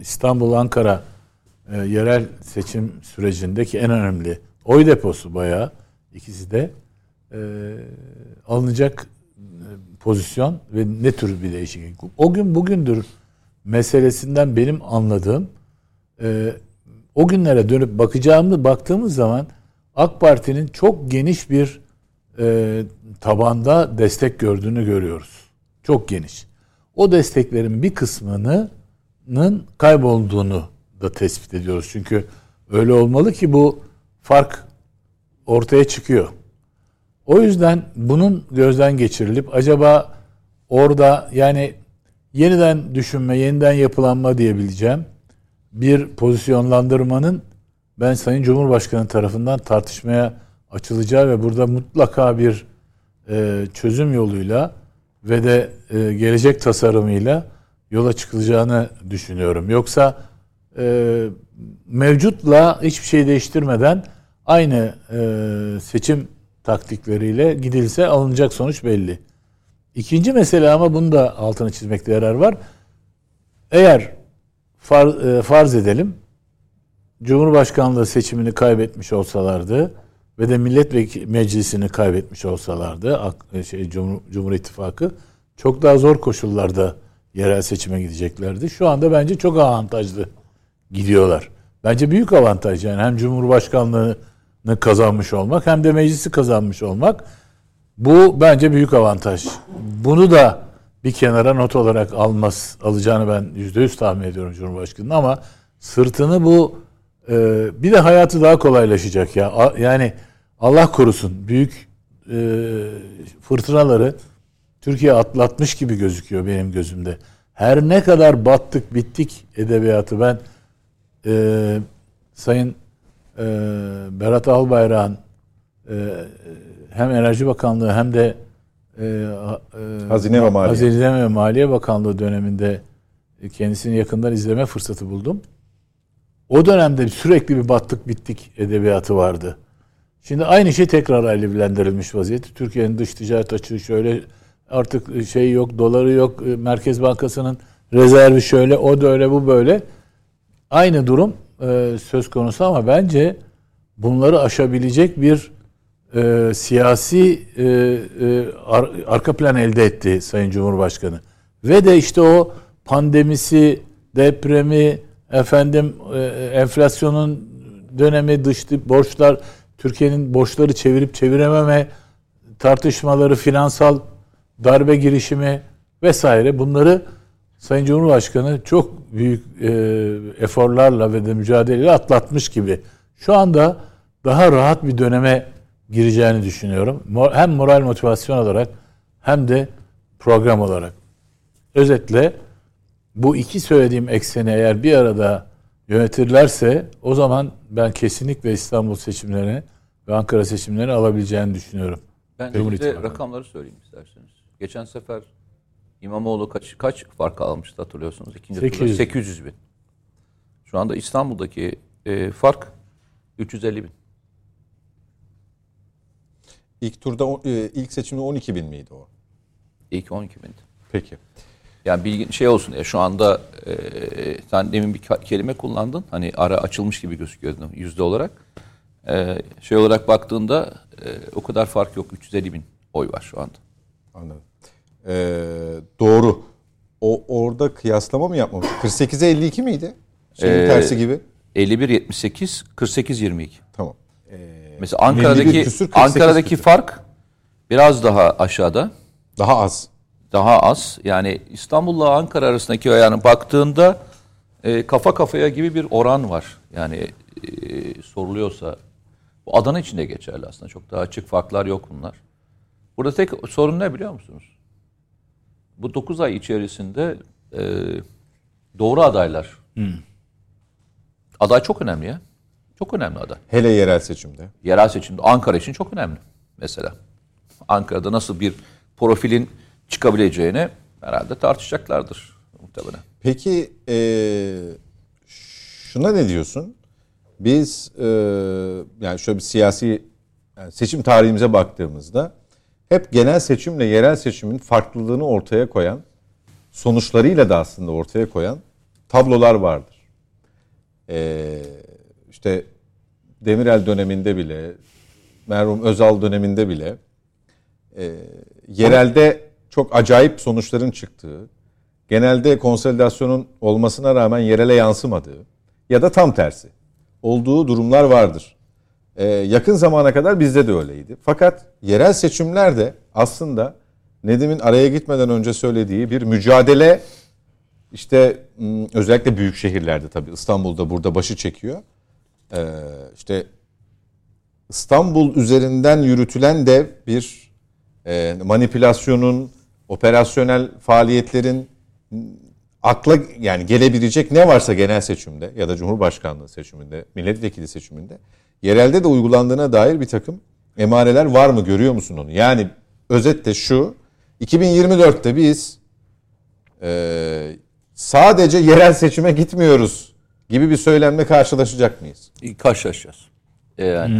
İstanbul-Ankara yerel seçim sürecindeki en önemli oy deposu bayağı. İkisi de alınacak pozisyon ve ne tür bir değişiklik. O gün bugündür meselesinden benim anladığım o günlere dönüp baktığımız zaman AK Parti'nin çok geniş bir tabanda destek gördüğünü görüyoruz. Çok geniş. O desteklerin bir kısmının kaybolduğunu da tespit ediyoruz. Çünkü öyle olmalı ki bu fark ortaya çıkıyor. O yüzden bunun gözden geçirilip acaba orada yani yeniden düşünme, yeniden yapılanma diyebileceğim bir pozisyonlandırmanın ben Sayın Cumhurbaşkanı tarafından tartışmaya açılacağı ve burada mutlaka bir çözüm yoluyla ve de gelecek tasarımıyla yola çıkılacağını düşünüyorum. Yoksa mevcutla hiçbir şey değiştirmeden aynı seçim taktikleriyle gidilse alınacak sonuç belli. İkinci mesele ama bunu da altını çizmekte yarar var. Eğer farz edelim Cumhurbaşkanlığı seçimini kaybetmiş olsalardı ve de Milletvekili Meclisi'ni kaybetmiş olsalardı Cumhur İttifakı çok daha zor koşullarda yerel seçime gideceklerdi. Şu anda bence çok avantajlı gidiyorlar. Bence büyük avantaj yani hem Cumhurbaşkanlığını kazanmış olmak hem de meclisi kazanmış olmak. Bu bence büyük avantaj. Bunu da bir kenara not olarak alacağını ben %100 tahmin ediyorum Cumhurbaşkanı'nın ama sırtını bu bir de hayatı daha kolaylaşacak ya. Yani Allah korusun büyük fırtınaları Türkiye atlatmış gibi gözüküyor benim gözümde. Her ne kadar battık bittik edebiyatı ben Sayın Berat Albayrak'ın hem Enerji Bakanlığı hem de Hazine ve Maliye Bakanlığı döneminde kendisini yakından izleme fırsatı buldum. O dönemde sürekli bir battık bittik edebiyatı vardı. Şimdi aynı şey tekrar alevlendirilmiş vaziyette. Türkiye'nin dış ticaret açığı şöyle artık şey yok, doları yok, Merkez Bankası'nın rezervi şöyle, o da öyle, bu böyle. Aynı durum söz konusu ama bence bunları aşabilecek bir siyasi arka plan elde etti Sayın Cumhurbaşkanı. Ve de işte o pandemisi, depremi, enflasyonun dönemi, dış borçlar, Türkiye'nin borçları çevirip çevirememe tartışmaları, finansal darbe girişimi vesaire bunları Sayın Cumhurbaşkanı çok büyük eforlarla ve de mücadeleyle atlatmış gibi. Şu anda daha rahat bir döneme gireceğini düşünüyorum. Hem moral motivasyon olarak hem de program olarak. Özetle bu iki söylediğim ekseni eğer bir arada yönetirlerse o zaman ben kesinlikle İstanbul seçimlerini ve Ankara seçimlerini alabileceğini düşünüyorum. Ben size rakamları söyleyeyim isterseniz. Geçen sefer İmamoğlu kaç fark almıştı hatırlıyorsunuz? İkinci 800. 800 bin. Şu anda İstanbul'daki fark 350 bin. İlk turda, ilk seçimde 12 bin miydi o? İlk 12 bindi. Peki. Yani bilgi şey olsun ya, şu anda sen demin bir kelime kullandın. Hani ara açılmış gibi gözüküyordu yüzde olarak. Şey olarak baktığında o kadar fark yok. 350 bin oy var şu anda. Anladım. Doğru. Orada kıyaslama mı yapmamıştı? 48'e 52 miydi? Şeyin tersi gibi. 51-78, 48-22. Tamam. Mesela Ankara'daki fark biraz daha aşağıda. Daha az. Daha az. Yani İstanbul'la Ankara arasındaki yani baktığında kafa kafaya gibi bir oran var. Yani soruluyorsa bu Adana için de geçerli aslında. Çok daha açık farklar yok bunlar. Burada tek sorun ne biliyor musunuz? Bu 9 ay içerisinde doğru adaylar. Aday çok önemli ya. Çok önemli aday. Hele yerel seçimde. Yerel seçimde Ankara için çok önemli mesela. Ankara'da nasıl bir profilin çıkabileceğini herhalde tartışacaklardır muhtemelen. Peki şuna ne diyorsun? Biz yani şöyle bir siyasi yani seçim tarihimize baktığımızda hep genel seçimle yerel seçimin farklılığını ortaya koyan, sonuçlarıyla da aslında ortaya koyan tablolar vardır. İşte Demirel döneminde bile, merhum Özal döneminde bile yerelde çok acayip sonuçların çıktığı, genelde konsolidasyonun olmasına rağmen yerele yansımadığı ya da tam tersi olduğu durumlar vardır. Yakın zamana kadar bizde de öyleydi. Fakat yerel seçimlerde aslında Nedim'in araya gitmeden önce söylediği bir mücadele, işte özellikle büyük şehirlerde, tabii İstanbul'da burada başı çekiyor. İşte İstanbul üzerinden yürütülen de bir manipülasyonun, operasyonel faaliyetlerin akla yani gelebilecek ne varsa genel seçimde ya da Cumhurbaşkanlığı seçiminde, milletvekili seçiminde yerelde de uygulandığına dair bir takım emareler var mı? Görüyor musun onu? Yani özetle şu, 2024'te biz sadece yerel seçime gitmiyoruz gibi bir söylemle karşılaşacak mıyız? Karşılaşacağız.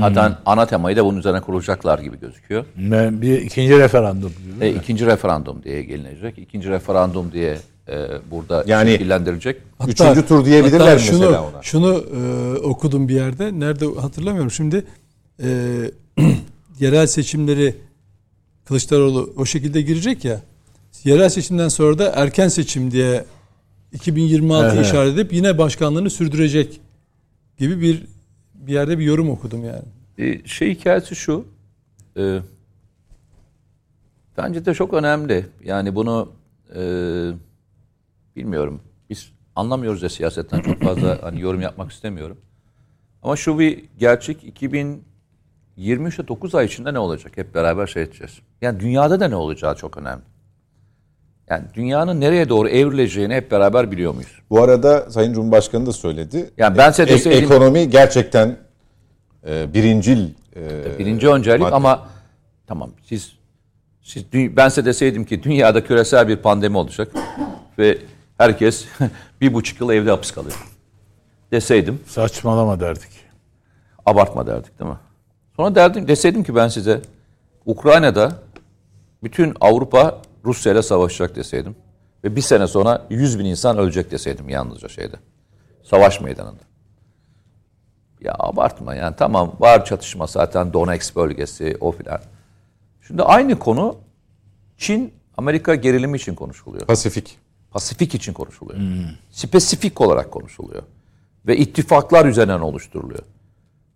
Zaten ana temayı da bunun üzerine kurulacaklar gibi gözüküyor. Bir ikinci referandum gibi. İkinci referandum diye gelinecek. İkinci referandum diye burada yani şekillendirilecek. Hatta, üçüncü tur diyebilirler şunu, mesela ona. Şunu okudum bir yerde. Nerede hatırlamıyorum. Şimdi yerel seçimleri Kılıçdaroğlu o şekilde girecek ya. Yerel seçimden sonra da erken seçim diye 2026'yı işaret edip yine başkanlığını sürdürecek gibi bir yerde bir yorum okudum yani. Şey hikayesi şu, bence de çok önemli. Yani bunu bilmiyorum. Biz anlamıyoruz ya siyasetten çok fazla hani yorum yapmak istemiyorum. Ama şu bir gerçek, 2023'te 9 ay içinde ne olacak? Hep beraber şey edeceğiz. Yani dünyada da ne olacağı çok önemli. Yani dünyanın nereye doğru evrileceğini hep beraber biliyor muyuz? Bu arada Sayın Cumhurbaşkanı da söyledi. Yani ben ekonomi gerçekten birincil. Birinci öncelik madde. Ama tamam siz ben size deseydim ki dünyada küresel bir pandemi olacak ve herkes 1,5 yıl evde hapis kalıyor deseydim. Saçmalama derdik. Abartma derdik değil mi? Sonra deseydim ki ben size Ukrayna'da bütün Avrupa Rusya ile savaşacak deseydim ve bir sene sonra 100 bin insan ölecek deseydim yalnızca şeyde, savaş meydanında. Ya abartma yani, tamam var çatışma zaten Donetsk bölgesi o filan. Şimdi aynı konu Çin-Amerika gerilimi için konuşuluyor. Pasifik için konuşuluyor. Spesifik olarak konuşuluyor. Ve ittifaklar üzerinden oluşturuluyor.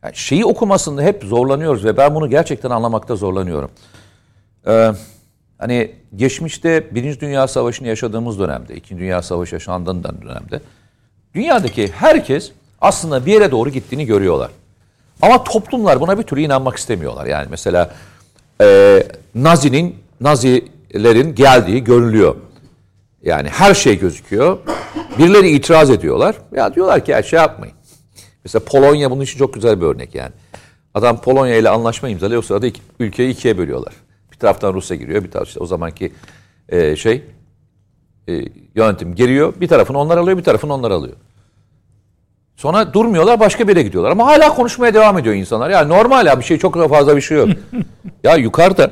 Yani şeyi okumasında hep zorlanıyoruz ve ben bunu gerçekten anlamakta zorlanıyorum. Hani geçmişte Birinci Dünya Savaşı'nı yaşadığımız dönemde, İkinci Dünya Savaşı yaşandığından dönemde dünyadaki herkes aslında bir yere doğru gittiğini görüyorlar. Ama toplumlar buna bir türlü inanmak istemiyorlar. Yani mesela Nazilerin geldiği görülüyor. Yani her şey gözüküyor. Birileri itiraz ediyorlar. Ya diyorlar ki her şey yapmayın. Mesela Polonya bunun için çok güzel bir örnek yani. Adam Polonya ile anlaşma imzalıyor. O sırada ülkeyi ikiye bölüyorlar. taraftan Rusya giriyor. Bir taraf işte o zamanki yönetim giriyor. Bir tarafını onlar alıyor, bir tarafını onlar alıyor. Sonra durmuyorlar, başka bir yere gidiyorlar. Ama hala konuşmaya devam ediyor insanlar. Yani normal ya, bir şey çok fazla bir şey yok. Ya yukarıda,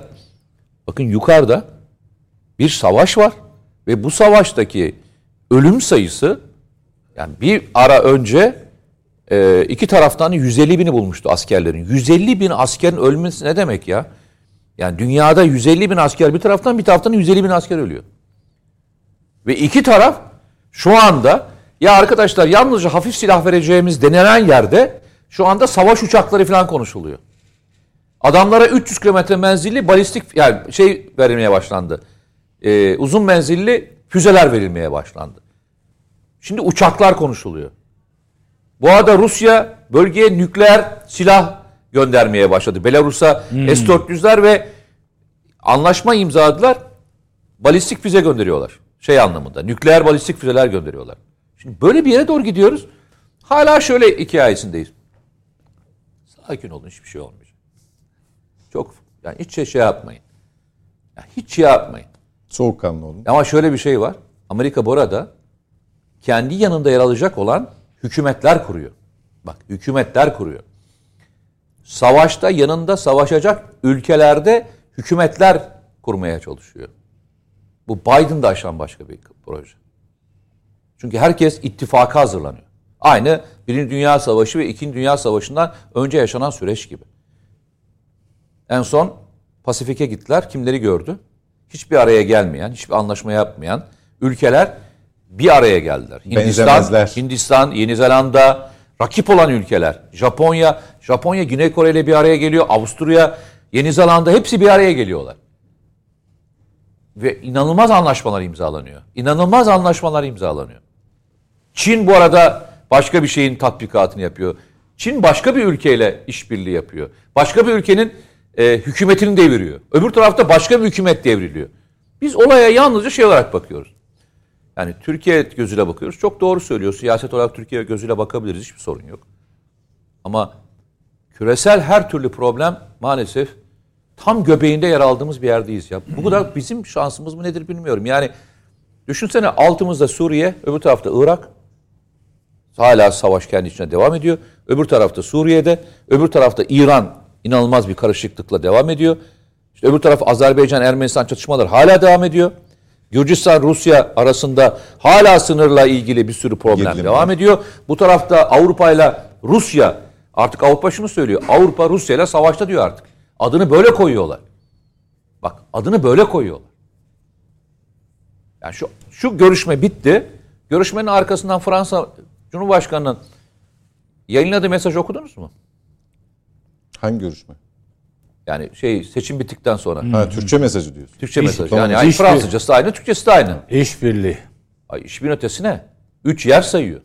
bakın yukarıda bir savaş var. Ve bu savaştaki ölüm sayısı, yani bir ara önce iki taraftan 150 bini bulmuştu askerlerin. 150 bin askerin ölmesi ne demek ya? Yani dünyada 150 bin asker bir taraftan, bir taraftan 150 bin asker ölüyor. Ve iki taraf şu anda, ya arkadaşlar yalnızca hafif silah vereceğimiz denilen yerde şu anda savaş uçakları falan konuşuluyor. Adamlara 300 kilometre menzilli balistik, yani verilmeye başlandı. Uzun menzilli füzeler verilmeye başlandı. Şimdi uçaklar konuşuluyor. Bu arada Rusya bölgeye nükleer silah göndermeye başladı. Belarus'a S-400'ler ve anlaşma imzaladılar. Balistik füze gönderiyorlar. Anlamında. Nükleer balistik füzeler gönderiyorlar. Şimdi böyle bir yere doğru gidiyoruz. Hala şöyle hikayesindeyiz. Sakin olun, hiçbir şey olmayacak. Çok, yani hiç şey yapmayın. Yani hiç şey yapmayın. Soğukkanlı olun. Ama şöyle bir şey var. Amerika burada kendi yanında yer alacak olan hükümetler kuruyor. Bak, hükümetler kuruyor. Savaşta yanında savaşacak ülkelerde hükümetler kurmaya çalışıyor. Bu Biden'da aşan başka bir proje. Çünkü herkes ittifaka hazırlanıyor. Aynı Birinci Dünya Savaşı ve İkinci Dünya Savaşı'ndan önce yaşanan süreç gibi. En son Pasifik'e gittiler. Kimleri gördü? Hiçbir araya gelmeyen, hiçbir anlaşma yapmayan ülkeler bir araya geldiler. Hindistan, Yeni Zelanda, rakip olan ülkeler. Japonya Güney Kore ile bir araya geliyor. Avusturya, Yeni Zelanda, hepsi bir araya geliyorlar. Ve inanılmaz anlaşmalar imzalanıyor. Çin bu arada başka bir şeyin tatbikatını yapıyor. Çin başka bir ülkeyle işbirliği yapıyor. Başka bir ülkenin hükümetini deviriyor. Öbür tarafta başka bir hükümet devriliyor. Biz olaya yalnızca olarak bakıyoruz. Yani Türkiye gözüyle bakıyoruz. Çok doğru söylüyor. Siyaset olarak Türkiye gözüyle bakabiliriz. Hiçbir sorun yok. Ama küresel her türlü problem maalesef tam göbeğinde yer aldığımız bir yerdeyiz ya. Bu kadar bizim şansımız mı nedir bilmiyorum. Yani düşünsene, altımızda Suriye, öbür tarafta Irak. Hala savaş kendi içine devam ediyor. Öbür tarafta Suriye'de, öbür tarafta İran inanılmaz bir karışıklıkla devam ediyor. İşte öbür taraf Azerbaycan-Ermenistan çatışmaları hala devam ediyor. Gürcistan-Rusya arasında hala sınırla ilgili bir sürü problem devam ediyor. Bu tarafta Avrupa'yla Rusya, artık Avrupa şunu söylüyor. Avrupa Rusya'yla savaşta diyor artık. Adını böyle koyuyorlar. Bak, adını böyle koyuyorlar. Yani şu görüşme bitti. Görüşmenin arkasından Fransa Cumhurbaşkanı'nın yayınladığı mesajı okudunuz mu? Hangi görüşme? Yani seçim bittikten sonra. Ha, Türkçe mesajı diyorsun. Türkçe mesajı. Tamam. Yani Fransızcası aynı, Türkçesi de aynı. İşbirliği. Ay, işbirliğin ötesine. 3 yer sayıyor.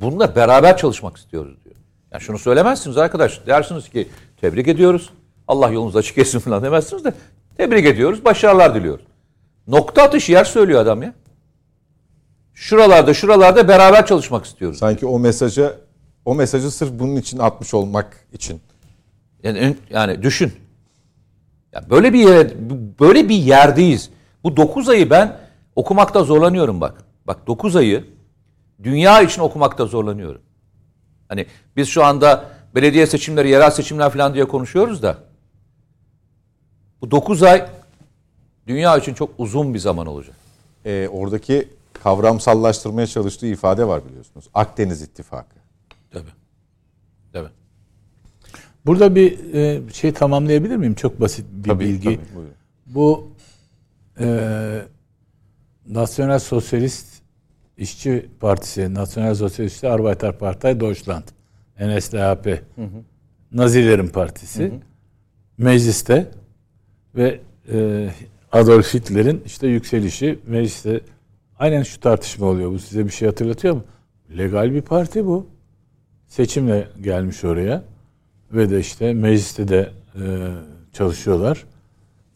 Bununla beraber çalışmak istiyoruz diyor. Yani şunu söylemezsiniz arkadaş. Dersiniz ki tebrik ediyoruz. Allah yolunuz açık etsin falan demezsiniz de tebrik ediyoruz. Başarılar diliyoruz. Nokta atışı yer söylüyor adam ya. Şuralarda beraber çalışmak istiyoruz. Sanki diyor. O mesajı sırf bunun için atmış olmak için. Yani düşün. Ya böyle bir yerdeyiz. Bu 9 ayı ben okumakta zorlanıyorum bak. Bak, 9 ayı dünya için okumakta zorlanıyorum. Hani biz şu anda belediye seçimleri, yerel seçimler falan diye konuşuyoruz da bu 9 ay dünya için çok uzun bir zaman olacak. Oradaki kavramsallaştırmaya çalıştığı ifade var, biliyorsunuz. Akdeniz İttifakı. Tabii. Burada bir şey tamamlayabilir miyim? Çok basit bir bilgi. Tabii, bu Nasyonal Sosyalist İşçi Partisi, Nasyonal Sosyalist Arbeiterpartei Deutschland, NSDAP, Nazilerin Partisi, mecliste ve Adolf Hitler'in yükselişi mecliste. Aynen şu tartışma oluyor. Bu size bir şey hatırlatıyor mu? Legal bir parti bu. Seçimle gelmiş oraya. Ve de mecliste de çalışıyorlar.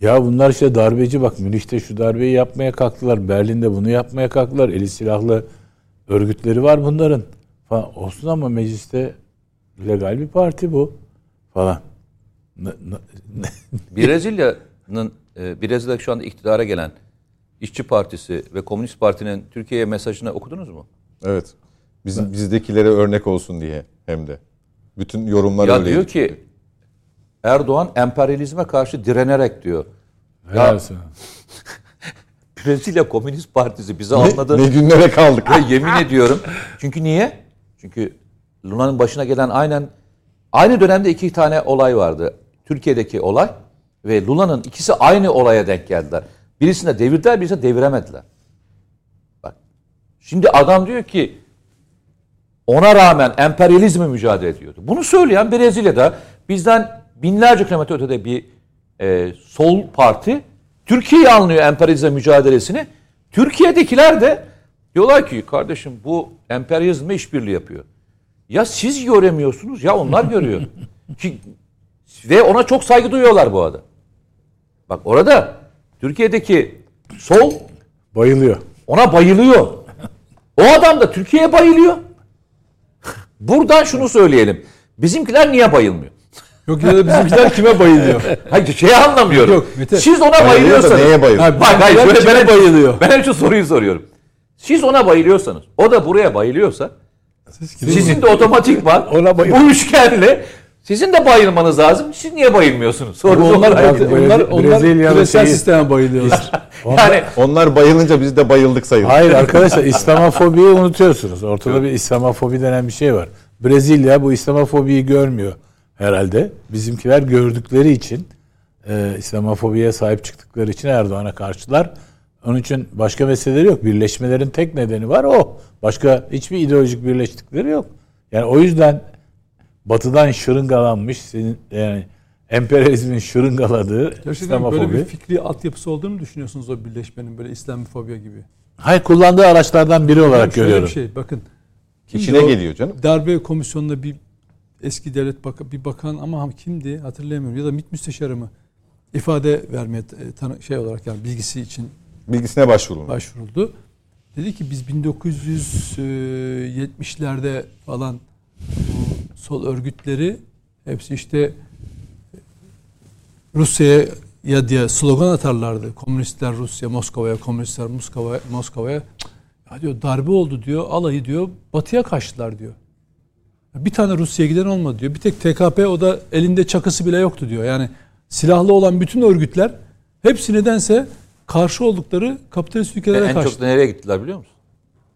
Ya bunlar darbeci, bak Münih'te şu darbeyi yapmaya kalktılar. Berlin'de bunu yapmaya kalktılar. Eli silahlı örgütleri var bunların. Falan. Olsun ama mecliste legal bir parti bu. Falan. Brezilya Brezilya'da şu anda iktidara gelen İşçi Partisi ve Komünist Parti'nin Türkiye'ye mesajını okudunuz mu? Evet. Bizdekilere örnek olsun diye hem de. Bütün yorumlar öyle. Ya diyor ki Erdoğan emperyalizme karşı direnerek diyor. Ya, Brezilya Komünist Partisi bizi anladı. Ne günlere kaldık. Ve yemin ediyorum. Çünkü niye? Çünkü Luna'nın başına gelen aynı dönemde iki tane olay vardı. Türkiye'deki olay ve Luna'nın ikisi aynı olaya denk geldiler. Birisinde devirdiler, birisinde deviremediler. Bak. Şimdi adam diyor ki ona rağmen emperyalizme mücadele ediyordu. Bunu söyleyen Brezilya'da bizden binlerce kilometre ötede bir sol parti Türkiye'yi anlıyor emperyalizme mücadelesini. Türkiye'dekiler de diyorlar ki kardeşim bu emperyalizme işbirliği yapıyor. Ya siz göremiyorsunuz ya onlar görüyor. Ve ona çok saygı duyuyorlar bu arada. Bak orada Türkiye'deki sol bayılıyor. Ona bayılıyor. O adam da Türkiye'ye bayılıyor. Buradan şunu söyleyelim. Bizimkiler niye bayılmıyor? Yok ya da bizimkiler kime bayılıyor? Hayır şeyi anlamıyorum. Yok, siz ona bayılıyorsanız. Neye bayılıyor? Hayır böyle bayılıyor. Ben şu soruyu soruyorum. Siz ona bayılıyorsanız, o da buraya bayılıyorsa sizin de otomatikman bu üçgenle sizin de bayılmanız lazım. Siz niye bayılmıyorsunuz? Onlar küresel sisteme bayılıyorlar. Onlar bayılınca biz de bayıldık sayılır. Hayır arkadaşlar İslamofobiyi unutuyorsunuz. Ortada bir İslamofobi denen bir şey var. Brezilya bu İslamofobiyi görmüyor herhalde. Bizimkiler gördükleri için İslamofobiye sahip çıktıkları için Erdoğan'a karşılar. Onun için başka meseleleri yok. Birleşmelerin tek nedeni var o. Başka hiçbir ideolojik birleştikleri yok. Yani o yüzden Batı'dan şırıngalanmış, yani emperyalizmin şırıngaladığı İslamofobi. Böyle bir fikri altyapısı olduğunu mu düşünüyorsunuz o birleşmenin böyle İslamofobiya gibi? Hayır, kullandığı araçlardan biri olarak görüyorum. Şey, bakın. İçine geliyor canım. Darbe komisyonunda bir eski devlet bakan ama kimdi hatırlayamıyorum ya da MİT müsteşarı mı ifade vermeye olarak yani bilgisi için bilgisine başvuruldu. Dedi ki biz 1970'lerde falan sol örgütleri hepsi işte Rusya'ya diye slogan atarlardı. Komünistler Rusya, Moskova'ya, komünistler Moskova'ya. Ya diyor darbe oldu diyor, alayı diyor batıya kaçtılar diyor. Bir tane Rusya'ya giden olmadı diyor. Bir tek TKP o da elinde çakısı bile yoktu diyor. Yani silahlı olan bütün örgütler hepsi nedense karşı oldukları kapitalist ülkelere en kaçtı. En çok da nereye gittiler biliyor musun?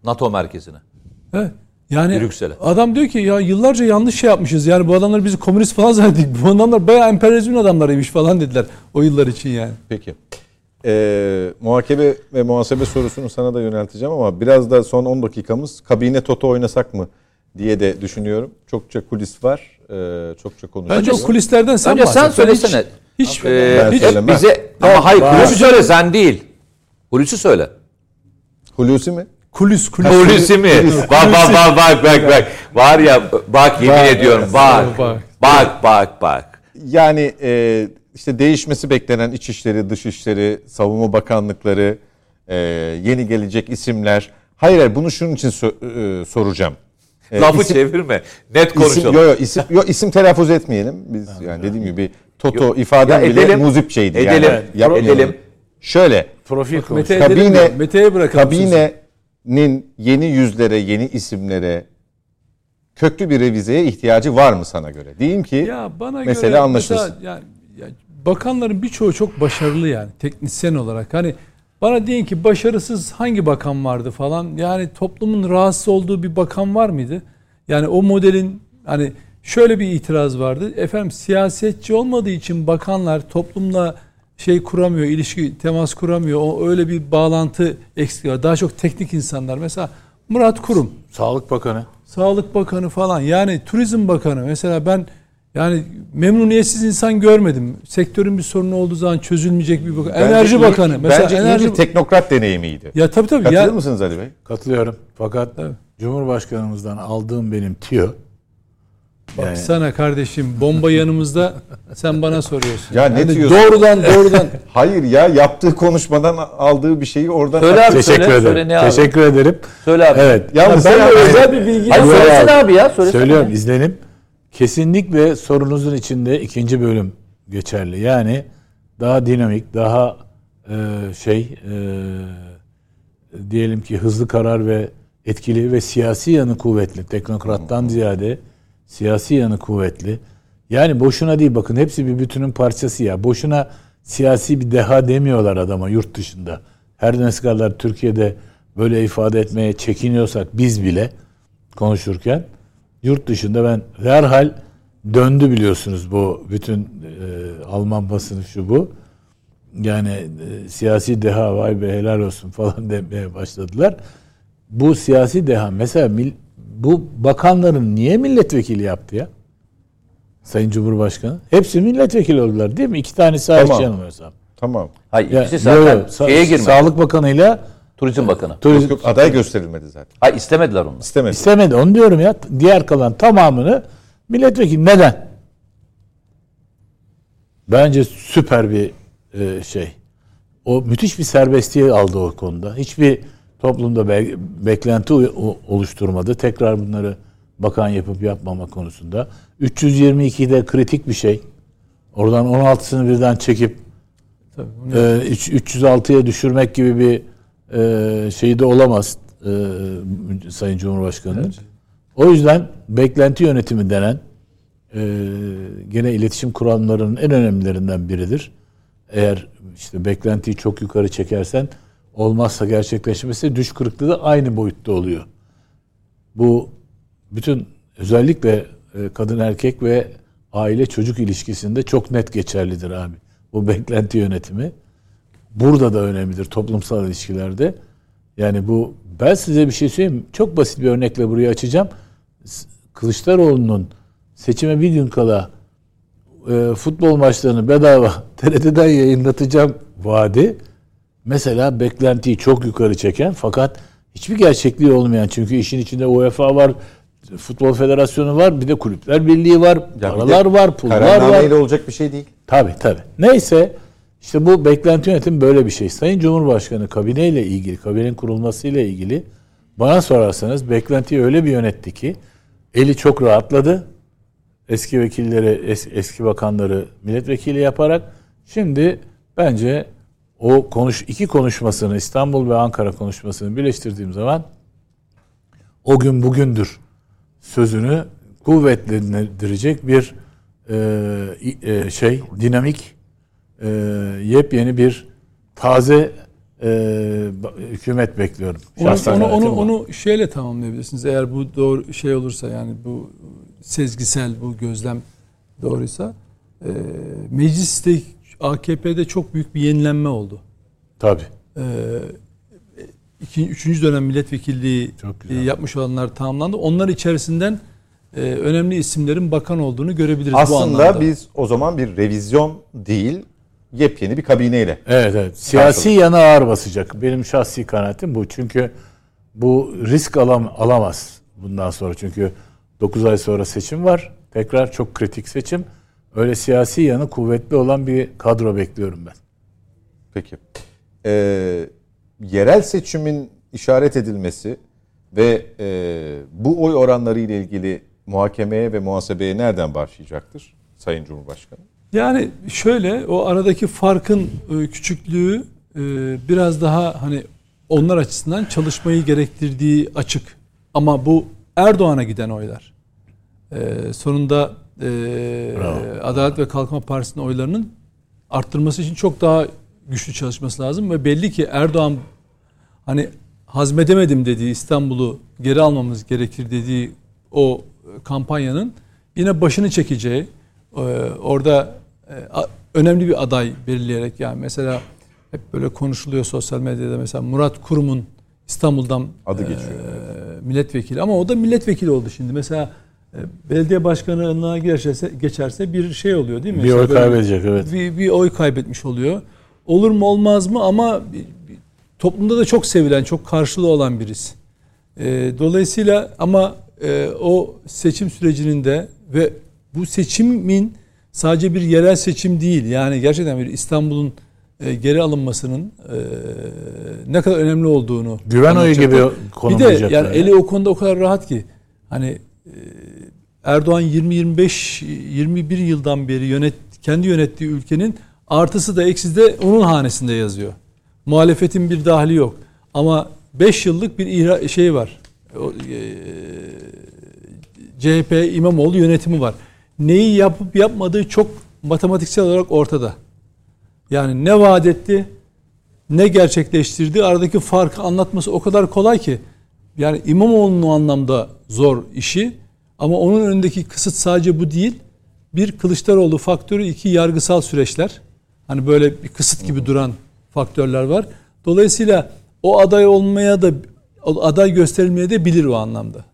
NATO merkezine. Evet. Yani Brüksel'e. Adam diyor ki ya yıllarca yanlış şey yapmışız. Yani bu adamlar bizi komünist falan zannettik. Bu adamlar bayağı emperyalizmin adamlarıymış falan dediler. O yıllar için yani. Peki. Muhakeme ve muhasebe sorusunu sana da yönelteceğim ama biraz da son 10 dakikamız kabine toto oynasak mı diye de düşünüyorum. Çokça kulis var. Çokça konuşuyoruz. Önce o kulislerden sen bahset. Sen söylesene. Hiç bize ama hayır kulüsü söyle sen değil. Kulüsü söyle. Hulusi mi? Kulüs mi? Bak. Var ya bak yemin ediyorum bak. Yani işte değişmesi beklenen İçişleri, Dışişleri, Savunma Bakanlıkları, yeni gelecek isimler. Hayır bunu şunun için soracağım. Lafı çevirme. Net konuşalım. İsim telaffuz etmeyelim. Biz yani dediğim gibi Toto ifadem bile edelim, muzip şeydi. Edelim. Şöyle. Profil konuşalım. Mete'ye bırakalım. Kabinenin yeni yüzlere, yeni isimlere köklü bir revizeye ihtiyacı var mı sana göre? Diyeyim ki ya bana mesele göre, anlaşılsın. Yani bakanların birçoğu çok başarılı yani teknisyen olarak. Hani bana deyin ki başarısız hangi bakan vardı falan. Yani toplumun rahatsız olduğu bir bakan var mıydı? Yani o modelin hani şöyle bir itiraz vardı. Efendim siyasetçi olmadığı için bakanlar toplumla kuramıyor, ilişki, temas kuramıyor. O öyle bir bağlantı eksik var. Daha çok teknik insanlar. Mesela Murat Kurum. Sağlık Bakanı falan. Yani Turizm Bakanı. Mesela ben yani memnuniyetsiz insan görmedim. Sektörün bir sorunu olduğu zaman çözülmeyecek bir bakan. Enerji Bakanı. Bence enerji teknokrat deneyimiydi. Ya tabii. Katılır mısınız Ali Bey? Katılıyorum. Fakat tabii. Cumhurbaşkanımızdan aldığım benim tüyo. Yani. Baksana kardeşim bomba yanımızda sen bana soruyorsun. Ya ne diyorsun? Doğrudan. Hayır ya yaptığı konuşmadan aldığı bir şeyi oradan. Teşekkür ederim. Söyle abi. Evet. Yalnız ben de özel bir bilgi. Söylüyorum izlenim. Kesinlikle sorunuzun içinde ikinci bölüm geçerli. Yani daha dinamik, daha diyelim ki hızlı karar ve etkili ve siyasi yanı kuvvetli. Teknokrattan ziyade siyasi yanı kuvvetli. Yani boşuna değil, bakın hepsi bir bütünün parçası ya. Boşuna siyasi bir deha demiyorlar adama yurt dışında. Her ne kadar Türkiye'de böyle ifade etmeye çekiniyorsak biz bile konuşurken, yurt dışında ben derhal döndü biliyorsunuz bu bütün Alman basını şu bu. Yani siyasi deha vay be helal olsun falan demeye başladılar. Bu siyasi deha mesela bu bakanların niye milletvekili yaptı ya? Sayın Cumhurbaşkanı. Hepsi milletvekili oldular değil mi? 2 tanesi hariç yanılmıyorsam. Tamam. Hayır, ikisi zaten şeye girmedi. Sağlık Bakanı'yla Turizm Bakanı. Yok, aday gösterilmedi zaten. Hayır, istemediler onu. İstemedi. Onu diyorum ya. Diğer kalan tamamını milletvekili. Neden? Bence süper bir şey. O müthiş bir serbestliği aldı o konuda. Hiçbir toplumda beklenti oluşturmadı. Tekrar bunları bakan yapıp yapmama konusunda. 322'de kritik bir şey. Oradan 16'sını birden çekip 306'ya düşürmek gibi bir şeyi de olamaz Sayın Cumhurbaşkanı'nın. Evet. O yüzden beklenti yönetimi denen gene iletişim kuramlarının en önemlilerinden biridir. Eğer işte beklentiyi çok yukarı çekersen olmazsa gerçekleşmesi düş kırıklığı da aynı boyutta oluyor. Bu bütün özellikle kadın erkek ve aile çocuk ilişkisinde çok net geçerlidir abi. Bu beklenti yönetimi burada da önemlidir toplumsal ilişkilerde. Yani bu, ben size bir şey söyleyeyim. Çok basit bir örnekle burayı açacağım. Kılıçdaroğlu'nun seçime bir gün kala futbol maçlarını bedava TRT'den yayınlatacağım vaadi mesela beklentiyi çok yukarı çeken fakat hiçbir gerçekliği olmayan, çünkü işin içinde UEFA var, Futbol Federasyonu var, bir de Kulüpler Birliği var, ya paralar var, pullar var. Kararnameyle olacak bir şey değil. Tabii. Neyse, işte bu beklenti yönetimi böyle bir şey. Sayın Cumhurbaşkanı kabineyle ilgili, kabinenin kurulmasıyla ilgili bana sorarsanız beklentiyi öyle bir yönetti ki eli çok rahatladı. Eski vekilleri, eski bakanları milletvekili yaparak. Şimdi bence o iki konuşmasını, İstanbul ve Ankara konuşmasını birleştirdiğim zaman o gün bugündür sözünü kuvvetlendirecek bir dinamik, yepyeni bir taze hükümet bekliyorum. Onu şeyle tamamlayabilirsiniz. Eğer bu doğru şey olursa, yani bu sezgisel bu gözlem doğruysa, mecliste AKP'de çok büyük bir yenilenme oldu. Tabii. 3. dönem milletvekilliği yapmış olanlar tamamlandı. Onlar içerisinden önemli isimlerin bakan olduğunu görebiliriz aslında bu anlamda. Aslında biz o zaman bir revizyon değil, yepyeni bir kabineyle. Evet. Siyasi yana ağır basacak. Benim şahsi kanaatim bu. Çünkü bu risk alamaz bundan sonra. Çünkü 9 ay sonra seçim var. Tekrar çok kritik seçim. Öyle siyasi yanı kuvvetli olan bir kadro bekliyorum ben. Peki. Yerel seçimin işaret edilmesi ve bu oy oranları ile ilgili muhakemeye ve muhasebeye nereden başlayacaktır Sayın Cumhurbaşkanı? Yani şöyle, o aradaki farkın küçüklüğü biraz daha hani onlar açısından çalışmayı gerektirdiği açık. Ama bu Erdoğan'a giden oylar. Sonunda Adalet ve Kalkınma Partisi'nin oylarının arttırması için çok daha güçlü çalışması lazım ve belli ki Erdoğan hani hazmedemedim dediği, İstanbul'u geri almamız gerekir dediği o kampanyanın yine başını çekeceği, orada önemli bir aday belirleyerek, yani mesela hep böyle konuşuluyor sosyal medyada, mesela Murat Kurum'un İstanbul'dan adı geçiyor. Milletvekili, ama o da milletvekili oldu şimdi. Mesela belediye başkanlığına geçerse bir şey oluyor değil mi? Bir oy kaybedecek, evet. Bir oy kaybetmiş oluyor. Olur mu olmaz mı, ama toplumda da çok sevilen, çok karşılığı olan birisi. Dolayısıyla ama o seçim sürecinin de ve bu seçimin sadece bir yerel seçim değil, yani gerçekten bir İstanbul'un geri alınmasının ne kadar önemli olduğunu. Güven oyu gibi konumlayacaklar. Bir de yani eli o konuda o kadar rahat ki, hani Erdoğan 20-25-21 yıldan beri kendi yönettiği ülkenin Artısı da eksisi de onun hanesinde yazıyor. Muhalefetin bir dahli yok. Ama 5 yıllık bir şey var. CHP İmamoğlu yönetimi var. Neyi yapıp yapmadığı çok matematiksel olarak ortada. Yani ne vaat etti, ne gerçekleştirdi, aradaki farkı anlatması o kadar kolay ki. Yani İmamoğlu'nun o anlamda zor işi, ama onun önündeki kısıt sadece bu değil. Bir, Kılıçdaroğlu faktörü, iki, yargısal süreçler. Hani böyle bir kısıt gibi duran faktörler var. Dolayısıyla o aday olmaya da, aday gösterilmeye de bilir o anlamda.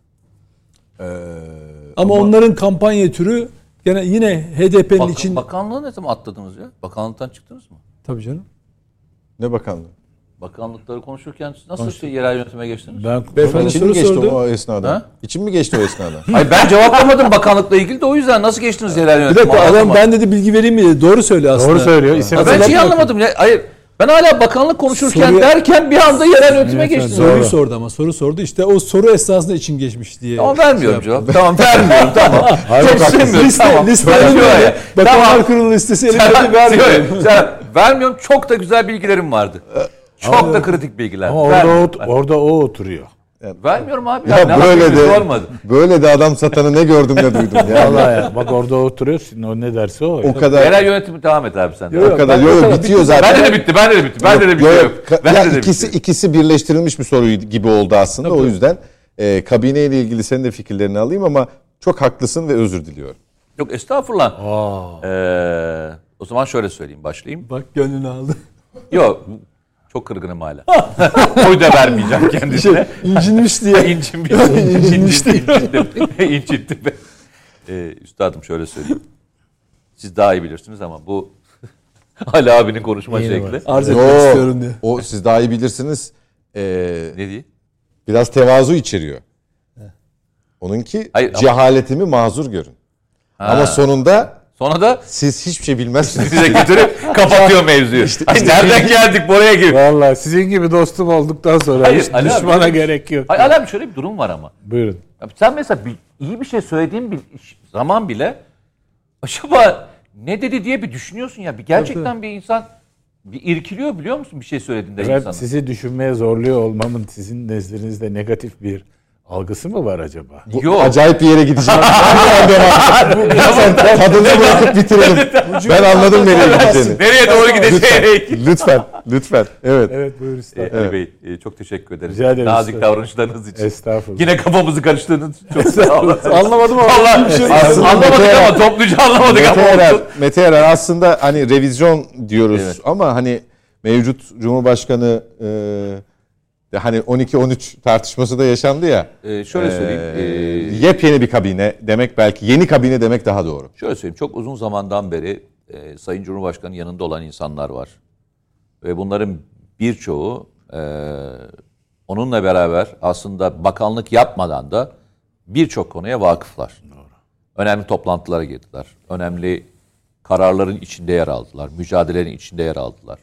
Ama onların kampanya türü yani yine HDP'nin içinde. Bakanlığı ne zaman atladınız ya? Bakanlıktan çıktınız mı? Tabii canım. Ne bakanlığı? Bakanlıkları konuşurken nasıl yerel yönetime geçtiniz? Beyefendi soru geçti o esnada. Ha? İçim mi geçti o esnada? Hayır, ben cevaplamadım bakanlıkla ilgili de, o yüzden nasıl geçtiniz yerel yönetime? Bir dakika, adam ben dedi bilgi vereyim mi dedi. Doğru söylüyor aslında. Doğru söylüyor. Ben hiç anlamadım. Hayır, ben hala bakanlık konuşurken soru derken bir anda yerel yönetime geçtiniz. Soruyu sordu ama işte o soru esnasında için geçmiş diye. Tamam, vermiyorum cevap. Tamam, vermiyorum. Tamam. Liste. Bakanlıkların listesi elimde, vermiyorum. Vermiyorum. Çok da güzel bilgilerim vardı. Çok da kritik bilgiler. Ama orada o oturuyor. Yani, vermiyorum abi. Ya yani böyle de adam satanı ne gördüm ne duydum. Ya. Vallahi ya. Bak, orada oturuyorsun. O ne derse o. O kadar. Yerel yönetimi devam et abi sen. Bitiyor zaten. Bende de bitti. İkisi birleştirilmiş bir soru gibi oldu aslında. Tabii. O yüzden kabineyle ilgili senin de fikirlerini alayım, ama çok haklısın ve özür diliyorum. Yok, estağfurullah. O zaman şöyle söyleyeyim, başlayayım. Bak, gönlünü aldı. Yok. Çok kırgınım hala. Oy da vermeyeceğim kendisine. İncinmiş diye. İncittim. Üstadım, şöyle söyleyeyim. Siz daha iyi bilirsiniz ama bu Ali abinin konuşma şekli. Arz etmek istiyorum diye. O siz daha iyi bilirsiniz. Ne diye? Biraz tevazu içeriyor. Onunki, hayır, cehaletimi mazur görün. Ha. Ama Sonra da siz hiçbir şey bilmezsiniz. Size götürüp kapatıyor mevzuyu. İşte nereden geldik buraya gibi. Vallahi sizin gibi dostum olduktan sonra hayır, hiç düşmana gerek yok. Ali abi, şöyle bir durum var ama. Buyurun. Abi, sen mesela iyi bir şey söylediğin bir zaman bile acaba ne dedi diye bir düşünüyorsun ya. Bir gerçekten evet. Bir insan bir irkiliyor, biliyor musun, bir şey söylediğinde evet, insanı. Sizi düşünmeye zorluyor olmamın sizin nezdinizde negatif bir algısı mı var acaba? Yok. Acayip bir yere gideceğim. Tadını bırakıp bitirelim. Ben anladım nereye gideceğini. Nereye doğru gideceğini. Lütfen. Evet. Evet, buyur üstad. Ali Bey, çok teşekkür ederiz. Rica ederim. Nazik davranışlarınız için. Estağfurullah. Yine kafamızı karıştırdınız. Çok sağ olun. Anlamadım ama. Anlamadık ama. Mete Yarar, aslında hani revizyon diyoruz ama hani mevcut Cumhurbaşkanı hani 12-13 tartışması da yaşandı ya. Şöyle söyleyeyim. Yepyeni bir kabine demek, belki yeni kabine demek daha doğru. Şöyle söyleyeyim. Çok uzun zamandan beri Sayın Cumhurbaşkanı'nın yanında olan insanlar var. Ve bunların birçoğu onunla beraber aslında bakanlık yapmadan da birçok konuya vakıflar. Doğru. Önemli toplantılara girdiler. Önemli kararların içinde yer aldılar. Mücadelelerin içinde yer aldılar.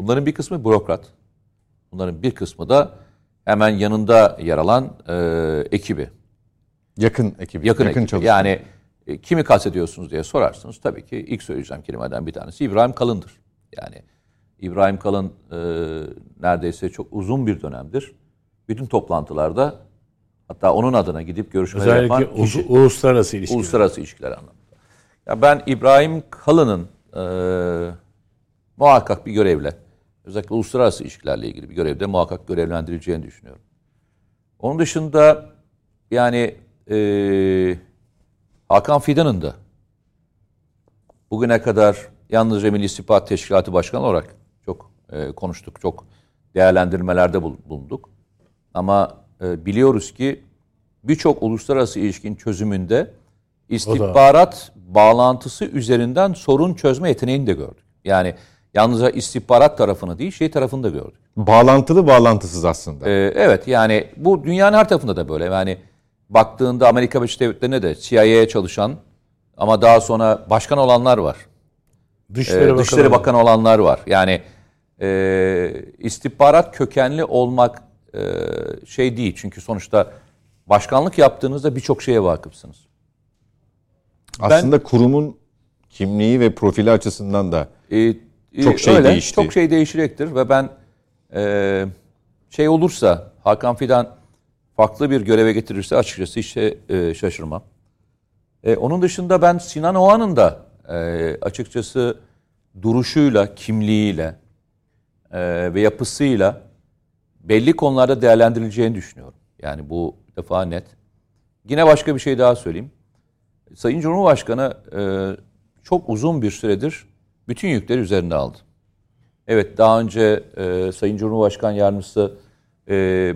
Bunların bir kısmı bürokrat. Bunların bir kısmı da hemen yanında yer alan ekibi. Yakın ekibi. Çalışıyor. Yani kimi kastediyorsunuz diye sorarsınız. Tabii ki ilk söyleyeceğim kelimeden bir tanesi İbrahim Kalın'dır. Yani İbrahim Kalın neredeyse çok uzun bir dönemdir. Bütün toplantılarda, hatta onun adına gidip görüşmeler özellikle yapan kişi. Özellikle uluslararası ilişkiler anlamında. Ya ben İbrahim Kalın'ın muhakkak bir görevle, özellikle uluslararası ilişkilerle ilgili bir görevde muhakkak görevlendirileceğini düşünüyorum. Onun dışında yani Hakan Fidan'ın da bugüne kadar yalnızca Milli İstihbarat Teşkilatı Başkanı olarak çok konuştuk, çok değerlendirmelerde bulunduk. Ama biliyoruz ki birçok uluslararası ilişkinin çözümünde istihbarat bağlantısı üzerinden sorun çözme yeteneğini de gördük. Yani yalnızca istihbarat tarafını değil, şey tarafını da gördük. Bağlantılı bağlantısız aslında. Evet, yani bu dünyanın her tarafında da böyle. Yani baktığında Amerika Birleşik Devletleri'ne de CIA'ya çalışan ama daha sonra başkan olanlar var. Dışişleri Bakanı olanlar var. Yani istihbarat kökenli olmak şey değil. Çünkü sonuçta başkanlık yaptığınızda birçok şeye vakıfsınız. Aslında kurumun kimliği ve profili açısından da Çok şey öyle, değişti. Çok şey değişecektir ve ben şey olursa, Hakan Fidan farklı bir göreve getirirse açıkçası hiç şaşırmam. Onun dışında ben Sinan Oğan'ın da açıkçası duruşuyla, kimliğiyle ve yapısıyla belli konularda değerlendirileceğini düşünüyorum. Yani bu defa net. Yine başka bir şey daha söyleyeyim. Sayın Cumhurbaşkanı çok uzun bir süredir bütün yükleri üzerine aldı. Evet, daha önce Sayın Cumhurbaşkan Yardımcısı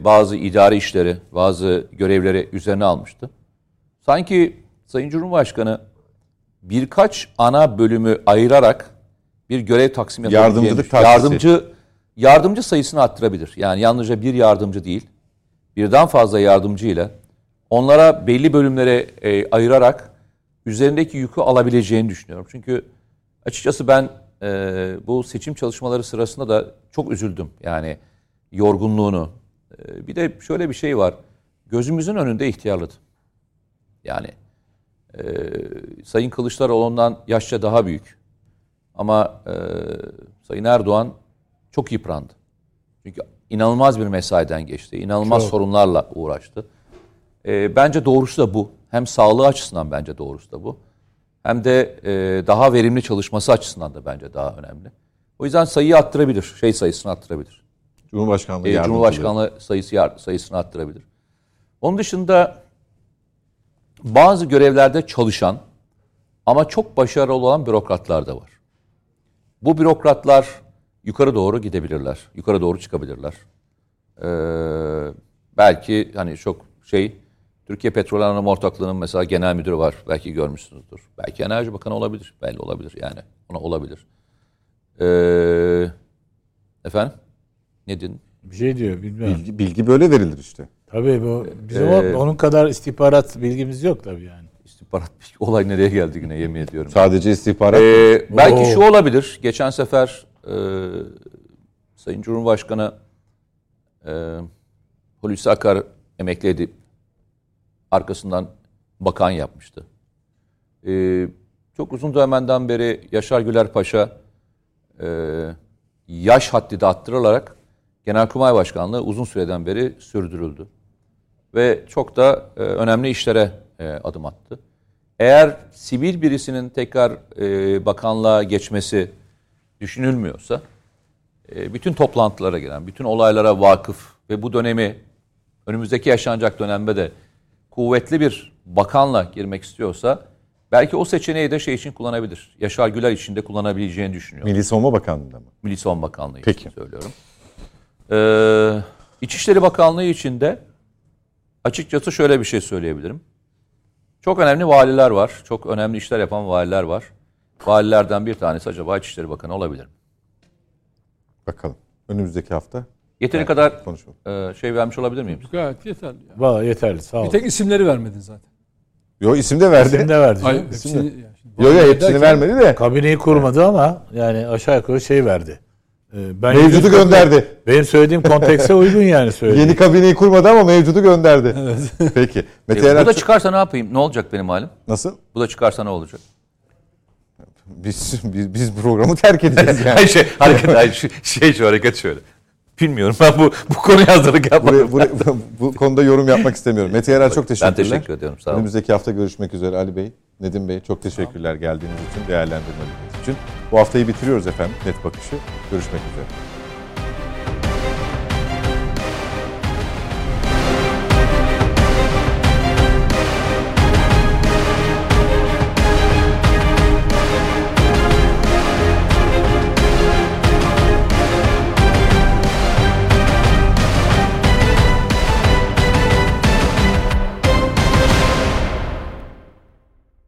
bazı idari işleri, bazı görevleri üzerine almıştı. Sanki Sayın Cumhurbaşkanı birkaç ana bölümü ayırarak bir görev taksimi yapabilir. Yardımcı sayısını arttırabilir. Yani yalnızca bir yardımcı değil, birden fazla yardımcı ile onlara belli bölümlere ayırarak üzerindeki yükü alabileceğini düşünüyorum. Çünkü açıkçası ben bu seçim çalışmaları sırasında da çok üzüldüm. Yani yorgunluğunu. Bir de şöyle bir şey var. Gözümüzün önünde ihtiyarladı. Yani Sayın Kılıçdaroğlu ondan yaşça daha büyük. Ama Sayın Erdoğan çok yıprandı. Çünkü inanılmaz bir mesaiden geçti. İnanılmaz sorunlarla uğraştı. Bence doğrusu da bu. Hem sağlığı açısından bence doğrusu da bu. Hem de daha verimli çalışması açısından da bence daha önemli. O yüzden sayısını arttırabilir. Cumhurbaşkanlığı sayısını arttırabilir. Onun dışında bazı görevlerde çalışan ama çok başarılı olan bürokratlar da var. Bu bürokratlar yukarı doğru gidebilirler. Yukarı doğru çıkabilirler. Belki hani çok Türkiye Petrol Anonim Ortaklığı'nın mesela genel müdürü var. Belki görmüşsünüzdür. Belki Enerji Bakanı olabilir. Belli olabilir yani. Ona olabilir. Efendim? Ne dedin? Bir şey diyor, bilmiyorum. Bilgi böyle verilir işte. Tabii bu. Bizim onun kadar istihbarat bilgimiz yok tabii yani. İstihbarat olay nereye geldi yine, yemin ediyorum. Sadece istihbarat. Belki şu olabilir. Geçen sefer Sayın Cumhurbaşkanı Hulusi Akar emekli edip arkasından bakan yapmıştı. Çok uzun dönemden beri Yaşar Güler Paşa yaş haddi de attırılarak Genelkurmay Başkanlığı uzun süreden beri sürdürüldü. Ve çok da önemli işlere adım attı. Eğer sivil birisinin tekrar bakanlığa geçmesi düşünülmüyorsa, bütün toplantılara gelen, bütün olaylara vakıf ve bu dönemi, önümüzdeki yaşanacak dönemde de kuvvetli bir bakanla girmek istiyorsa belki o seçeneği de için kullanabilir. Yaşar Güler için de kullanabileceğini düşünüyorum. Milli Savunma Bakanlığı'nda mı? Milli Savunma Bakanlığı için söylüyorum. İçişleri Bakanlığı için de açıkçası şöyle bir şey söyleyebilirim. Çok önemli valiler var. Çok önemli işler yapan valiler var. Valilerden bir tanesi acaba İçişleri Bakanı olabilir mi? Bakalım. Önümüzdeki hafta. Yeteri kadar konuşalım. Vermiş olabilir miyim? Gayet yeterli. Yani. Valla yeterli, sağ ol. Bir tek isimleri vermedin zaten. Yok, isim de verdi. İsim de verdi. Hepsini vermedi de. Kabineyi kurmadı ama yani aşağı yukarı verdi. Mevcudu gönderdi. Benim söylediğim kontekste uygun yani söyledi. Yeni kabineyi kurmadı ama mevcudu gönderdi. Evet. Peki. Bu da çıkarsa ne yapayım? Ne olacak benim halim? Nasıl? Bu da çıkarsa ne olacak? Biz programı terk edeceğiz yani. Hareket şöyle. Bilmiyorum. Ben bu konuyu hazırlık yapmadım. Bu konuda yorum yapmak istemiyorum. Mete Yarar, çok teşekkürler. Ben teşekkür ediyorum. Sağ olun. Önümüzdeki hafta görüşmek üzere Ali Bey, Nedim Bey. Çok teşekkürler geldiğiniz için, değerlendirmeniz için. Bu haftayı bitiriyoruz efendim. Net Bakış'ı. Görüşmek üzere.